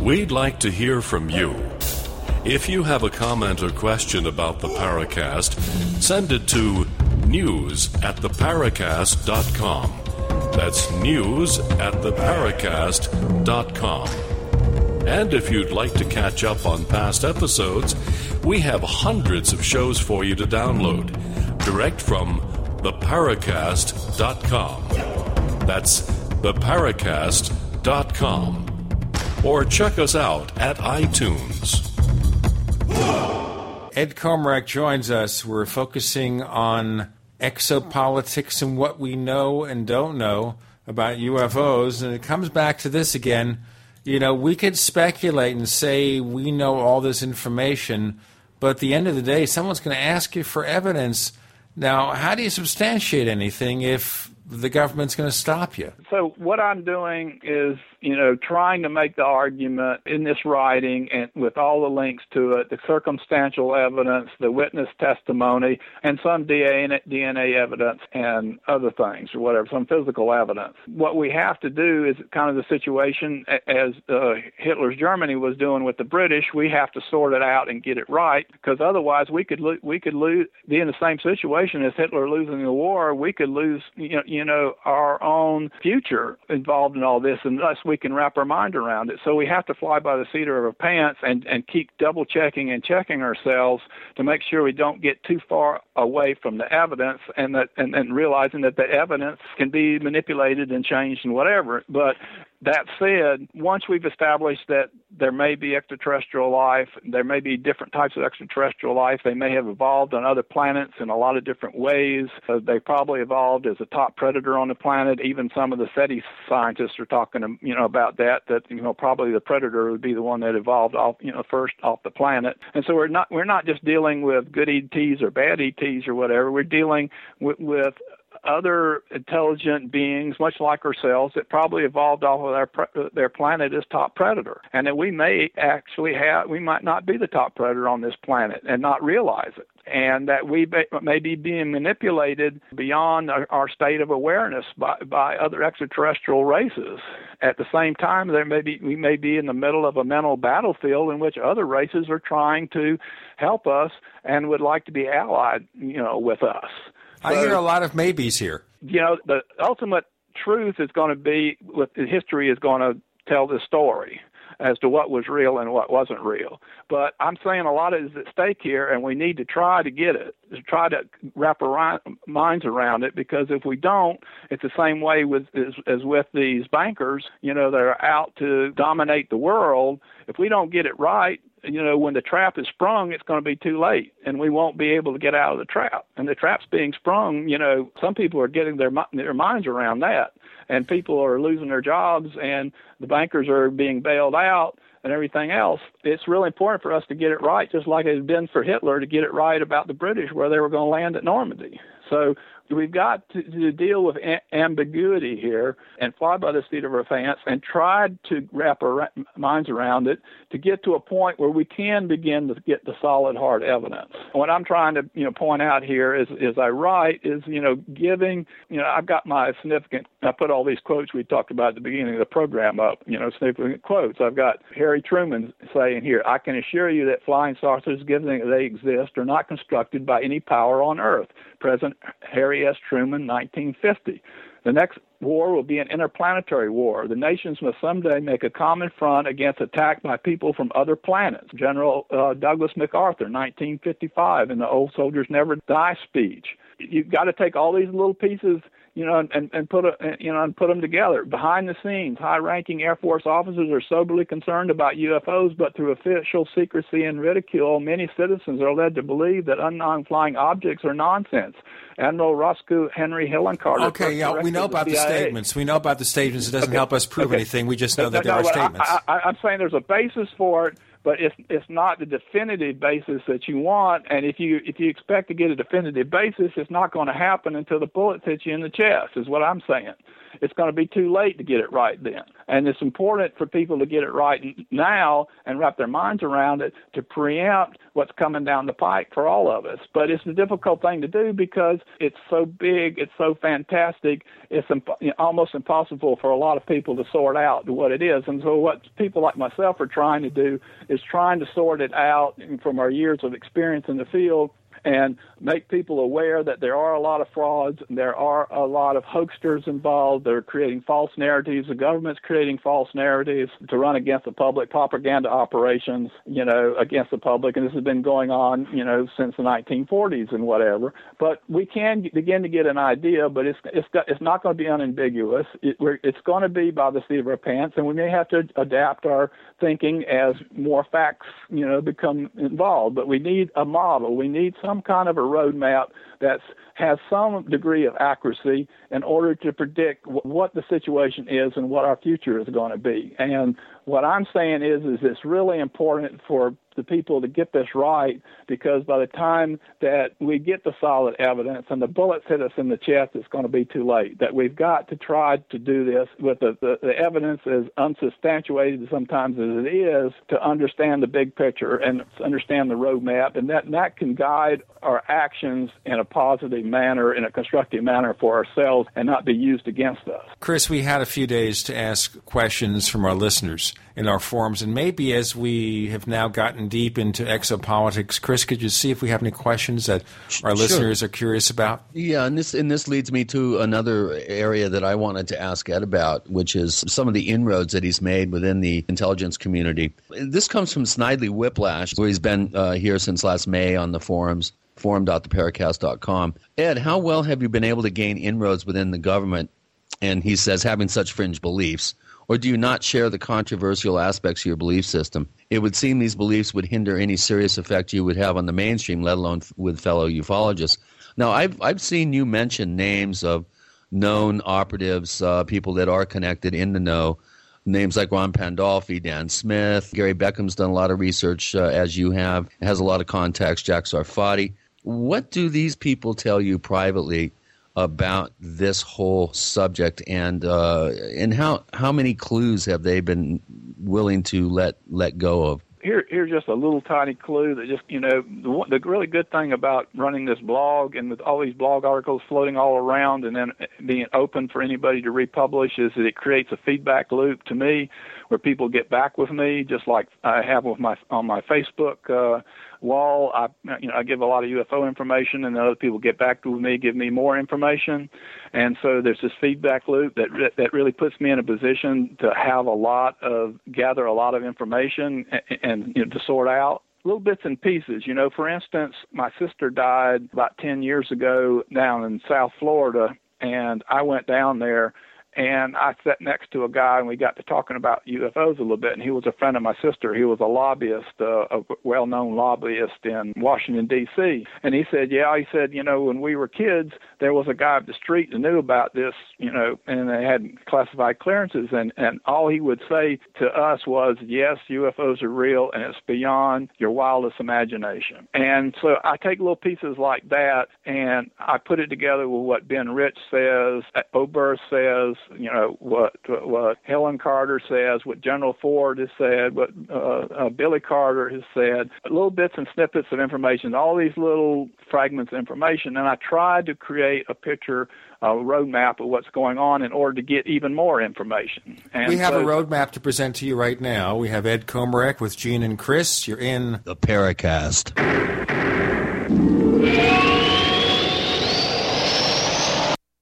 We'd like to hear from you. If you have a comment or question about the Paracast, send it to news@theparacast.com. That's news@theparacast.com. And if you'd like to catch up on past episodes, we have hundreds of shows for you to download direct from theparacast.com. That's theparacast.com. Or check us out at iTunes. Ed Komarek joins us. We're focusing on exopolitics and what we know and don't know about UFOs. And it comes back to this again. You know, we could speculate and say we know all this information, but at the end of the day, someone's going to ask you for evidence. Now, how do you substantiate anything if the government's going to stop you? So what I'm doing is, you know, trying to make the argument in this writing and with all the links to it, the circumstantial evidence, the witness testimony, and some DNA evidence and other things or whatever, some physical evidence. What we have to do is kind of the situation as Hitler's Germany was doing with the British. We have to sort it out and get it right, because otherwise we could be in the same situation as Hitler losing the war. We could lose, you know, our own future involved in all this unless we can wrap our mind around it. So we have to fly by the seat of our pants and keep double-checking and checking ourselves to make sure we don't get too far away from the evidence and realizing that the evidence can be manipulated and changed and whatever. But that said, once we've established that there may be extraterrestrial life, there may be different types of extraterrestrial life, they may have evolved on other planets in a lot of different ways. They probably evolved as a top predator on the planet. Even some of the SETI scientists are talking, you know, about that, you know, probably the predator would be the one that evolved off, you know, first off the planet. And so we're not just dealing with good ETs or bad ETs or whatever. We're dealing with other intelligent beings, much like ourselves, that probably evolved off of their planet as top predator, and that we might not be the top predator on this planet and not realize it, and that we may be being manipulated beyond our state of awareness by other extraterrestrial races. At the same time, we may be in the middle of a mental battlefield in which other races are trying to help us and would like to be allied, you know, with us. I hear a lot of maybes here. You know, the ultimate truth is going to be, history is going to tell this story. as to what was real and what wasn't real. But I'm saying a lot is at stake here, and we need to try to get it, to try to wrap our minds around it, because if we don't, it's the same way with as with these bankers, you know, that are out to dominate the world. If we don't get it right, you know, when the trap is sprung, it's going to be too late, and we won't be able to get out of the trap. And the trap's being sprung, you know, some people are getting their minds around that, and people are losing their jobs, and the bankers are being bailed out and everything else. It's really important for us to get it right, just like it had been for Hitler to get it right about the British, where they were going to land at Normandy. So we've got to deal with ambiguity here and fly by the seat of our pants and try to wrap our minds around it to get to a point where we can begin to get the solid, hard evidence. What I'm trying to, you know, point out here is, as I write, is, you know, giving, you know, I've got my significant, I put all these quotes we talked about at the beginning of the program up, you know, significant quotes. I've got Harry Truman saying here, "I can assure you that flying saucers, given that they exist, are not constructed by any power on Earth." President Harry S. Truman, 1950. The next war will be an interplanetary war. The nations must someday make a common front against attack by people from other planets. General Douglas MacArthur, 1955, in the Old Soldiers Never Die speech. You've got to take all these little pieces, you know, and put them together. Behind the scenes, high-ranking Air Force officers are soberly concerned about UFOs, but through official secrecy and ridicule, many citizens are led to believe that unknown flying objects are nonsense. Admiral Roscoe Henry Hillencarter. Okay, yeah, we know about the statements. We know about the statements. It doesn't help us prove anything. We just know that there are statements. I'm saying there's a basis for it, but it's not the definitive basis that you want. And if you expect to get a definitive basis, it's not going to happen until the bullet hits you in the chest, is what I'm saying. It's going to be too late to get it right then. And it's important for people to get it right now and wrap their minds around it to preempt what's coming down the pike for all of us. But it's a difficult thing to do because it's so big, it's so fantastic, it's almost impossible for a lot of people to sort out what it is. And so what people like myself are trying to do is trying to sort it out from our years of experience in the field and make people aware that there are a lot of frauds, and there are a lot of hoaxers involved. They're creating false narratives. The government's creating false narratives to run against the public, propaganda operations, you know, against the public. And this has been going on, you know, since the 1940s and whatever. But we can begin to get an idea, but it's not going to be unambiguous. It's going to be by the seat of our pants, and we may have to adapt our thinking as more facts, you know, become involved. But we need a model. We need some kind of a roadmap that has some degree of accuracy in order to predict what the situation is and what our future is going to be. And what I'm saying is it's really important for the people to get this right, because by the time that we get the solid evidence and the bullets hit us in the chest, it's going to be too late. That we've got to try to do this with the evidence as unsubstantiated sometimes as it is, to understand the big picture and understand the roadmap, and that can guide our actions in a positive manner, in a constructive manner for ourselves, and not be used against us. Chris, we had a few days to ask questions from our listeners in our forums, and maybe as we have now gotten deep into exopolitics, Chris, could you see if we have any questions that our listeners are curious about? Yeah, and this leads me to another area that I wanted to ask Ed about, which is some of the inroads that he's made within the intelligence community. This comes from Snidely Whiplash, where he's been here since last May on the forums, forum.theparacast.com. Ed, how well have you been able to gain inroads within the government? And he says, having such fringe beliefs. Or do you not share the controversial aspects of your belief system? It would seem these beliefs would hinder any serious effect you would have on the mainstream, let alone with fellow ufologists. Now, I've seen you mention names of known operatives, people that are connected in the know, names like Ron Pandolfi, Dan Smith. Gary Beckham's done a lot of research, as you have, has a lot of contacts, Jack Sarfati. What do these people tell you privately about this whole subject, and how many clues have they been willing to let go of? Here's just a little tiny clue that just, you know, the really good thing about running this blog and with all these blog articles floating all around and then being open for anybody to republish is that it creates a feedback loop to me where people get back with me, just like I have on my Facebook wall. I give a lot of UFO information, and then other people get back to me, give me more information. And so there's this feedback loop that really puts me in a position to have gather a lot of information and to sort out little bits and pieces. For instance, my sister died about 10 years ago down in South Florida, and I went down there and I sat next to a guy, and we got to talking about UFOs a little bit, and he was a friend of my sister. He was a lobbyist, a well-known lobbyist in Washington, D.C., and he said, when we were kids, there was a guy up the street that knew about this, and they had classified clearances, and all he would say to us was, yes, UFOs are real, and it's beyond your wildest imagination. And so I take little pieces like that, and I put it together with what Ben Rich says, Oberth says, what Helen Carter says, what General Ford has said, what Billy Carter has said, little bits and snippets of information, all these little fragments of information, and I tried to create a picture, a roadmap of what's going on in order to get even more information. And we have a roadmap to present to you right now. We have Ed Komarek with Gene and Chris. You're in The Paracast.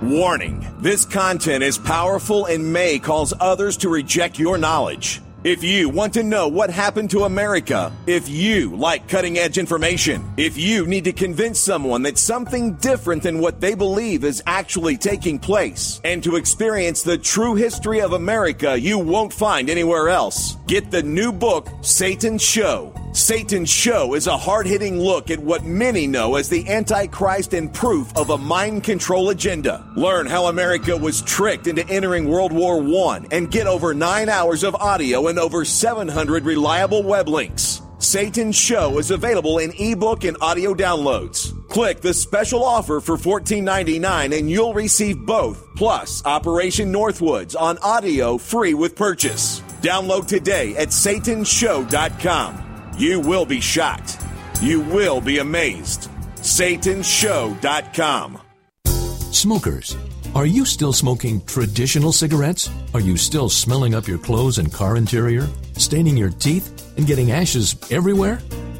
Warning, this content is powerful and may cause others to reject your knowledge. If you want to know what happened to America, if you like cutting-edge information, if you need to convince someone that something different than what they believe is actually taking place, and to experience the true history of America you won't find anywhere else, get the new book, Satan's Show. Satan's Show is a hard-hitting look at what many know as the Antichrist and proof of a mind control agenda. Learn how America was tricked into entering World War I and get over 9 hours of audio and over 700 reliable web links. Satan's Show is available in ebook and audio downloads. Click the special offer for $14.99 and you'll receive both, plus Operation Northwoods on audio free with purchase. Download today at SatanShow.com. You will be shocked. You will be amazed. SatanShow.com. Smokers, are you still smoking traditional cigarettes? Are you still smelling up your clothes and car interior, staining your teeth, and getting ashes everywhere?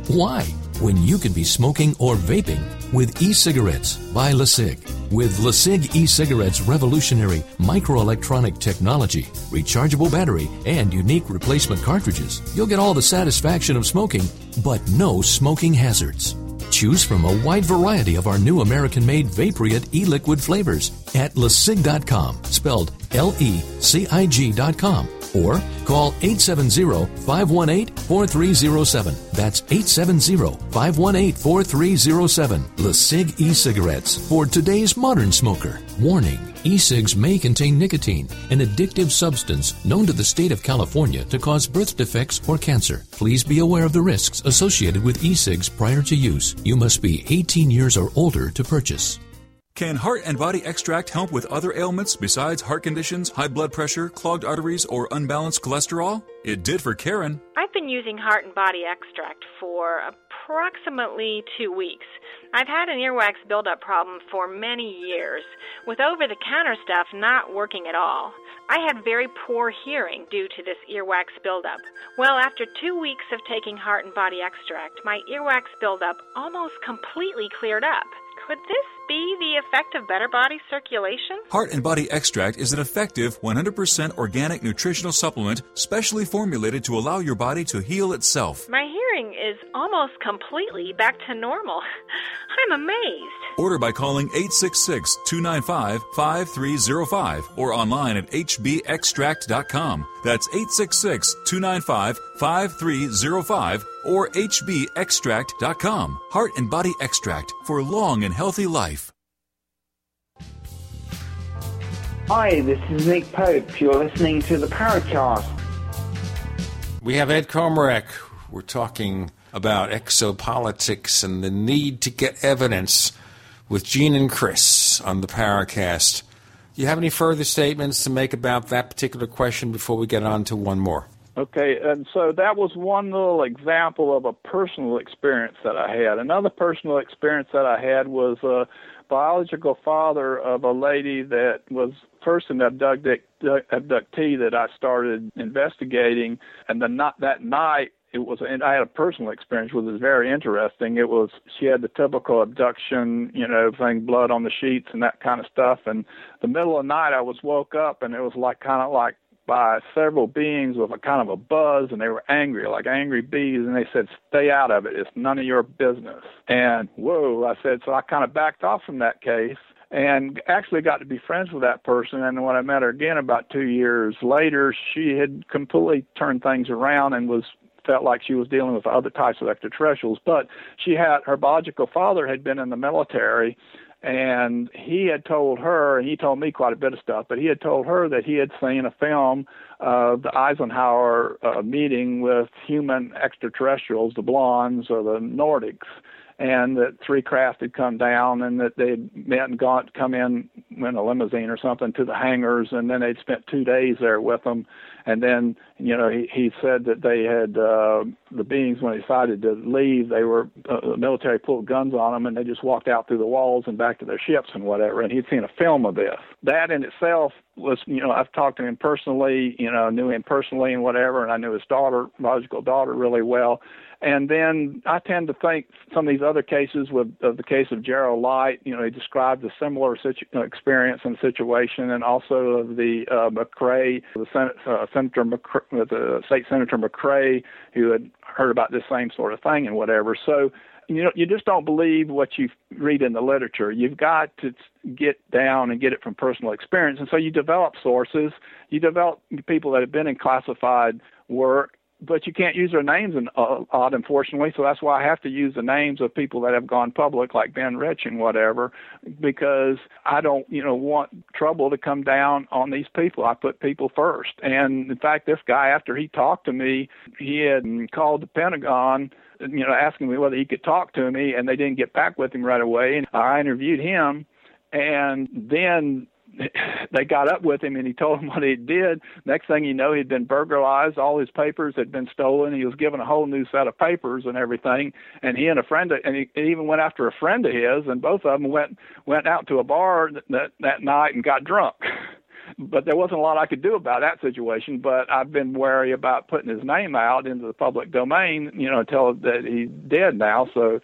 Why? When you could be smoking or vaping with e-cigarettes by LeSig. With LeSig e-cigarettes' revolutionary microelectronic technology, rechargeable battery, and unique replacement cartridges, you'll get all the satisfaction of smoking, but no smoking hazards. Choose from a wide variety of our new American-made Vaporeon e-liquid flavors at LeSig.com, spelled LECIG.com, or call 870-518-4307. That's 870-518-4307. LeSig e-cigarettes for today's modern smoker. Warning, e-cigs may contain nicotine, an addictive substance known to the state of California to cause birth defects or cancer. Please be aware of the risks associated with e-cigs prior to use. You must be 18 years or older to purchase. Can heart and body extract help with other ailments besides heart conditions, high blood pressure, clogged arteries, or unbalanced cholesterol? It did for Karen. I've been using heart and body extract for approximately 2 weeks. I've had an earwax buildup problem for many years, with over-the-counter stuff not working at all. I had very poor hearing due to this earwax buildup. Well, after 2 weeks of taking heart and body extract, my earwax buildup almost completely cleared up. Could this be the effect of better body circulation? Heart and Body Extract is an effective 100% organic nutritional supplement specially formulated to allow your body to heal itself. My hearing is almost completely back to normal. I'm amazed. Order by calling 866-295-5305 or online at hbextract.com. That's 866-295-5305 or hbextract.com. Heart and Body Extract for long and healthy life. Hi, this is Nick Pope. You're listening to The Paracast. We have Ed Komarek. We're talking about exopolitics and the need to get evidence with Gene and Chris on The Paracast. Do you have any further statements to make about that particular question before we get on to one more? Okay, and so that was one little example of a personal experience that I had. Another personal experience that I had was a biological father of a lady that was first an abductee that I started investigating, and that night it was, and I had a personal experience which was very interesting. It was, she had the typical abduction, thing, blood on the sheets and that kind of stuff. And the middle of the night I was woke up, and it was by several beings with a kind of a buzz, and they were angry, like angry bees, and they said, stay out of it. It's none of your business. And whoa, I said, so I kind of backed off from that case and actually got to be friends with that person. And when I met her again about 2 years later, she had completely turned things around and felt like she was dealing with other types of extraterrestrials. But her biological father had been in the military, and he had told her, and he told me quite a bit of stuff, but he had told her that he had seen a film of the Eisenhower meeting with human extraterrestrials, the blondes or the Nordics, and that 3 craft had come down, and that they'd met and come in a limousine or something to the hangars, and then they'd spent 2 days there with them. And then, he said that they had, the beings, when they decided to leave, the military pulled guns on them, and they just walked out through the walls and back to their ships and whatever. And he'd seen a film of this. That in itself was, I've talked to him personally, knew him personally and whatever, and I knew his biological daughter really well. And then I tend to think some of these other cases, the case of Gerald Light, he described a similar experience and situation, and also of the McRae, the state senator McRae, who had heard about this same sort of thing and whatever. So, you just don't believe what you read in the literature. You've got to get down and get it from personal experience. And so you develop sources, you develop people that have been in classified work, but you can't use their names, unfortunately, so that's why I have to use the names of people that have gone public, like Ben Rich and whatever, because I don't, want trouble to come down on these people. I put people first. And, in fact, this guy, after he talked to me, he had called the Pentagon, asking me whether he could talk to me, and they didn't get back with him right away. And I interviewed him, and then they got up with him, and he told them what he did. Next thing you know, he'd been burglarized. All his papers had been stolen. He was given a whole new set of papers and everything. And he and a friend, and he even went after a friend of his, and both of them went out to a bar that night and got drunk. But there wasn't a lot I could do about that situation. But I've been wary about putting his name out into the public domain, until that he's dead now. So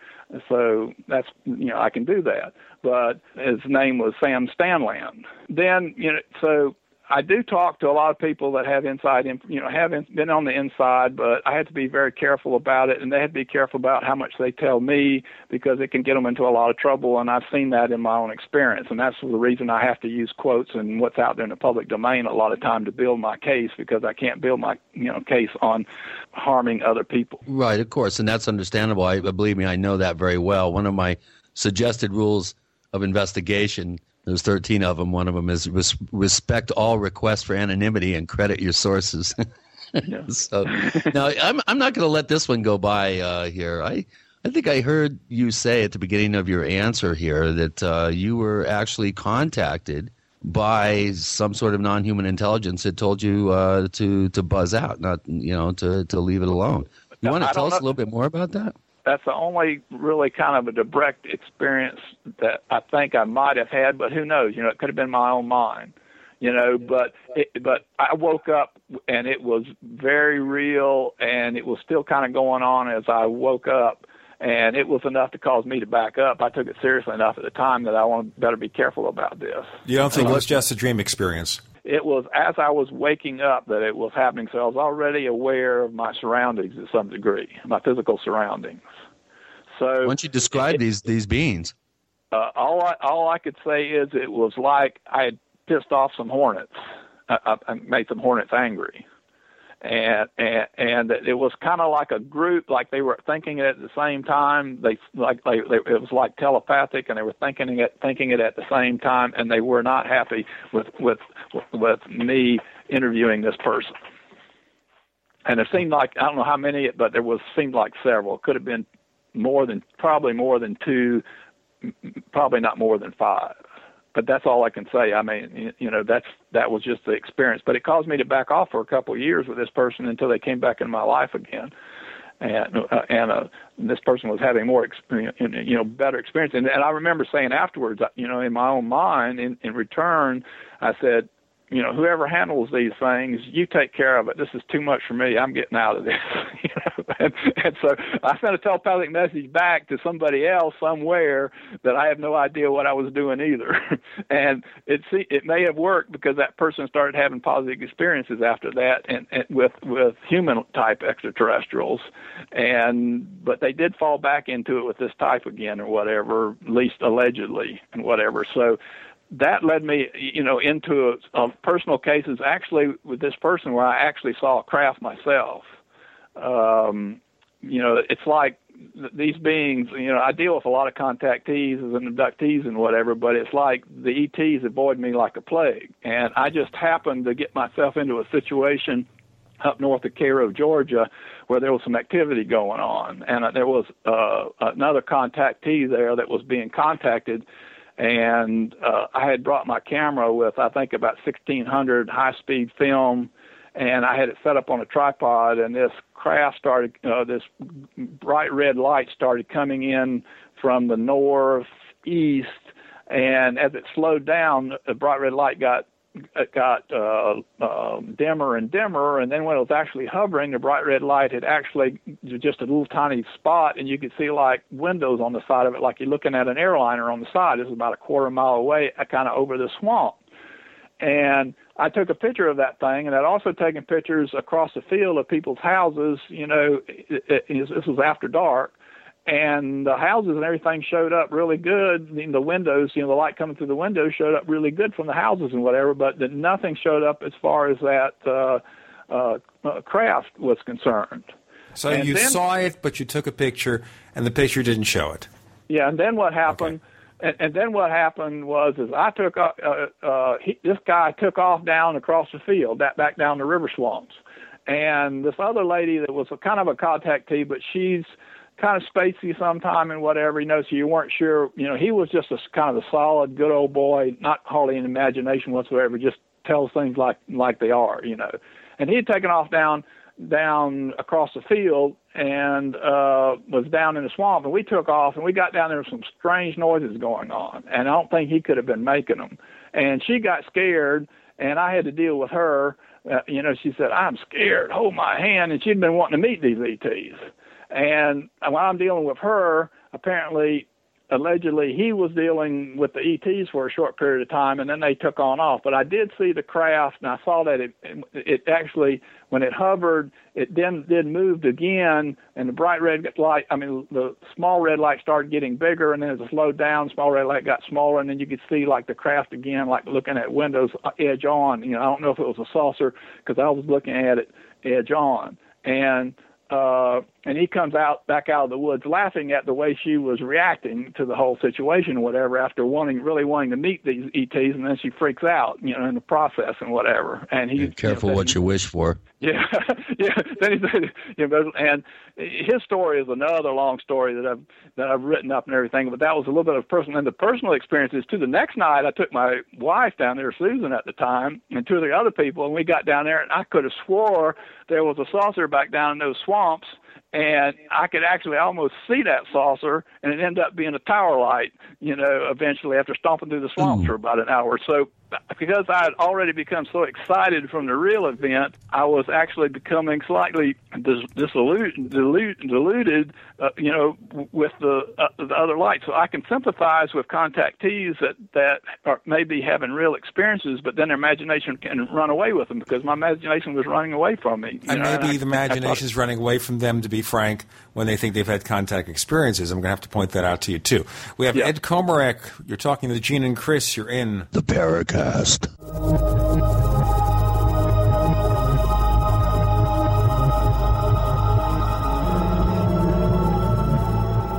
that's, I can do that. But his name was Sam Stanland. Then, so I do talk to a lot of people that have inside, haven't been on the inside, but I had to be very careful about it, and they had to be careful about how much they tell me, because it can get them into a lot of trouble, and I've seen that in my own experience, and that's the reason I have to use quotes and what's out there in the public domain a lot of time to build my case, because I can't build my case on harming other people. Right, of course, and that's understandable. Believe me, I know that very well. One of my suggested rules of investigation, there's 13 of them. One of them is respect all requests for anonymity and credit your sources. So now I'm not going to let this one go by here. I think I heard you say at the beginning of your answer here that you were actually contacted by some sort of non-human intelligence that told you to buzz out, not to leave it alone. You want to tell us a little bit more about that? That's the only really kind of a direct experience that I think I might have had, but who knows? It could have been my own mind, but I woke up and it was very real, and it was still kind of going on as I woke up. And it was enough to cause me to back up. I took it seriously enough at the time that I better be careful about this. You don't think it was just a dream experience? It was as I was waking up that it was happening, so I was already aware of my surroundings to some degree, my physical surroundings. So, why don't you describe these beings? All I could say is it was like I had pissed off some hornets. I made some hornets angry. And it was kind of like a group, like they were thinking it at the same time. It was like telepathic, and they were thinking it at the same time, and they were not happy with me interviewing this person. And it seemed like, I don't know how many, but there seemed like several. It could have been probably more than two, probably not more than five. But that's all I can say. I mean, you know, that was just the experience. But it caused me to back off for a couple of years with this person until they came back into my life again. And this person was having more experience, you know, better experience. And I remember saying afterwards, you know, in my own mind, in return, I said, you know, whoever handles these things, you take care of it. This is too much for me. I'm getting out of this. You know? And so I sent a telepathic message back to somebody else somewhere that I have no idea what I was doing either. And it may have worked because that person started having positive experiences after that, and with human type extraterrestrials. But they did fall back into it with this type again, or whatever, at least allegedly, and whatever. So that led me, you know, into personal cases actually with this person where I actually saw a craft myself. You know, it's like these beings, you know, I deal with a lot of contactees and abductees and whatever, but it's like the ETs avoid me like a plague. And I just happened to get myself into a situation up north of Cairo, Georgia, where there was some activity going on. And there was another contactee there that was being contacted. And I had brought my camera with, I think, about 1,600 high-speed film, and I had it set up on a tripod, and this craft started, this bright red light started coming in from the northeast, and as it slowed down, the bright red light got dimmer and dimmer, and then when it was actually hovering, the bright red light had actually just a little tiny spot, and you could see like windows on the side of it, like you're looking at an airliner on the side. This is about a quarter mile away, kind of over the swamp. And I took a picture of that thing, and I'd also taken pictures across the field of people's houses. You know, this was after dark. And the houses and everything showed up really good. I mean, the windows, you know, the light coming through the windows showed up really good from the houses and whatever, but nothing showed up as far as that craft was concerned. So you saw it, but you took a picture, and the picture didn't show it. Yeah, and then what happened? Okay. And then what happened was, is I took this guy took off down across the field, back down the river swamps, and this other lady that was kind of a contactee, but she's kind of spacey sometime and whatever, you know, so you weren't sure. You know, he was just a kind of a solid, good old boy, not hardly an imagination whatsoever, just tells things like they are, you know. And he had taken off down across the field and was down in the swamp, and we took off, and we got down there with some strange noises going on, and I don't think he could have been making them. And she got scared, and I had to deal with her. You know, she said, "I'm scared, hold my hand," and she'd been wanting to meet these ETs. And while I'm dealing with her, apparently, allegedly, he was dealing with the ETs for a short period of time, and then they took on off. But I did see the craft, and I saw that it actually, when it hovered, it then did move again, and the bright red light, I mean, the small red light started getting bigger, and then as it slowed down, small red light got smaller, and then you could see, like, the craft again, like looking at windows edge on. You know, I don't know if it was a saucer, because I was looking at it edge on. And he comes out back out of the woods laughing at the way she was reacting to the whole situation, whatever, after really wanting to meet these ETs, and then she freaks out, you know, in the process and whatever. And he's careful what you wish for. Yeah, yeah. Then he said, you know, and his story is another long story that I've written up and everything. But that was a little bit of personal, and the personal experiences too. The next night, I took my wife down there, Susan at the time, and two of the other people, and we got down there, and I could have swore there was a saucer back down in those swamps. And I could actually almost see that saucer, and it ended up being a tower light, you know, eventually after stomping through the swamp for about an hour. So because I had already become so excited from the real event, I was actually becoming slightly deluded, with the other light. So I can sympathize with contactees that are maybe having real experiences, but then their imagination can run away with them, because my imagination was running away from me. And maybe the imagination is running away from them, to be frank, when they think they've had contact experiences. I'm going to have to point that out to you, too. We have Ed Komarek. You're talking to Gene and Chris. You're in The Paracast.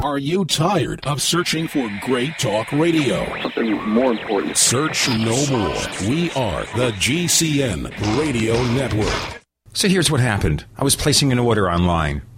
Are you tired of searching for great talk radio? Something more important. Search no more. We are the GCN Radio Network. So here's what happened. I was placing an order online.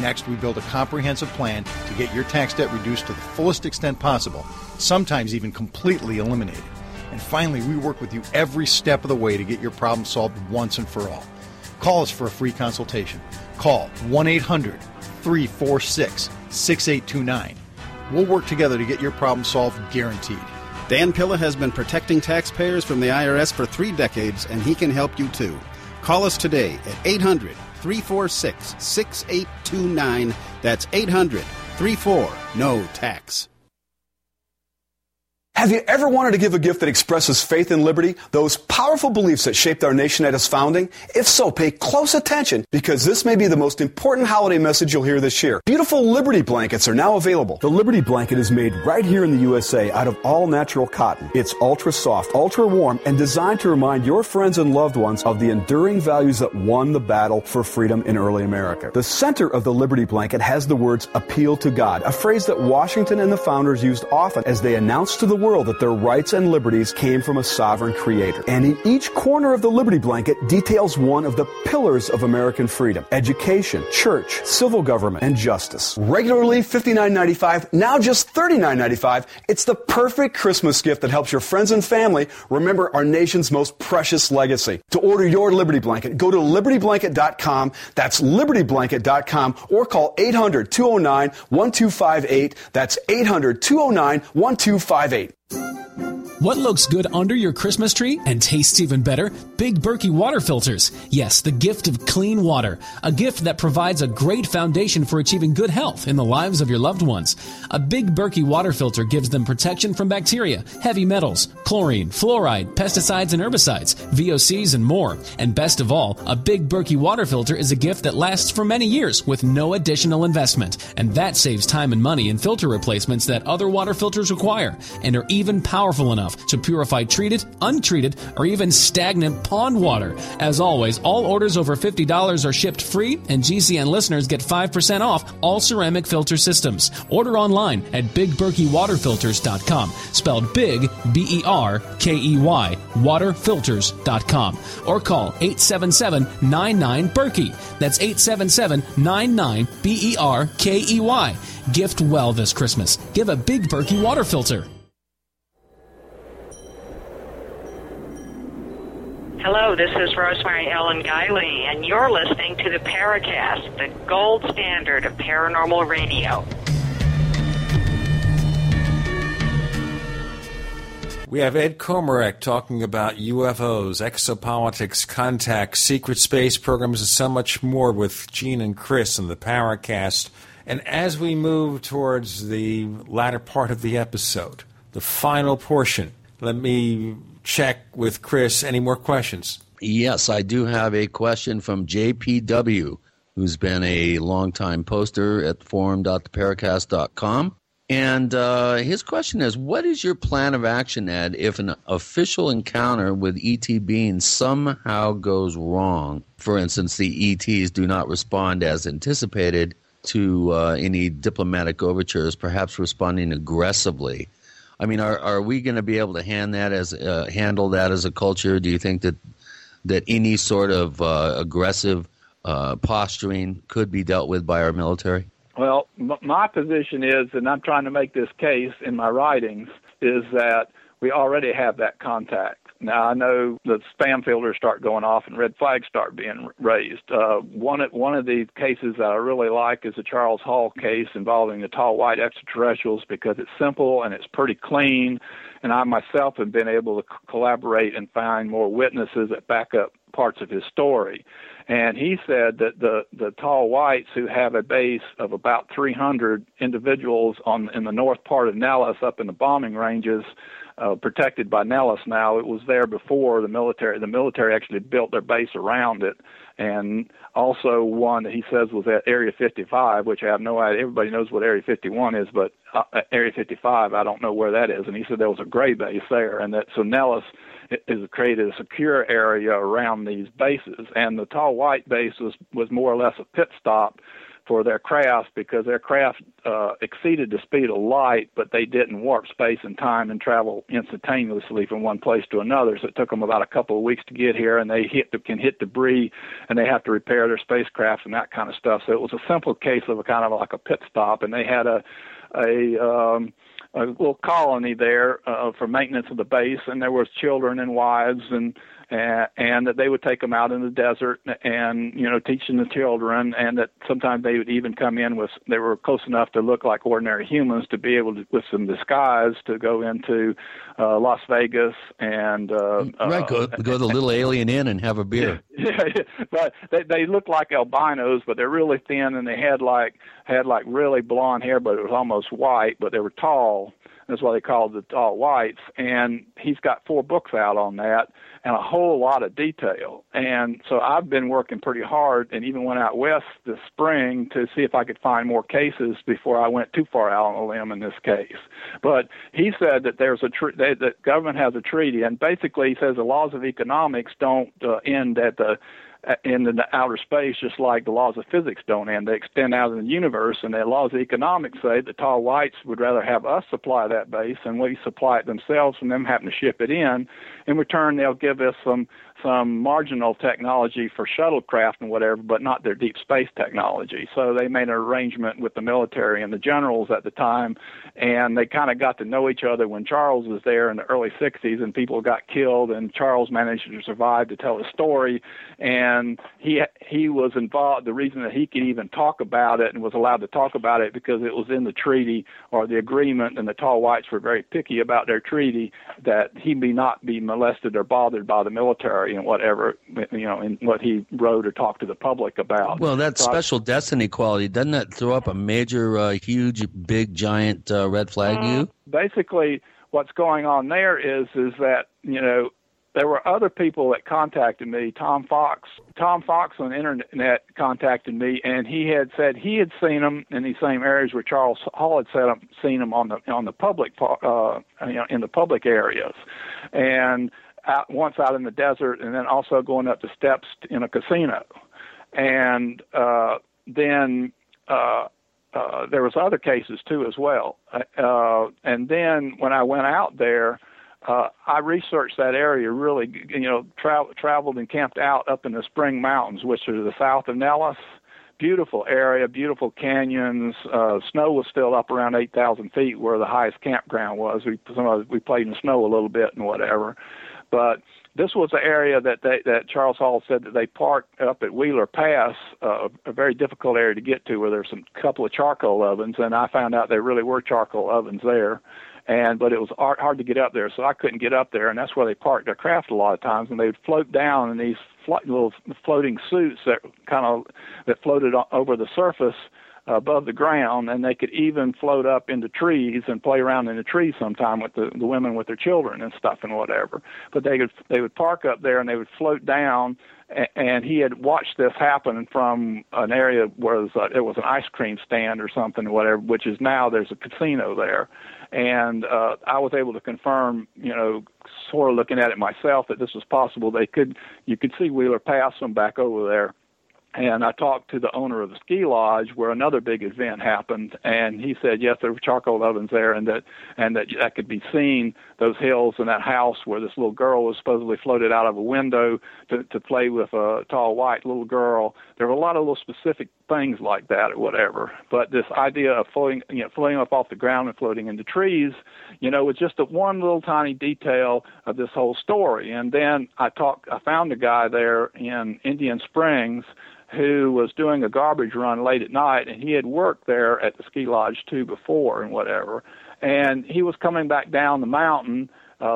Next, we build a comprehensive plan to get your tax debt reduced to the fullest extent possible, sometimes even completely eliminated. And finally, we work with you every step of the way to get your problem solved once and for all. Call us for a free consultation. Call 1-800-346-6829. We'll work together to get your problem solved, guaranteed. Dan Pilla has been protecting taxpayers from the IRS for 3 decades, and he can help you too. Call us today at 800-346-6829. 346-6829. That's 800-34-NO-TAX. Have you ever wanted to give a gift that expresses faith in liberty, those powerful beliefs that shaped our nation at its founding? If so, pay close attention, because this may be the most important holiday message you'll hear this year. Beautiful Liberty blankets are now available. The Liberty blanket is made right here in the USA out of all-natural cotton. It's ultra-soft, ultra-warm, and designed to remind your friends and loved ones of the enduring values that won the battle for freedom in early America. The center of the Liberty blanket has the words, "Appeal to God," a phrase that Washington and the founders used often as they announced to the world that their rights and liberties came from a sovereign creator. And in each corner of the Liberty Blanket details one of the pillars of American freedom: education, church, civil government, and justice. Regularly $59.95, now just $39.95. It's the perfect Christmas gift that helps your friends and family remember our nation's most precious legacy. To order your Liberty Blanket, go to LibertyBlanket.com. That's LibertyBlanket.com, or call 800-209-1258. That's 800-209-1258. What looks good under your Christmas tree and tastes even better? Big Berkey water filters. Yes, the gift of clean water. A gift that provides a great foundation for achieving good health in the lives of your loved ones. A Big Berkey water filter gives them protection from bacteria, heavy metals, chlorine, fluoride, pesticides and herbicides, VOCs and more. And best of all, a Big Berkey water filter is a gift that lasts for many years with no additional investment. And that saves time and money in filter replacements that other water filters require, and are even powerful enough to purify treated, untreated, or even stagnant pond water. As always, all orders over $50 are shipped free, and GCN listeners get 5% off all ceramic filter systems. Order online at BigBerkeyWaterFilters.com, spelled Big, B-E-R-K-E-Y, WaterFilters.com, or call 877-99-BERKEY. That's 877-99-BERKEY. Gift well this Christmas. Give a Big Berkey water filter. Hello, this is Rosemary Ellen Guiley, and you're listening to The Paracast, the gold standard of paranormal radio. We have Ed Komarek talking about UFOs, exopolitics, contacts, secret space programs, and so much more with Gene and Chris and the Paracast. And as we move towards the latter part of the episode, the final portion, let me check with Chris. Any more questions? Yes, I do have a question from JPW, who's been a longtime poster at forum.theparacast.com. And his question is, what is your plan of action, Ed, if an official encounter with ET beings somehow goes wrong? For instance, the ETs do not respond as anticipated to any diplomatic overtures, perhaps responding aggressively. I mean, are we going to be able to handle that as a culture? Do you think that any sort of aggressive posturing could be dealt with by our military? Well, my position is, and I'm trying to make this case in my writings, is that we already have that contact. Now, I know the spam filters start going off and red flags start being raised. One of the cases that I really like is the Charles Hall case involving the Tall White extraterrestrials, because it's simple and it's pretty clean. And I myself have been able to collaborate and find more witnesses that back up parts of his story. And he said that the Tall Whites, who have a base of about 300 individuals in the north part of Nellis up in the bombing ranges, protected by Nellis now. It was there before the military. The military actually built their base around it. And also one that he says was at Area 55, which I have no idea. Everybody knows what Area 51 is, but Area 55, I don't know where that is. And he said there was a gray base there, and that so Nellis is created a secure area around these bases. And the Tall White base was more or less a pit stop for their craft, because their craft exceeded the speed of light, but they didn't warp space and time and travel instantaneously from one place to another. So it took them about a couple of weeks to get here, and they can hit debris, and they have to repair their spacecraft and that kind of stuff. So it was a simple case of a kind of like a pit stop, and they had a little colony there for maintenance of the base, and there was children and wives and that they would take them out in the desert and, you know, teaching the children, and that sometimes they would even come in with, they were close enough to look like ordinary humans to be able to, with some disguise, to go into Las Vegas and... go to the Little Alien Inn and have a beer. Yeah. But they looked like albinos, but they're really thin, and they had really blonde hair, but it was almost white, but they were tall. That's why they called the Tall Whites. And he's got 4 books out on that and a whole lot of detail. And so I've been working pretty hard, and even went out west this spring to see if I could find more cases before I went too far out on a limb in this case. But he said that the government has a treaty, and basically he says the laws of economics don't end at the in the outer space, just like the laws of physics don't end. They extend out in the universe, and the laws of economics say the Tall Whites would rather have us supply that base, and we supply it themselves, and them having to ship it in. In return, they'll give us some marginal technology for shuttlecraft and whatever, but not their deep space technology. So they made an arrangement with the military and the generals at the time, and they kind of got to know each other when Charles was there in the early 60s, and people got killed, and Charles managed to survive to tell his story, and he was involved. The reason that he could even talk about it and was allowed to talk about it, because it was in the treaty or the agreement, and the Tall Whites were very picky about their treaty, that he may not be molested or bothered by the military and whatever, you know, in what he wrote or talked to the public about. Well, that special destiny quality, doesn't that throw up a major, huge, big, giant red flag to you? Basically, what's going on there is that, you know, there were other people that contacted me. Tom Fox on the internet contacted me, and he had said he had seen them in these same areas where Charles Hall had seen them on the public, you know, in the public areas, and once out in the desert, and then also going up the steps in a casino. And then there was other cases too as well. And then when I went out there, I researched that area really, you know, traveled and camped out up in the Spring Mountains, which are to the south of Nellis. Beautiful area, beautiful canyons. Snow was still up around 8,000 feet where the highest campground was. We played in snow a little bit and whatever. But this was the area that Charles Hall said that they parked up at Wheeler Pass, a very difficult area to get to, where there's a couple of charcoal ovens, and I found out there really were charcoal ovens there. but it was hard to get up there, so I couldn't get up there, and that's where they parked their craft a lot of times, and they would float down in these little floating suits that floated over the surface above the ground, and they could even float up into trees and play around in the trees sometime with the women with their children and stuff and whatever. But they would park up there and they would float down. And he had watched this happen from an area where it was an ice cream stand or something or whatever, which is now there's a casino there. And I was able to confirm, sort of looking at it myself, that this was possible. You could see Wheeler Pass from back over there. And I talked to the owner of the ski lodge where another big event happened, and he said, yes, there were charcoal ovens there, and that could be seen, those hills and that house where this little girl was supposedly floated out of a window to play with a tall white little girl. There were a lot of little specific things like that or whatever. But this idea of floating up off the ground and floating into trees, was just one little tiny detail of this whole story. And then I found a guy there in Indian Springs who was doing a garbage run late at night, and he had worked there at the ski lodge too before and whatever. And he was coming back down the mountain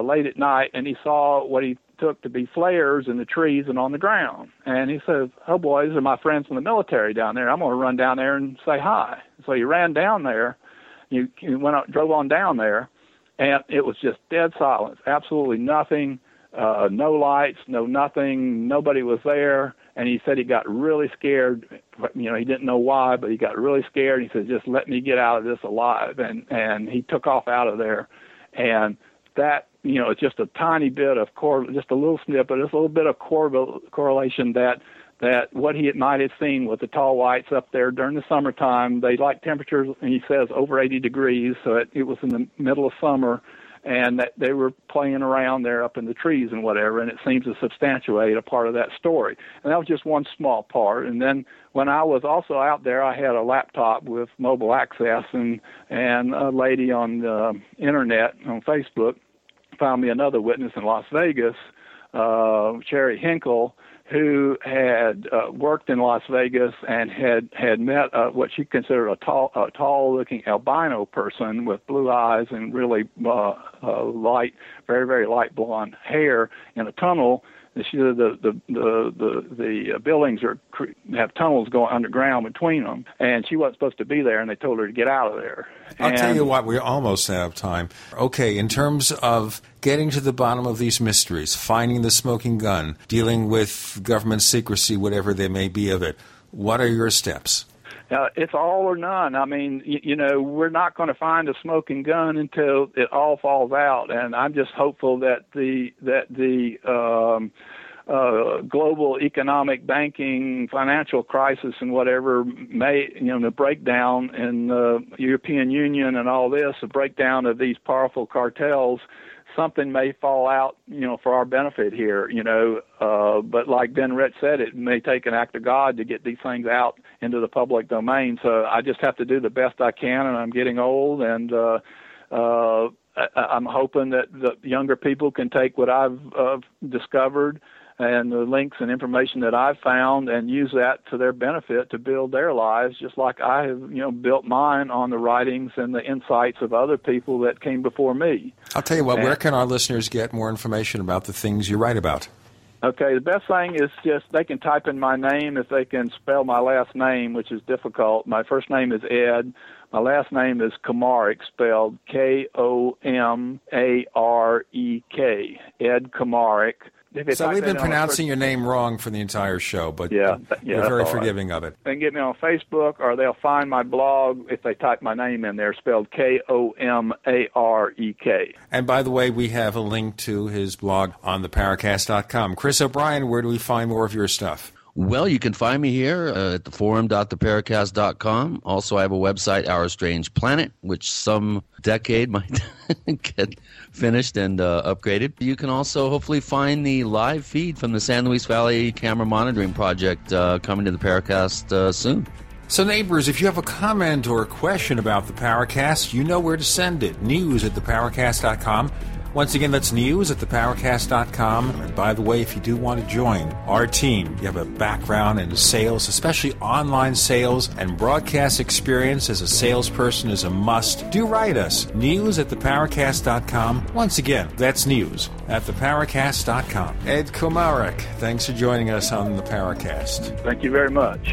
late at night, and he saw what he took to be flares in the trees and on the ground. And he says, oh boy, these are my friends from the military down there. I'm going to run down there and say hi. So he ran down there. He drove on down there, and it was just dead silence, absolutely nothing, no lights, no nothing, nobody was there. And he said he got really scared. He didn't know why, but he got really scared. He said, just let me get out of this alive. And he took off out of there. And that, it's just a tiny bit of, just a little snippet, just a little bit of correlation that what he might have seen with the tall whites up there during the summertime. They like temperatures, and he says, over 80 degrees. So it was in the middle of summer. And that they were playing around there up in the trees and whatever, and it seems to substantiate a part of that story. And that was just one small part. And then when I was also out there, I had a laptop with mobile access, and a lady on the internet, on Facebook, found me another witness in Las Vegas, Cherry Hinkle, who had worked in Las Vegas and had met what she considered a tall-looking albino person with blue eyes and really light, very, very light blonde hair in a tunnel. And she said the buildings have tunnels going underground between them, and she wasn't supposed to be there, and they told her to get out of there. I'll tell you what, we're almost out of time. Okay, in terms of getting to the bottom of these mysteries, finding the smoking gun, dealing with government secrecy, whatever there may be of it, what are your steps? It's all or none. I mean, we're not going to find a smoking gun until it all falls out, and I'm just hopeful that the global economic banking financial crisis and whatever may, the breakdown in the European Union and all this, the breakdown of these powerful cartels, something may fall out, for our benefit here, but like Ben Rett said, it may take an act of God to get these things out into the public domain. So I just have to do the best I can, and I'm getting old, and I'm hoping that the younger people can take what I've discovered and the links and information that I've found and use that to their benefit to build their lives, just like I have, built mine on the writings and the insights of other people that came before me. I'll tell you what, where can our listeners get more information about the things you write about? Okay, the best thing is just they can type in my name if they can spell my last name, which is difficult. My first name is Ed. My last name is Komarek, spelled Komarek, Ed Komarek. So we've been pronouncing your name wrong for the entire show, but we're very forgiving of it. They can get me on Facebook, or they'll find my blog if they type my name in there, spelled Komarek. And by the way, we have a link to his blog on theparacast.com. Chris O'Brien, where do we find more of your stuff? Well, you can find me here at theforum.theparacast.com. Also, I have a website, Our Strange Planet, which some decade might get finished and upgraded. You can also hopefully find the live feed from the San Luis Valley Camera Monitoring Project coming to the Paracast soon. So, neighbors, if you have a comment or a question about the Paracast, you know where to send it. News@theparacast.com. Once again, that's news at theparacast.com. And by the way, if you do want to join our team, you have a background in sales, especially online sales, and broadcast experience as a salesperson is a must, do write us, news at theparacast.com. Once again, that's news at theparacast.com. Ed Komarek, thanks for joining us on The Paracast. Thank you very much.